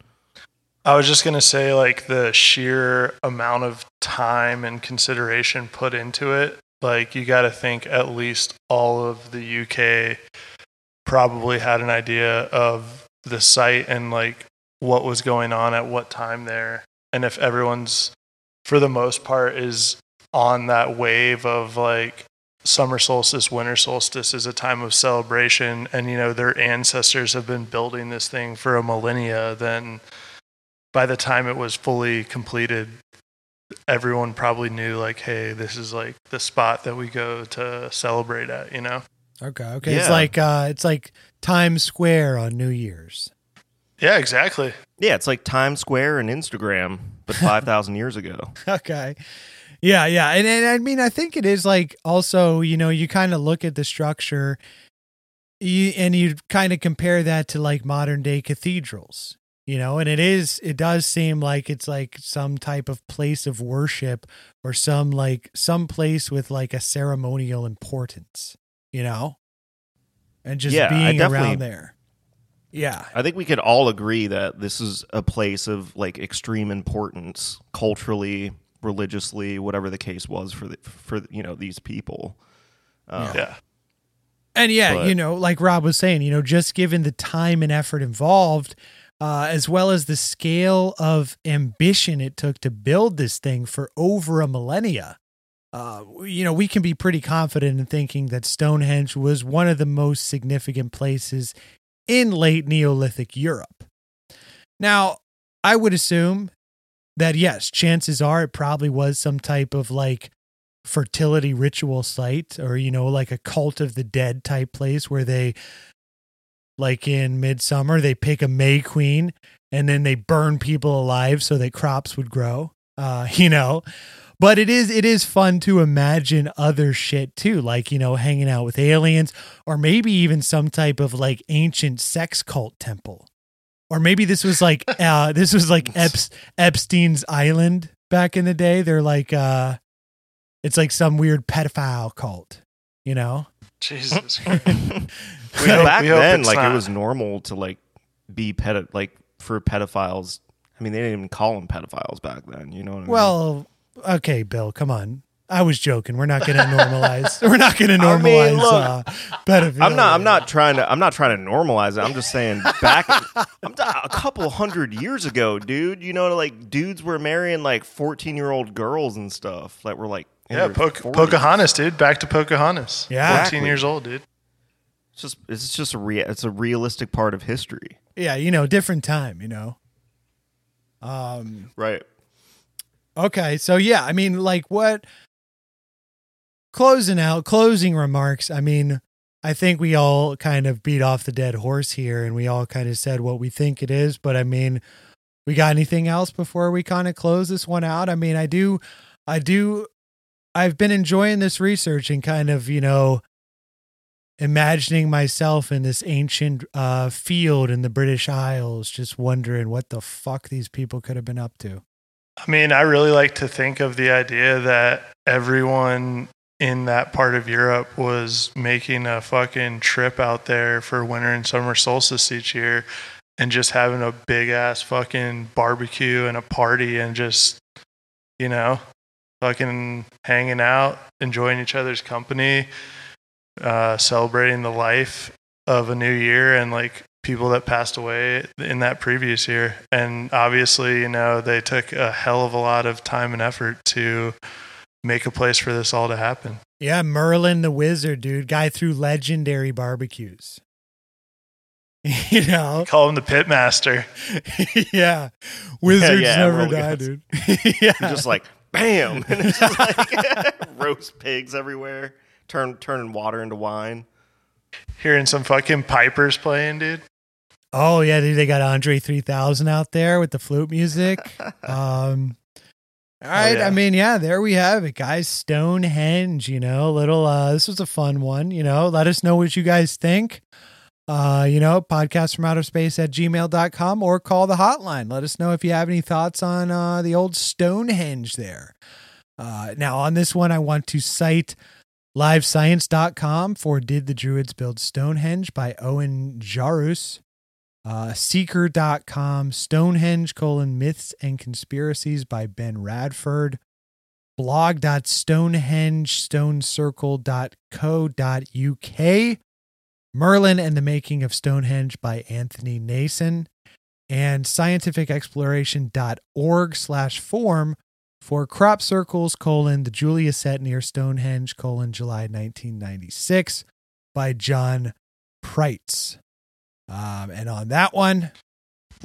I was just gonna say, like the sheer amount of time and consideration put into it. Like you got to think at least all of the U K probably had an idea of the site and like what was going on at what time there. And if everyone's, for the most part, is on that wave of like. Summer solstice, winter solstice is a time of celebration, and you know their ancestors have been building this thing for a millennia, then by the time it was fully completed, everyone probably knew like, hey, this is like the spot that we go to celebrate at, you know? Okay, okay. Yeah. It's like uh it's like Times Square on New Year's. Yeah, exactly. Yeah, it's like Times Square and Instagram, but five thousand years ago. Okay. Yeah, yeah. And, and I mean, I think it is like also, you know, you kind of look at the structure you, and you kind of compare that to like modern day cathedrals, you know, and it is, it does seem like it's like some type of place of worship or some like some place with like a ceremonial importance, you know, and just yeah, being around there. Yeah. I think we could all agree that this is a place of like extreme importance culturally, religiously, whatever the case was for the, for you know these people. Um, yeah, and yeah, but, you know, like Rob was saying, you know, just given the time and effort involved, uh, as well as the scale of ambition it took to build this thing for over a millennia, Uh, you know, we can be pretty confident in thinking that Stonehenge was one of the most significant places in late Neolithic Europe. Now, I would assume that, yes, chances are it probably was some type of like fertility ritual site or, you know, like a cult of the dead type place where they, like in Midsummer, they pick a May Queen and then they burn people alive so that crops would grow, uh, you know. But it is it is fun to imagine other shit too, like, you know, hanging out with aliens, or maybe even some type of like ancient sex cult temple, or maybe this was like uh, this was like Eps- Epstein's Island back in the day. They're like, uh, it's like some weird pedophile cult, you know? Jesus Christ! we know, back we then, like not. It was normal to like be pedo, like for pedophiles. I mean, they didn't even call them pedophiles back then. You know what I mean? Well. Okay, Bill, come on. I was joking. We're not going to normalize. We're not going to normalize. I mean, look, uh, pedophilia. I'm not. I'm not trying to. I'm not trying to normalize it. I'm just saying back I'm t- a couple hundred years ago, dude. You know, like dudes were marrying like fourteen year old girls and stuff that were like yeah, po- Pocahontas, dude. Back to Pocahontas. Yeah, fourteen exactly. years old, dude. It's just it's just a rea- it's a realistic part of history. Yeah, you know, different time. You know, um, right. Okay, so yeah, I mean, like what, closing out, closing remarks, I mean, I think we all kind of beat off the dead horse here and we all kind of said what we think it is, but I mean, we got anything else before we kind of close this one out? I mean, I do, I do, I've been enjoying this research and kind of, you know, imagining myself in this ancient uh, field in the British Isles, just wondering what the fuck these people could have been up to. I mean, I really like to think of the idea that everyone in that part of Europe was making a fucking trip out there for winter and summer solstice each year and just having a big ass fucking barbecue and a party and just, you know, fucking hanging out, enjoying each other's company, uh, celebrating the life of a new year and like people that passed away in that previous year. And obviously, you know, they took a hell of a lot of time and effort to make a place for this all to happen. Yeah. Merlin the Wizard, dude, guy threw legendary barbecues, you know, we call him the pit master. yeah. Wizards yeah, yeah, never die, dude. yeah. Just like, bam. And it's just like roast pigs everywhere. Turn, turning water into wine. Hearing some fucking pipers playing, dude. Oh, yeah, dude, they got Andre three thousand out there with the flute music. Um, all right, oh, yeah. I mean, yeah, there we have it, guys. Stonehenge, you know, little, uh, this was a fun one, you know. Let us know what you guys think. Uh, you know, podcast from outer space at gmail dot com or call the hotline. Let us know if you have any thoughts on uh, the old Stonehenge there. Uh, now, on this one, I want to cite live science dot com for Did the Druids Build Stonehenge by Owen Jarus. Uh, seeker dot com, Stonehenge, colon, Myths and Conspiracies by Ben Radford. blog dot stonehenge stone circle dot co dot u k. Merlin and the Making of Stonehenge by Anthony Nason. And scientific exploration dot org slash form for crop circles, colon, the Julia set near Stonehenge, colon, July nineteen ninety-six by John Prites. Um, and on that one,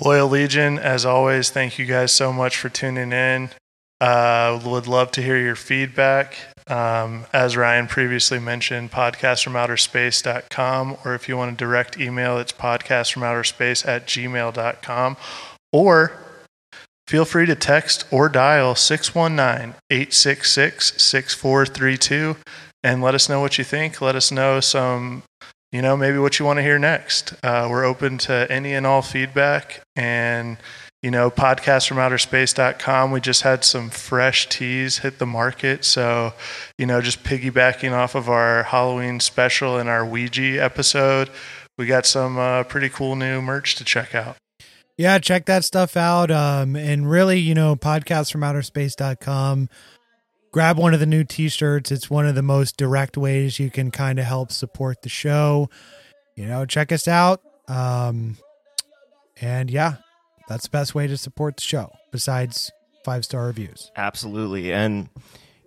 Loyal Legion, as always, thank you guys so much for tuning in. Uh, would love to hear your feedback. Um, as Ryan previously mentioned, podcast from outer space dot com, or if you want a direct email, it's podcast from outer space at gmail dot com, or feel free to text or dial six one nine, eight six six, six four three two and let us know what you think. Let us know some, you know, maybe what you want to hear next. Uh, we're open to any and all feedback. And, you know, podcast from outer space dot com, we just had some fresh teas hit the market. So, you know, just piggybacking off of our Halloween special and our Ouija episode, we got some uh, pretty cool new merch to check out. Yeah, check that stuff out. Um, and really, you know, podcast from outer space dot com. Grab one of the new t-shirts. It's one of the most direct ways you can kind of help support the show. You know, check us out. Um, and yeah, that's the best way to support the show besides five-star reviews. Absolutely. And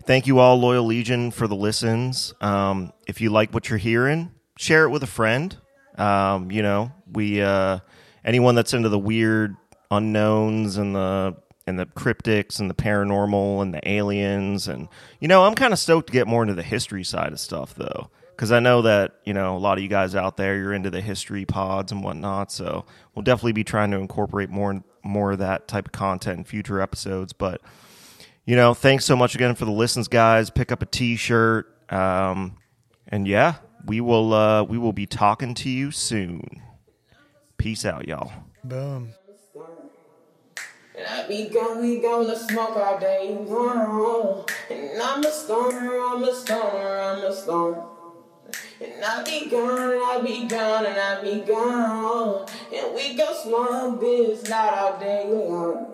Thank you all, Loyal Legion, for the listens. Um, if you like what you're hearing, share it with a friend. Um, you know, we uh, anyone that's into the weird unknowns and the and the cryptics and the paranormal and the aliens, and you know, I'm kind of stoked to get more into the history side of stuff though, because I know that you know a lot of you guys out there, you're into the history pods and whatnot. So we'll definitely be trying to incorporate more more of that type of content in future episodes, but. You know, thanks so much again for the listens, guys. Pick up a T-shirt, um, and yeah, we will uh, we will be talking to you soon. Peace out, y'all. Boom. And I be going, we going to smoke all day. And I'm a stoner, I'm a stoner, I'm a stoner. And I be gone, I be gone, and I be gone. And we go smoke this night all day long.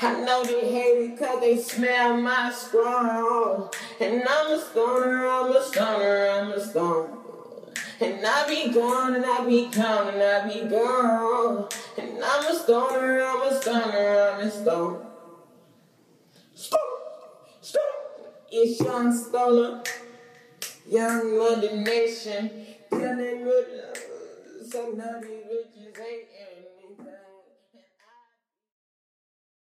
I know they hate it cause they smell my straw. And I'm a stoner, I'm a stoner, I'm a stoner. And I be gone, and I be gone, and I be gone. And I'm a stoner, I'm a stoner, I'm a stoner. Stop, stop. It's young stoner, young mother nation. Tell them so none of these bitches ain't in